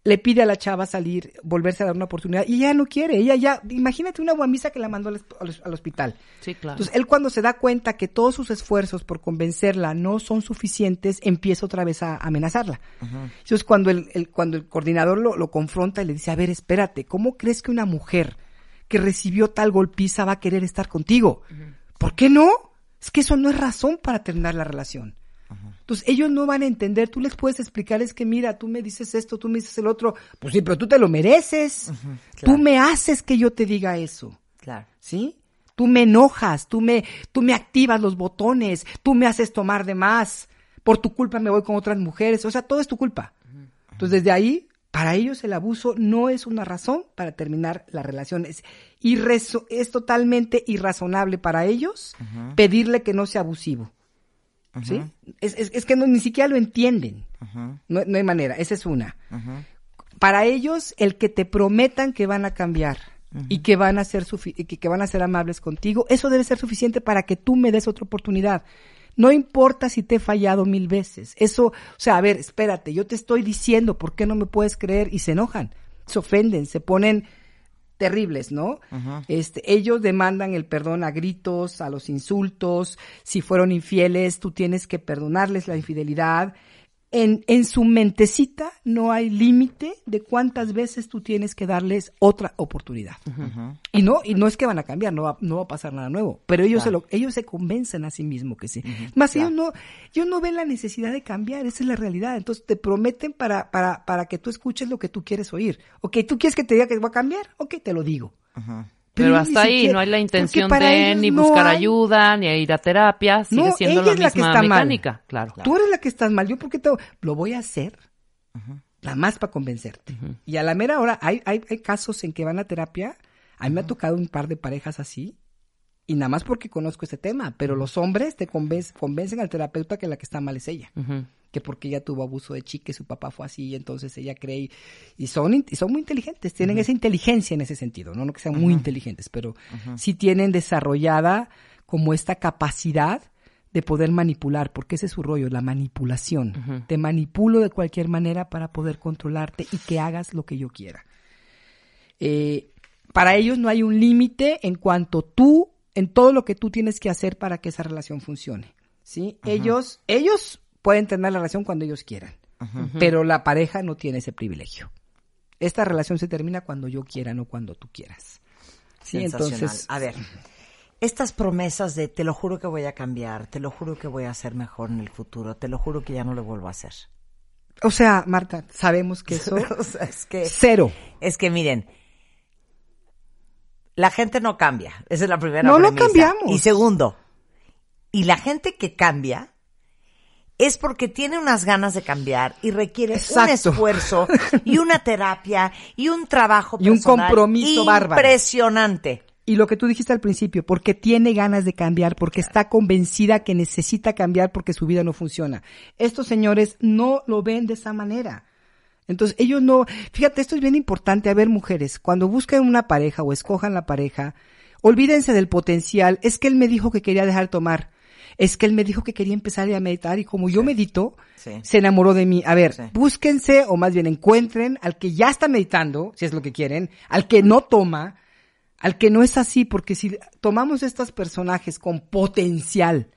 le pide a la chava salir, volverse a dar una oportunidad y ella no quiere, imagínate una guamisa que la mandó al hospital. Sí, claro. Entonces él cuando se da cuenta que todos sus esfuerzos por convencerla no son suficientes, empieza otra vez a amenazarla. Uh-huh. Entonces cuando el coordinador lo confronta y le dice, a ver, espérate, ¿cómo crees que una mujer que recibió tal golpiza va a querer estar contigo? Uh-huh. ¿Por qué no? Es que eso no es razón para terminar la relación. Entonces ellos no van a entender, tú les puedes explicar, es que mira, tú me dices esto, tú me dices el otro, pues sí, pero tú te lo mereces, uh-huh, claro, tú me haces que yo te diga eso, claro, ¿sí? Tú me enojas, tú me activas los botones, tú me haces tomar de más, por tu culpa me voy con otras mujeres, o sea, todo es tu culpa. Uh-huh. Entonces desde ahí, para ellos el abuso no es una razón para terminar la relación, es totalmente irrazonable para ellos, uh-huh, pedirle que no sea abusivo. ¿Sí? Uh-huh. Es que no, ni siquiera lo entienden. Uh-huh. No hay manera, esa es una. Uh-huh. Para ellos, el que te prometan que van a cambiar, uh-huh, y que van a ser amables contigo, eso debe ser suficiente para que tú me des otra oportunidad. No importa si te he fallado 1000 veces. Eso, o sea, a ver, espérate, yo te estoy diciendo, ¿por qué no me puedes creer? Y se enojan, se ofenden, se ponen terribles, ¿no? Uh-huh. Ellos demandan el perdón a gritos, a los insultos. Si fueron infieles, tú tienes que perdonarles la infidelidad. En su mentecita no hay límite de cuántas veces tú tienes que darles otra oportunidad. Uh-huh. Y no es que van a cambiar, no va a pasar nada nuevo, pero ellos ellos se convencen a sí mismos que sí. Uh-huh. Más ellos no ven la necesidad de cambiar, esa es la realidad. Entonces te prometen para que tú escuches lo que tú quieres oír. Ok, tú quieres que te diga que va a cambiar, ok, te lo digo. Ajá. Uh-huh. Pero hasta ahí siquiera, no hay la intención de ni buscar ayuda, ni ir a terapia, sigue siendo la misma mecánica. Claro, claro. Tú eres la que estás mal, yo porque lo voy a hacer, uh-huh, nada más para convencerte. Uh-huh. Y a la mera hora, hay casos en que van a terapia, a mí me ha tocado un par de parejas así, y nada más porque conozco este tema, pero los hombres te convencen al terapeuta que la que está mal es ella. Uh-huh. Que porque ella tuvo abuso de chica, su papá fue así, entonces ella cree, y son muy inteligentes, tienen, uh-huh, esa inteligencia en ese sentido, no que sean, uh-huh, muy inteligentes, pero, uh-huh, sí tienen desarrollada como esta capacidad de poder manipular, porque ese es su rollo, la manipulación. Uh-huh. Te manipulo de cualquier manera para poder controlarte y que hagas lo que yo quiera. Para ellos no hay un límite en cuanto tú, en todo lo que tú tienes que hacer para que esa relación funcione, ¿sí? Uh-huh. Ellos pueden tener la relación cuando ellos quieran, ajá, pero la pareja no tiene ese privilegio. Esta relación se termina cuando yo quiera, no cuando tú quieras. Sí, entonces, a ver, estas promesas de te lo juro que voy a cambiar, te lo juro que voy a ser mejor en el futuro, te lo juro que ya no lo vuelvo a hacer. O sea, Marta, sabemos que eso cero. Es que miren, la gente no cambia, esa es la primera premisa. No cambiamos. Y segundo, y la gente que cambia es porque tiene unas ganas de cambiar y requiere, exacto, un esfuerzo y una terapia y un trabajo personal. Y un compromiso bárbaro. Impresionante. Y lo que tú dijiste al principio, porque tiene ganas de cambiar, porque está convencida que necesita cambiar porque su vida no funciona. Estos señores no lo ven de esa manera. Entonces ellos no... Fíjate, esto es bien importante. A ver, mujeres, cuando busquen una pareja o escojan la pareja, olvídense del potencial. Es que él me dijo que quería dejar de tomar. Es que él me dijo que quería empezar a meditar y como yo medito, se enamoró de mí. A ver, búsquense, o más bien encuentren al que ya está meditando, si es lo que quieren, al que no toma, al que no es así, porque si tomamos estos personajes con potencial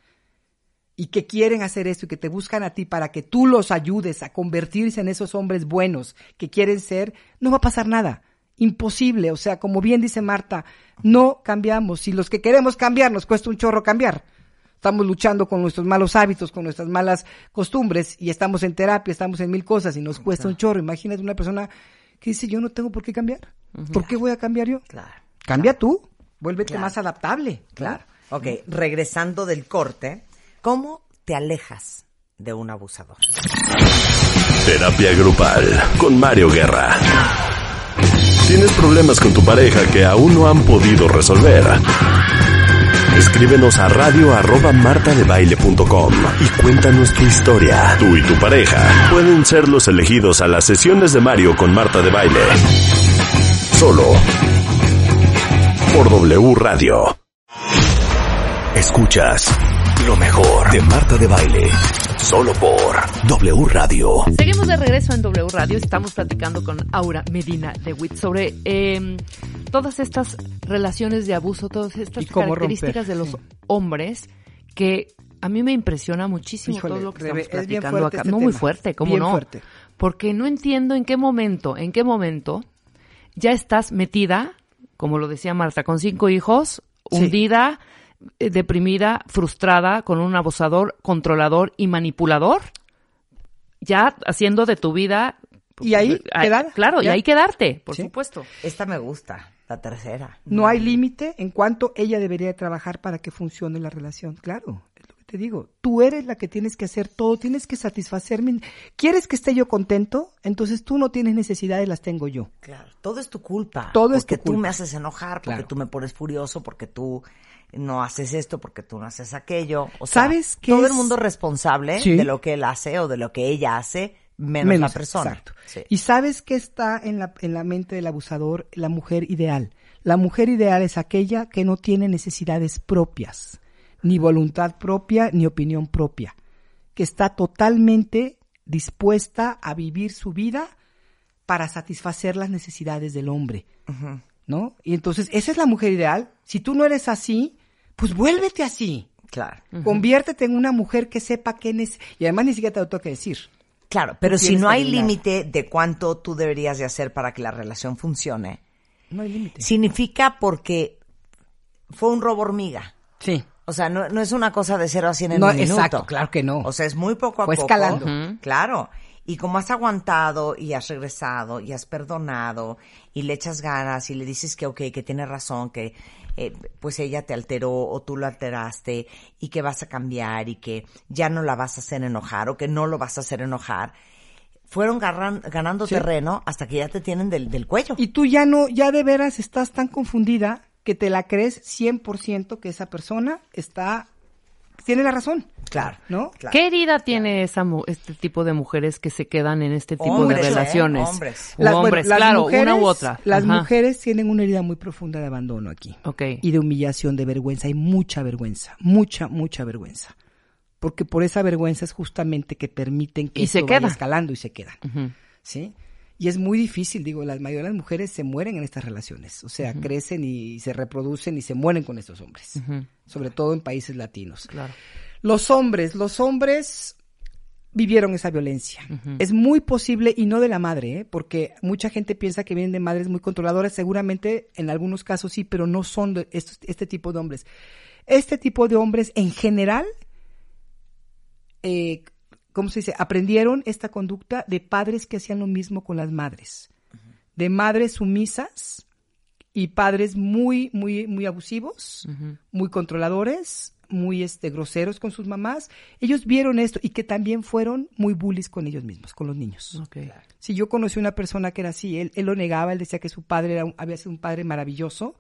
y que quieren hacer esto y que te buscan a ti para que tú los ayudes a convertirse en esos hombres buenos que quieren ser, no va a pasar nada. Imposible, o sea, como bien dice Marta, no cambiamos. Si los que queremos cambiar nos cuesta un chorro cambiar. Estamos luchando con nuestros malos hábitos, con nuestras malas costumbres y estamos en terapia, estamos en 1000 cosas y nos cuesta, claro, un chorro. Imagínate una persona que dice, yo no tengo por qué cambiar. Uh-huh. ¿Por qué voy a cambiar yo? Claro. Cambia tú, vuélvete más adaptable. Claro. Ok, regresando del corte, ¿cómo te alejas de un abusador? Terapia grupal con Mario Guerra. ¿Tienes problemas con tu pareja que aún no han podido resolver? Escríbenos a radio@martadebaile.com y cuéntanos tu historia. Tú y tu pareja pueden ser los elegidos a las sesiones de Mario con Marta de Baile. Solo por W Radio. Escuchas lo mejor de Marta de Baile. Solo por W Radio. Seguimos de regreso en W Radio. Estamos platicando con Aura Medina de Witt sobre todas estas relaciones de abuso, todas estas características de los hombres que a mí me impresiona muchísimo. Híjole, todo lo que estamos platicando es acá. Este muy fuerte, ¿cómo bien no? Fuerte. Porque no entiendo en qué momento ya estás metida, como lo decía Marta, con 5 hijos, hundida, deprimida, frustrada, con un abusador, controlador y manipulador, ya haciendo de tu vida... Y ahí quedar. Claro, y ahí quedarte, por supuesto. Esta me gusta, la tercera. No hay límite en cuanto ella debería trabajar para que funcione la relación, claro. Te digo, tú eres la que tienes que hacer todo, tienes que satisfacerme. ¿Quieres que esté yo contento? Entonces tú no tienes necesidades, las tengo yo. Claro, todo es tu culpa. Todo es tu culpa. Porque tú me haces enojar, porque tú me pones furioso, porque tú no haces esto, porque tú no haces aquello. O sea, ¿sabes qué? Todo el mundo es responsable de lo que él hace o de lo que ella hace, menos la persona. Exacto. Sí. ¿Y sabes qué está en la mente del abusador? La mujer ideal. La mujer ideal es aquella que no tiene necesidades propias. ni voluntad propia, ni opinión propia, que está totalmente dispuesta a vivir su vida para satisfacer las necesidades del hombre, uh-huh, ¿no? Y entonces, esa es la mujer ideal. Si tú no eres así, pues vuélvete así. Claro. Uh-huh. Conviértete en una mujer que sepa qué es. Y además ni siquiera te lo tengo que decir. Claro, pero si no hay límite de cuánto tú deberías de hacer para que la relación funcione. No hay límite. Significa porque fue un robo hormiga. Sí. O sea, no es una cosa de 0 a 100 en un minuto. No, exacto, claro que no. O sea, es muy poco a poco. Fue escalando. Uh-huh. Claro. Y como has aguantado y has regresado y has perdonado y le echas ganas y le dices que ok, que tiene razón, que pues ella te alteró o tú lo alteraste y que vas a cambiar y que ya no la vas a hacer enojar o que no lo vas a hacer enojar, fueron ganando sí, terreno hasta que ya te tienen del cuello. Y tú ya de veras estás tan confundida que te la crees 100% que esa persona tiene la razón. Claro, ¿no? Claro. ¿Qué herida tiene este tipo de mujeres que se quedan en este tipo de relaciones? Hombres. Mujeres, una u otra. Las ajá, mujeres tienen una herida muy profunda de abandono aquí. Okay. Y de humillación, de vergüenza. Hay mucha vergüenza, mucha, mucha vergüenza. Porque por esa vergüenza es justamente que permiten que esto vaya escalando y se quedan. Uh-huh. ¿Sí? Y es muy difícil, digo, la mayoría de las mujeres se mueren en estas relaciones. O sea, uh-huh, crecen y se reproducen y se mueren con estos hombres. Uh-huh. Sobre todo en países latinos. Claro. Los hombres vivieron esa violencia. Uh-huh. Es muy posible, y no de la madre, porque mucha gente piensa que vienen de madres muy controladoras. Seguramente, en algunos casos sí, pero no son de este tipo de hombres. Este tipo de hombres, en general, ¿cómo se dice? Aprendieron esta conducta de padres que hacían lo mismo con las madres. Uh-huh. De madres sumisas y padres muy, muy, muy abusivos, uh-huh, muy controladores, muy groseros con sus mamás. Ellos vieron esto y que también fueron muy bullies con ellos mismos, con los niños. Okay. Claro. Si yo conocí a una persona que era así, él lo negaba, él decía que su padre había sido un padre maravilloso.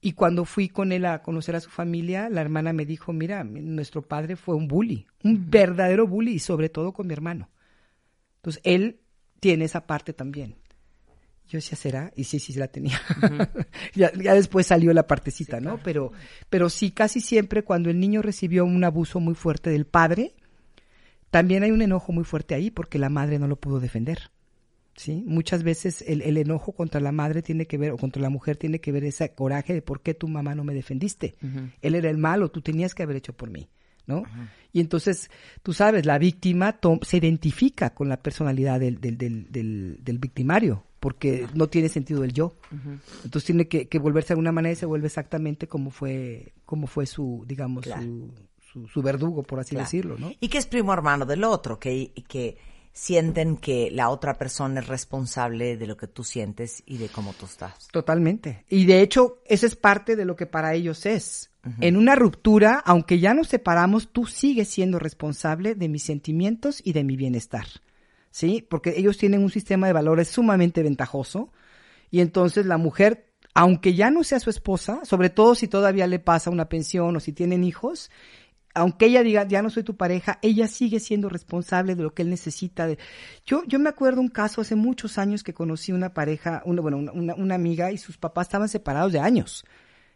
Y cuando fui con él a conocer a su familia, la hermana me dijo, mira, nuestro padre fue un bully, un uh-huh, verdadero bully, y sobre todo con mi hermano. Entonces, él tiene esa parte también. Yo decía, ¿será? Y sí, la tenía. Uh-huh. ya después salió la partecita, sí, ¿no? Claro. Pero sí, casi siempre cuando el niño recibió un abuso muy fuerte del padre, también hay un enojo muy fuerte ahí porque la madre no lo pudo defender. Sí, muchas veces el enojo contra la madre tiene que ver, o contra la mujer tiene que ver ese coraje de por qué tu mamá no me defendiste. Uh-huh. Él era el malo, tú tenías que haber hecho por mí, ¿no? Uh-huh. Y entonces, tú sabes, la víctima se identifica con la personalidad del victimario, porque uh-huh, no tiene sentido el yo. Uh-huh. Entonces tiene que volverse de alguna manera y se vuelve exactamente como fue su, digamos, claro, su verdugo, por así claro, decirlo, ¿no? Y que es primo hermano del otro, que sienten que la otra persona es responsable de lo que tú sientes y de cómo tú estás. Totalmente. Y de hecho, eso es parte de lo que para ellos es. Uh-huh. En una ruptura, aunque ya nos separamos, tú sigues siendo responsable de mis sentimientos y de mi bienestar. ¿Sí? Porque ellos tienen un sistema de valores sumamente ventajoso. Y entonces la mujer, aunque ya no sea su esposa, sobre todo si todavía le pasa una pensión o si tienen hijos, aunque ella diga, ya no soy tu pareja, ella sigue siendo responsable de lo que él necesita. Yo me acuerdo un caso hace muchos años que conocí una pareja, una amiga, y sus papás estaban separados de años.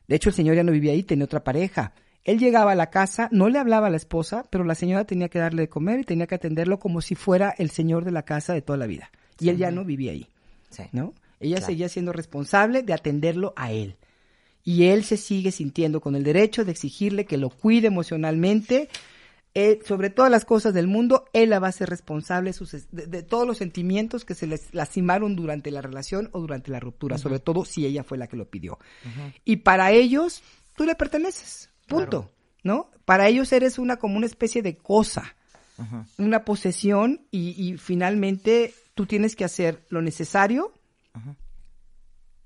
De hecho, el señor ya no vivía ahí, tenía otra pareja. Él llegaba a la casa, no le hablaba a la esposa, pero la señora tenía que darle de comer y tenía que atenderlo como si fuera el señor de la casa de toda la vida. Y él ya no vivía ahí, sí, ¿no? Ella claro, seguía siendo responsable de atenderlo a él. Y él se sigue sintiendo con el derecho de exigirle que lo cuide emocionalmente. Sobre todas las cosas del mundo, él la va a ser responsable de todos los sentimientos que se les lastimaron durante la relación o durante la ruptura, uh-huh, sobre todo si ella fue la que lo pidió. Uh-huh. Y para ellos, tú le perteneces, punto, claro, ¿no? Para ellos eres como una especie de cosa, uh-huh, una posesión, y finalmente tú tienes que hacer lo necesario uh-huh,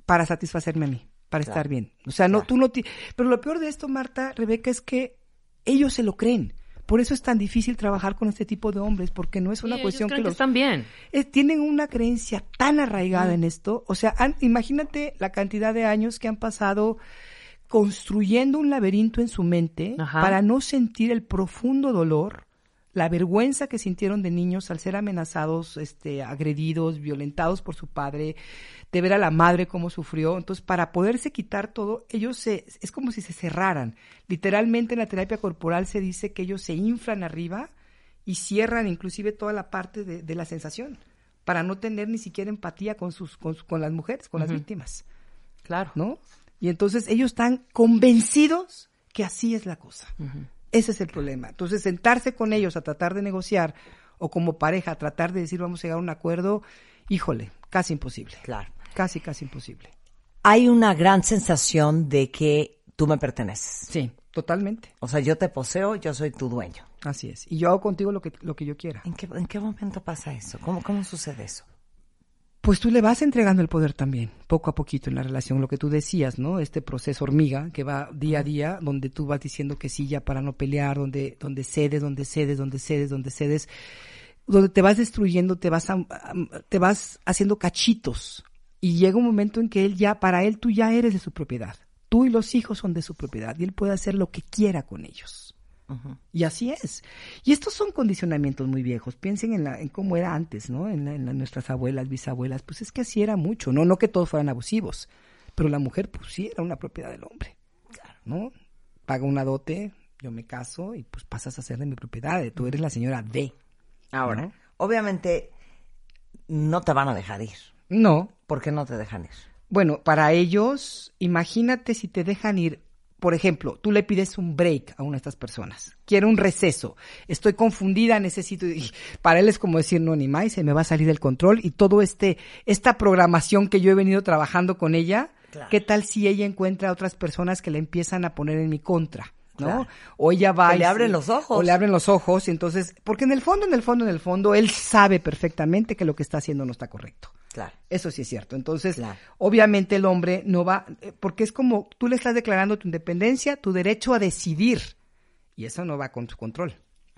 para satisfacerme a mí, para claro, estar bien. O sea, no, claro, tú no te... Pero lo peor de esto, Marta, Rebeca, es que ellos se lo creen. Por eso es tan difícil trabajar con este tipo de hombres, porque no es una cuestión que ellos creen que están bien. Tienen una creencia tan arraigada en esto. O sea, imagínate la cantidad de años que han pasado construyendo un laberinto en su mente, ajá, para no sentir el profundo dolor la vergüenza que sintieron de niños al ser amenazados, agredidos, violentados por su padre, de ver a la madre cómo sufrió. Entonces, para poderse quitar todo, ellos es como si se cerraran. Literalmente en la terapia corporal se dice que ellos se inflan arriba y cierran inclusive toda la parte de la sensación, para no tener ni siquiera empatía con las mujeres, con las víctimas. Claro. ¿No? Y entonces ellos están convencidos que así es la cosa. Ese es el problema. Entonces, sentarse con ellos a tratar de negociar, o como pareja a tratar de decir vamos a llegar a un acuerdo, híjole, casi imposible. Claro. Casi imposible. Hay una gran sensación de que tú me perteneces. Sí, totalmente. O sea, yo te poseo, yo soy tu dueño. Así es. Y yo hago contigo lo que yo quiera. ¿En qué momento pasa eso? ¿Cómo sucede eso? Pues tú le vas entregando el poder también, poco a poquito en la relación, lo que tú decías, ¿no? Este proceso hormiga que va día a día, donde tú vas diciendo que sí ya para no pelear, donde cedes, donde te vas destruyendo, te vas haciendo cachitos, y llega un momento en que para él tú ya eres de su propiedad, tú y los hijos son de su propiedad, y él puede hacer lo que quiera con ellos. Y así es. Y estos son condicionamientos muy viejos. Piensen en cómo era antes, ¿no? En nuestras abuelas, bisabuelas, pues es que así era mucho, ¿no? No que todos fueran abusivos, pero la mujer pues sí era una propiedad del hombre, claro, ¿no? Paga una dote, yo me caso y pues pasas a ser de mi propiedad, tú eres la señora D. Ahora, ¿no? Obviamente no te van a dejar ir. No. ¿Por qué no te dejan ir? Bueno, para ellos, imagínate si te dejan ir. Por ejemplo, tú le pides un break a una de estas personas. Quiero un receso. Estoy confundida, necesito... Y para él es como decir, no, ni más, se me va a salir del control. Y todo esta programación que yo he venido trabajando con ella, claro. ¿Qué tal si ella encuentra a otras personas que la empiezan a poner en mi contra? ¿No? Claro. O ella va... O le abren los ojos. O le abren los ojos. Y entonces, porque en el fondo, él sabe perfectamente que lo que está haciendo no está correcto. Claro. Eso sí es cierto. Entonces, claro, obviamente el hombre no va, porque es como tú le estás declarando tu independencia, tu derecho a decidir, y eso no va con tu control.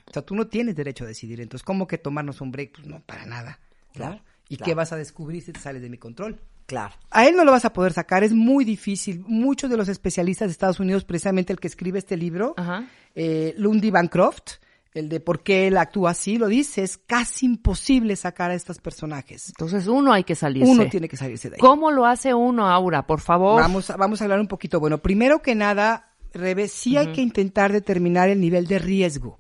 O sea, tú no tienes derecho a decidir. Entonces, ¿cómo que tomarnos un break? Pues no, para nada. Claro. ¿No? ¿Y claro, qué vas a descubrir si te sales de mi control? Claro. A él no lo vas a poder sacar, es muy difícil. Muchos de los especialistas de Estados Unidos, precisamente el que escribe este libro, Lundy Bancroft, el de por qué él actúa así, lo dice, es casi imposible sacar a estos personajes. Entonces uno hay que salirse. Uno tiene que salirse de ahí. ¿Cómo lo hace uno, Aura? Por favor. Vamos a hablar un poquito. Bueno, primero que nada, Rebe, sí hay que intentar determinar el nivel de riesgo.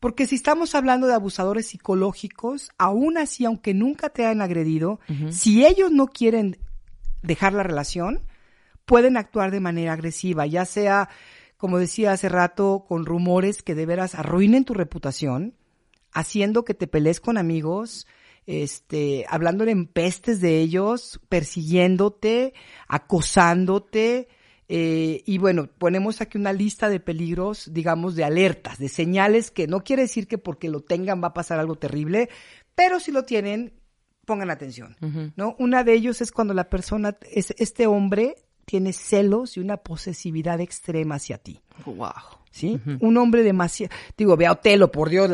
Porque si estamos hablando de abusadores psicológicos, aún así, aunque nunca te hayan agredido, si ellos no quieren dejar la relación, pueden actuar de manera agresiva, ya sea... Como decía hace rato, con rumores que de veras arruinen tu reputación, haciendo que te pelees con amigos, hablándole en pestes de ellos, persiguiéndote, acosándote, y bueno, ponemos aquí una lista de peligros, digamos, de alertas, de señales que no quiere decir que porque lo tengan va a pasar algo terrible, pero si lo tienen, pongan atención, ¿no? Una de ellos es cuando la persona, este hombre, tiene celos y una posesividad extrema hacia ti. ¡Wow! ¿Sí? Un hombre demasiado... Digo, ve a Otelo, por Dios.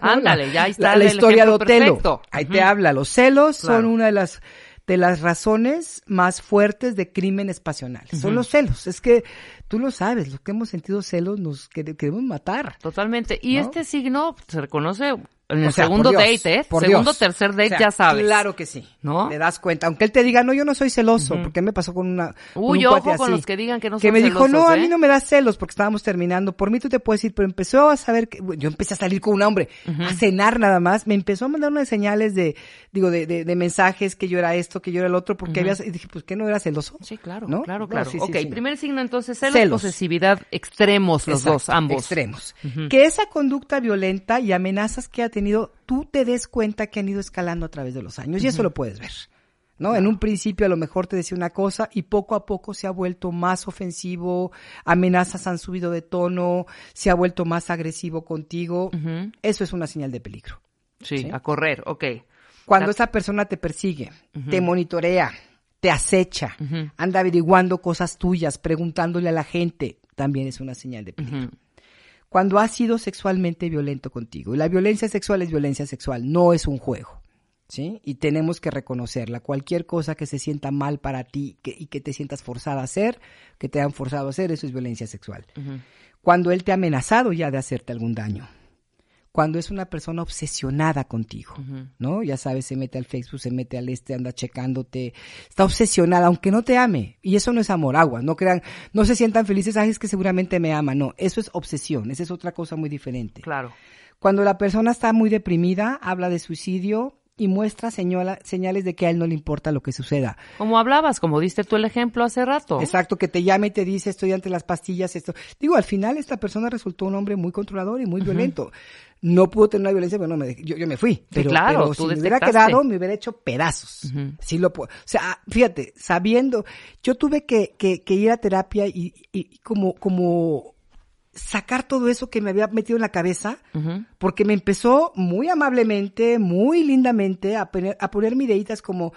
Ándale, ya está la historia de Otelo. Perfecto. Ahí te habla. Los celos son una de las razones más fuertes de crímenes pasionales. Son los celos. Es que tú lo sabes, los que hemos sentido celos nos queremos matar. Totalmente. Y ¿no? Este signo se reconoce... En el segundo date, ¿eh? Segundo, tercer date, ya sabes. Claro que sí. ¿No? Te das cuenta. Aunque él te diga, no, yo no soy celoso, porque me pasó con una... Uy, ojo con los que digan que no son celosos. Que me dijo, no, a mí no me da celos porque estábamos terminando. Por mí tú te puedes ir, pero empezó a saber que... Yo empecé a salir con un hombre, a cenar nada más. Me empezó a mandar unas señales de mensajes, que yo era esto, que yo era el otro, porque había... Y dije, pues, ¿qué no era celoso? Sí, claro, ¿no? Claro. Sí, ok, sí, primer signo, entonces, celos, posesividad, extremos los dos, ambos. Extremos. Que esa conducta violenta y amenazas que ha tenido, tú te des cuenta que han ido escalando a través de los años, y eso lo puedes ver, ¿no? En un principio a lo mejor te decía una cosa y poco a poco se ha vuelto más ofensivo, amenazas han subido de tono, se ha vuelto más agresivo contigo, eso es una señal de peligro. Sí, a correr, ok. Cuando esa persona te persigue, te monitorea, te acecha, anda averiguando cosas tuyas, preguntándole a la gente, también es una señal de peligro. Cuando has sido sexualmente violento contigo. Y la violencia sexual, no es un juego, ¿sí? Y tenemos que reconocerla. Cualquier cosa que se sienta mal para ti y que te sientas forzada a hacer, que te han forzado a hacer, eso es violencia sexual. Cuando él te ha amenazado ya de hacerte algún daño. cuando es una persona obsesionada contigo, uh-huh. ¿no? Ya sabes, se mete al Facebook, se mete al anda checándote, está obsesionada, aunque no te ame. Y eso no es amor, agua, no crean, no se sientan felices, ay, es que seguramente me ama. No, eso es obsesión, esa es otra cosa muy diferente. Claro. Cuando la persona está muy deprimida, habla de suicidio y muestra señales de que a él no le importa lo que suceda. Como hablabas, como diste tú el ejemplo hace rato. Exacto, que te llame y te dice, estoy ante las pastillas, esto. Digo, al final esta persona resultó un hombre muy controlador y muy uh-huh. violento. No pudo tener una violencia, bueno, yo me fui. Pero, sí, claro, pero tú si me hubiera quedado, me hubiera hecho pedazos. Uh-huh. Sí lo puedo. O sea, fíjate, sabiendo, yo tuve que ir a terapia y como sacar todo eso que me había metido en la cabeza, uh-huh. porque me empezó muy amablemente, muy lindamente a ponerme ideitas como,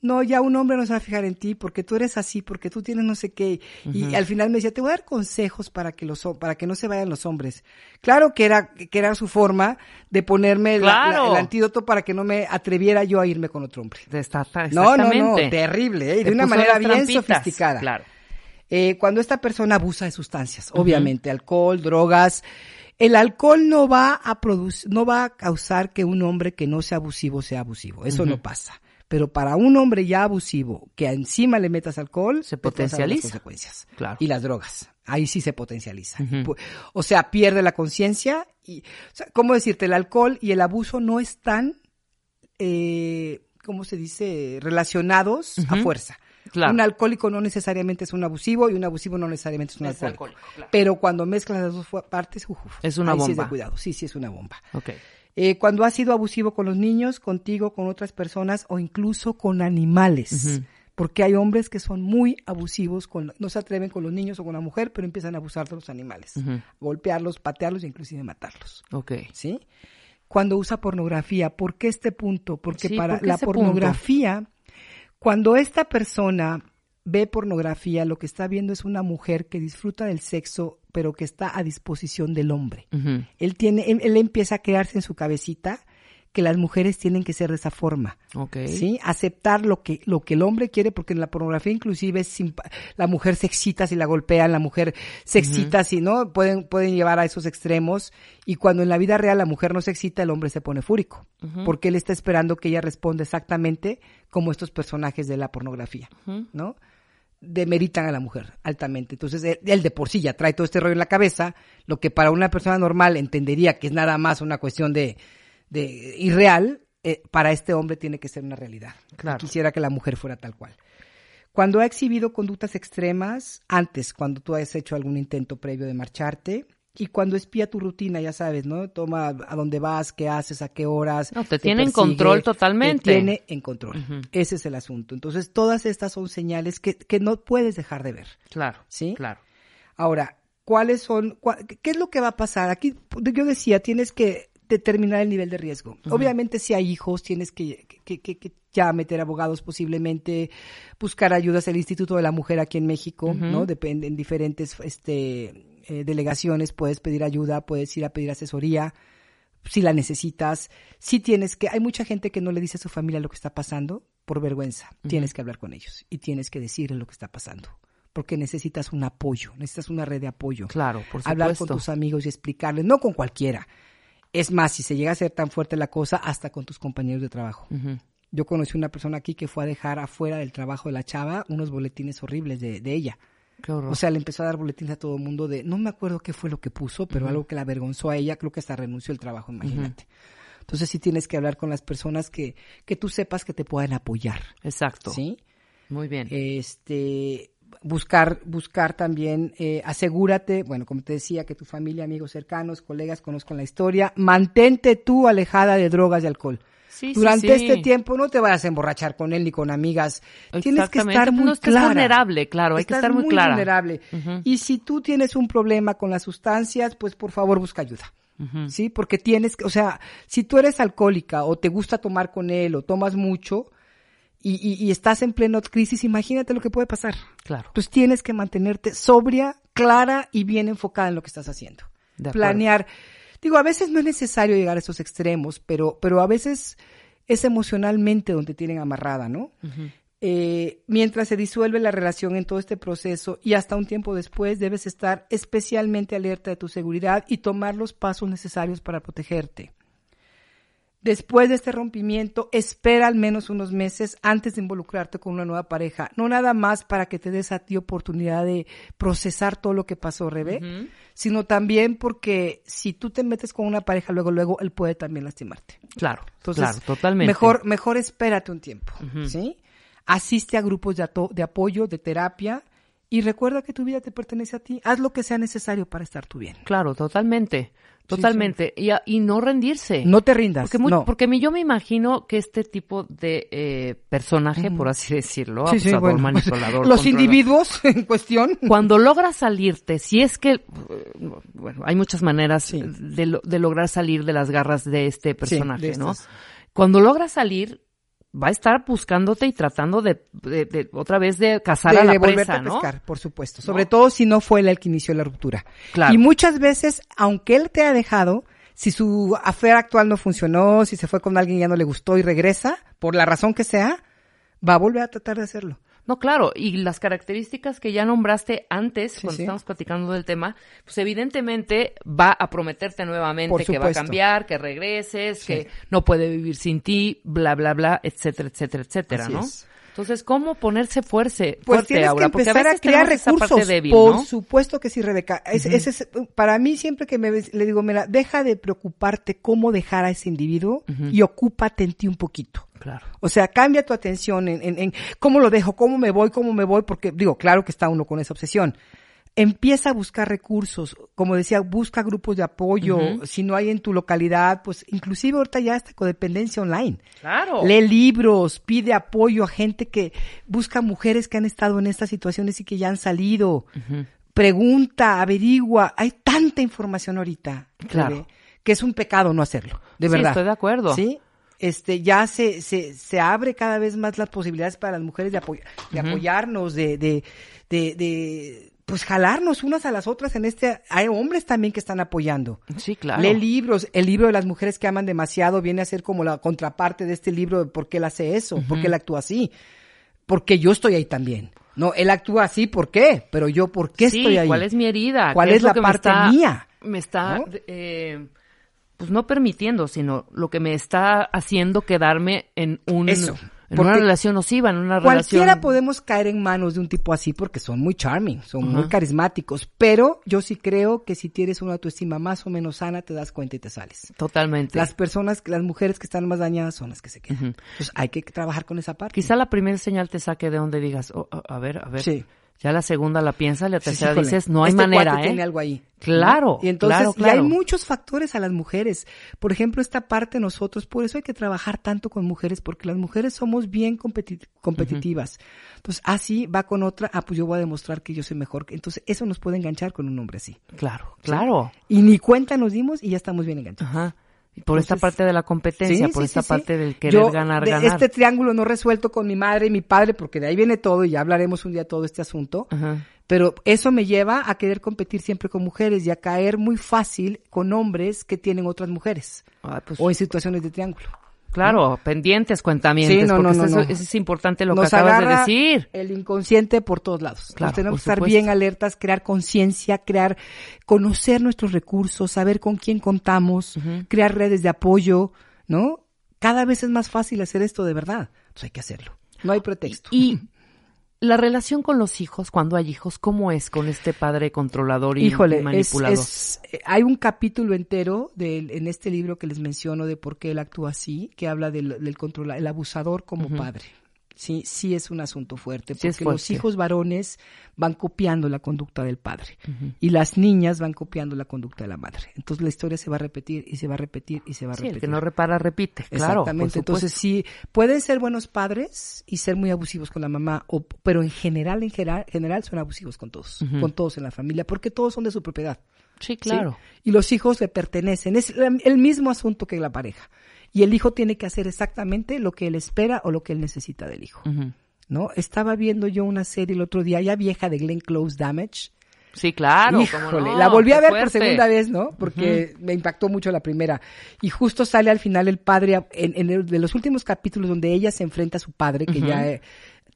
no, ya un hombre no se va a fijar en ti porque tú eres así, porque tú tienes no sé qué. Uh-huh. Y al final me decía, te voy a dar consejos para que no se vayan los hombres. Claro que era su forma de ponerme claro. el antídoto para que no me atreviera yo a irme con otro hombre. Exactamente. No, terrible, de una manera bien sofisticada. Claro. Cuando esta persona abusa de sustancias, obviamente, uh-huh. alcohol, drogas, el alcohol no va a causar que un hombre que no sea abusivo sea abusivo, eso uh-huh. no pasa. Pero para un hombre ya abusivo, que encima le metas alcohol, se potencializa las consecuencias. Claro. Y las drogas, ahí sí se potencializa. Uh-huh. O sea, pierde la conciencia y, o sea, ¿cómo decirte? El alcohol y el abuso no están, ¿cómo se dice? Relacionados uh-huh. a fuerza. Claro. Un alcohólico no necesariamente es un abusivo y un abusivo no necesariamente es un alcohólico. Claro. Pero cuando mezclas las dos partes, es una bomba. Sí es de cuidado. Sí, es una bomba. Okay. Cuando has sido abusivo con los niños, contigo, con otras personas o incluso con animales. Uh-huh. Porque hay hombres que son muy abusivos, no se atreven con los niños o con la mujer, pero empiezan a abusar de los animales. Uh-huh. Golpearlos, patearlos e inclusive matarlos. Okay. ¿Sí? Cuando usa pornografía. ¿Por qué este punto? Porque sí, para la pornografía... Punto. Cuando esta persona ve pornografía, lo que está viendo es una mujer que disfruta del sexo, pero que está a disposición del hombre. Uh-huh. Él empieza a crearse en su cabecita que las mujeres tienen que ser de esa forma. Okay. ¿Sí? Aceptar lo que el hombre quiere, porque en la pornografía inclusive la mujer se excita si la golpean, la mujer se excita uh-huh. si no, pueden llevar a esos extremos. Y cuando en la vida real la mujer no se excita, el hombre se pone fúrico, uh-huh. porque él está esperando que ella responda exactamente como estos personajes de la pornografía, uh-huh. ¿no? Demeritan a la mujer altamente. Entonces él de por sí ya trae todo este rollo en la cabeza, lo que para una persona normal entendería que es nada más una cuestión de irreal, para este hombre tiene que ser una realidad. Claro. Quisiera que la mujer fuera tal cual. Cuando ha exhibido conductas extremas, antes, cuando tú has hecho algún intento previo de marcharte, y cuando espía tu rutina, ya sabes, ¿no? Toma a dónde vas, qué haces, a qué horas. No, te tiene en control totalmente. Te tiene en control. Uh-huh. Ese es el asunto. Entonces, todas estas son señales que no puedes dejar de ver. Claro. ¿Sí? Claro. Ahora, ¿qué es lo que va a pasar? Aquí, yo decía, tienes que determinar el nivel de riesgo. Uh-huh. Obviamente, si hay hijos, tienes que ya meter abogados posiblemente, buscar ayudas al Instituto de la Mujer aquí en México, uh-huh. ¿no? Depende, en diferentes delegaciones puedes pedir ayuda, puedes ir a pedir asesoría, si la necesitas. Si tienes que... Hay mucha gente que no le dice a su familia lo que está pasando por vergüenza. Uh-huh. Tienes que hablar con ellos y tienes que decirles lo que está pasando, porque necesitas un apoyo, necesitas una red de apoyo. Claro, por supuesto. Hablar con tus amigos y explicarles, no con cualquiera. Es más, si se llega a ser tan fuerte la cosa, hasta con tus compañeros de trabajo. Uh-huh. Yo conocí una persona aquí que fue a dejar afuera del trabajo de la chava unos boletines horribles de ella. Qué horror. O sea, le empezó a dar boletines a todo el mundo no me acuerdo qué fue lo que puso, pero uh-huh. algo que la avergonzó a ella, creo que hasta renunció el trabajo, imagínate. Uh-huh. Entonces sí tienes que hablar con las personas que tú sepas que te puedan apoyar. Exacto. ¿Sí? Muy bien. Buscar también, asegúrate, bueno, como te decía, que tu familia, amigos cercanos, colegas conozcan la historia. Mantente tú alejada de drogas y alcohol. Sí, Durante este tiempo no te vayas a emborrachar con él ni con amigas. Tienes que estar muy clara. No vulnerable, claro, hay que estar muy clara. Vulnerable. Uh-huh. Y si tú tienes un problema con las sustancias, pues por favor busca ayuda. Uh-huh. ¿Sí? Porque si tú eres alcohólica o te gusta tomar con él o tomas mucho, y estás en plena crisis, imagínate lo que puede pasar. Claro. Entonces tienes que mantenerte sobria, clara y bien enfocada en lo que estás haciendo. Planear. Digo, a veces no es necesario llegar a esos extremos, pero a veces es emocionalmente donde tienen amarrada, ¿no? Uh-huh. mientras se disuelve la relación en todo este proceso y hasta un tiempo después, debes estar especialmente alerta de tu seguridad y tomar los pasos necesarios para protegerte. Después de este rompimiento, espera al menos unos meses antes de involucrarte con una nueva pareja. No nada más para que te des a ti oportunidad de procesar todo lo que pasó, Rebe, uh-huh, sino también porque si tú te metes con una pareja luego, él puede también lastimarte. Claro, entonces, claro, totalmente. Mejor espérate un tiempo, uh-huh, ¿sí? Asiste a grupos de apoyo, de terapia, y recuerda que tu vida te pertenece a ti. Haz lo que sea necesario para estar tú bien. Claro, totalmente. Totalmente. Sí, sí. Y no rendirse. No te rindas. Porque yo me imagino que este tipo de personaje, por así decirlo, sí, abusador, sí, bueno, manipulador. Los individuos en cuestión. Cuando logras salirte, si es que, bueno, hay muchas maneras, sí, de lograr salir de las garras de este personaje, sí, ¿no? Cuando logras salir, va a estar buscándote y tratando de otra vez de cazar a la presa, ¿no? De pescar, por supuesto. Sobre todo si no fue él el que inició la ruptura. Claro. Y muchas veces, aunque él te ha dejado, si su affair actual no funcionó, si se fue con alguien y ya no le gustó y regresa, por la razón que sea, va a volver a tratar de hacerlo. No, claro, y las características que ya nombraste antes, sí, cuando estábamos platicando del tema, pues evidentemente va a prometerte nuevamente que va a cambiar, que regreses, que no puede vivir sin ti, bla, bla, bla, etcétera, etcétera, etcétera, así, ¿no? Es. Entonces, ¿cómo ponerse fuerte, Aura? Pues tienes que empezar a crear recursos, débil, por supuesto que sí, Rebeca. Ese es, para mí, siempre que le digo, mira, deja de preocuparte cómo dejar a ese individuo y ocúpate en ti un poquito. Claro. O sea, cambia tu atención en cómo lo dejo, cómo me voy, porque digo, claro que está uno con esa obsesión. Empieza a buscar recursos, como decía, busca grupos de apoyo, si no hay en tu localidad, pues inclusive ahorita ya está codependencia online. Claro. Lee libros, pide apoyo a gente que busca mujeres que han estado en estas situaciones y que ya han salido. Pregunta, averigua, hay tanta información ahorita, claro, que es un pecado no hacerlo, de verdad. Sí, estoy de acuerdo. Sí. Ya se abre cada vez más las posibilidades para las mujeres de apoyarnos, de pues jalarnos unas a las otras en hay hombres también que están apoyando. Sí, claro. Lee libros, el libro de las mujeres que aman demasiado viene a ser como la contraparte de este libro de por qué él hace eso, por qué él actúa así, porque yo estoy ahí también. No, él actúa así, ¿por qué? Pero yo, ¿por qué estoy ahí? ¿Cuál es mi herida? ¿Cuál es la parte mía? Me está... ¿no? Pues no permitiendo, sino lo que me está haciendo quedarme en una relación nociva, en una relación... Cualquiera podemos caer en manos de un tipo así porque son muy charming, son muy carismáticos, pero yo sí creo que si tienes una autoestima más o menos sana, te das cuenta y te sales. Totalmente. Las mujeres que están más dañadas son las que se quedan. Entonces hay que trabajar con esa parte. Quizá la primera señal te saque de donde digas, oh, a ver... Sí. Ya la segunda la piensas, la tercera dices, no hay manera, cuate tiene algo ahí. Claro, ¿no? Y entonces, claro. Y hay muchos factores a las mujeres. Por ejemplo, esta parte nosotros, por eso hay que trabajar tanto con mujeres, porque las mujeres somos bien competitivas. Entonces, así va con otra, pues yo voy a demostrar que yo soy mejor. Entonces, eso nos puede enganchar con un hombre así. Claro, ¿sí? Claro. Y ni cuenta nos dimos y ya estamos bien enganchados. Ajá. Por esta parte de la competencia, por esta parte del querer ganar. Este triángulo no resuelto con mi madre y mi padre, porque de ahí viene todo y ya hablaremos un día todo este asunto. Ajá. Pero eso me lleva a querer competir siempre con mujeres y a caer muy fácil con hombres que tienen otras mujeres. O en situaciones de triángulo. Claro, pendientes, cuentamientos, eso es importante lo que acabas de decir. El inconsciente por todos lados. Claro, tenemos que estar bien alertas, crear conciencia, conocer nuestros recursos, saber con quién contamos, crear redes de apoyo, ¿no? Cada vez es más fácil hacer esto de verdad. Entonces hay que hacerlo. No hay pretexto. Y la relación con los hijos, cuando hay hijos, ¿cómo es con este padre controlador y manipulador? Hay un capítulo entero en este libro que les menciono de por qué él actúa así, que habla del controlador, el abusador como padre. Sí es un asunto fuerte, porque los hijos varones van copiando la conducta del padre y las niñas van copiando la conducta de la madre. Entonces la historia se va a repetir y se va a repetir y se va a repetir. Sí, el que no repara repite, claro. Exactamente, entonces sí, pueden ser buenos padres y ser muy abusivos con la mamá, pero en general son abusivos con todos en la familia, porque todos son de su propiedad. Sí, claro. ¿Sí? Y los hijos le pertenecen, es el mismo asunto que la pareja. Y el hijo tiene que hacer exactamente lo que él espera o lo que él necesita del hijo, ¿no? Estaba viendo yo una serie el otro día, ya vieja, de Glenn Close, Damage. Sí, claro. Híjole, cómo no, la volví a ver por segunda vez, ¿no? Porque me impactó mucho la primera. Y justo sale al final el padre, de los últimos capítulos donde ella se enfrenta a su padre, que ya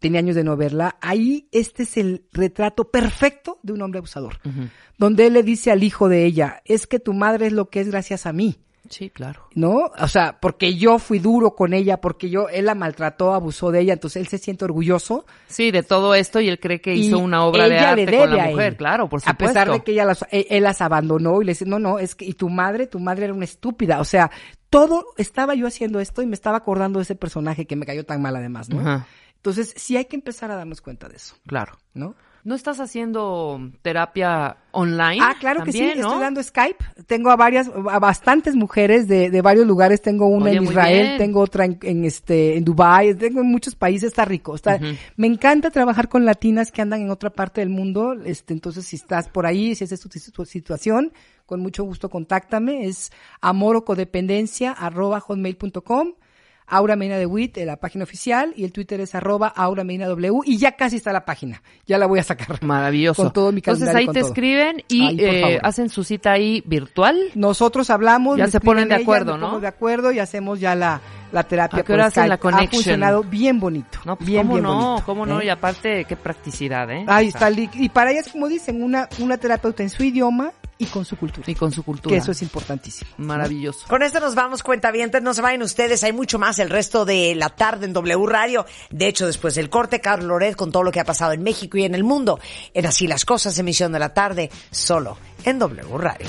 tenía años de no verla, ahí este es el retrato perfecto de un hombre abusador, uh-huh, donde él le dice al hijo de ella, es que tu madre es lo que es gracias a mí. Sí, claro. ¿No? O sea, porque yo fui duro con ella, porque él la maltrató, abusó de ella, entonces él se siente orgulloso. Sí, de todo esto y él cree que hizo una obra de arte con la mujer, claro, por supuesto. A pesar de que él las abandonó y le dice, no, es que, y tu madre era una estúpida, o sea, todo estaba yo haciendo esto y me estaba acordando de ese personaje que me cayó tan mal además, ¿no? Ajá. Entonces, sí hay que empezar a darnos cuenta de eso. Claro. ¿No? ¿No estás haciendo terapia online? Ah, claro también, que sí, ¿no? Estoy dando Skype. Tengo a bastantes mujeres de varios lugares. Tengo una en Israel, tengo otra en Dubái, tengo en muchos países, está rico. Uh-huh. Me encanta trabajar con latinas que andan en otra parte del mundo. Entonces, si estás por ahí, si esa es tu situación, con mucho gusto contáctame. Es amorocodependencia@hotmail.com. Aura Medina de Witt, la página oficial, y el Twitter es @AuraMedinaW, y ya casi está la página, ya la voy a sacar. Maravilloso. Con todo mi calendario. Entonces ahí te escriben y ahí, hacen su cita ahí virtual. Nosotros hablamos. Ya se ponen de acuerdo, ¿no? De acuerdo y hacemos ya la terapia. ¿A qué hora hacen la conexión? Ha funcionado bien bonito. No, pues bien, bien bonito. ¿Cómo no? Y aparte, qué practicidad, ¿eh? Ahí está. Y para ellas, como dicen, una terapeuta en su idioma, y con su cultura. Y con su cultura. Que eso es importantísimo. Maravilloso. Con esto nos vamos, cuentavientes. No se vayan ustedes. Hay mucho más el resto de la tarde en W Radio. De hecho, después del corte, Carlos Loret con todo lo que ha pasado en México y en el mundo. En Así las Cosas, emisión de la tarde, solo en W Radio.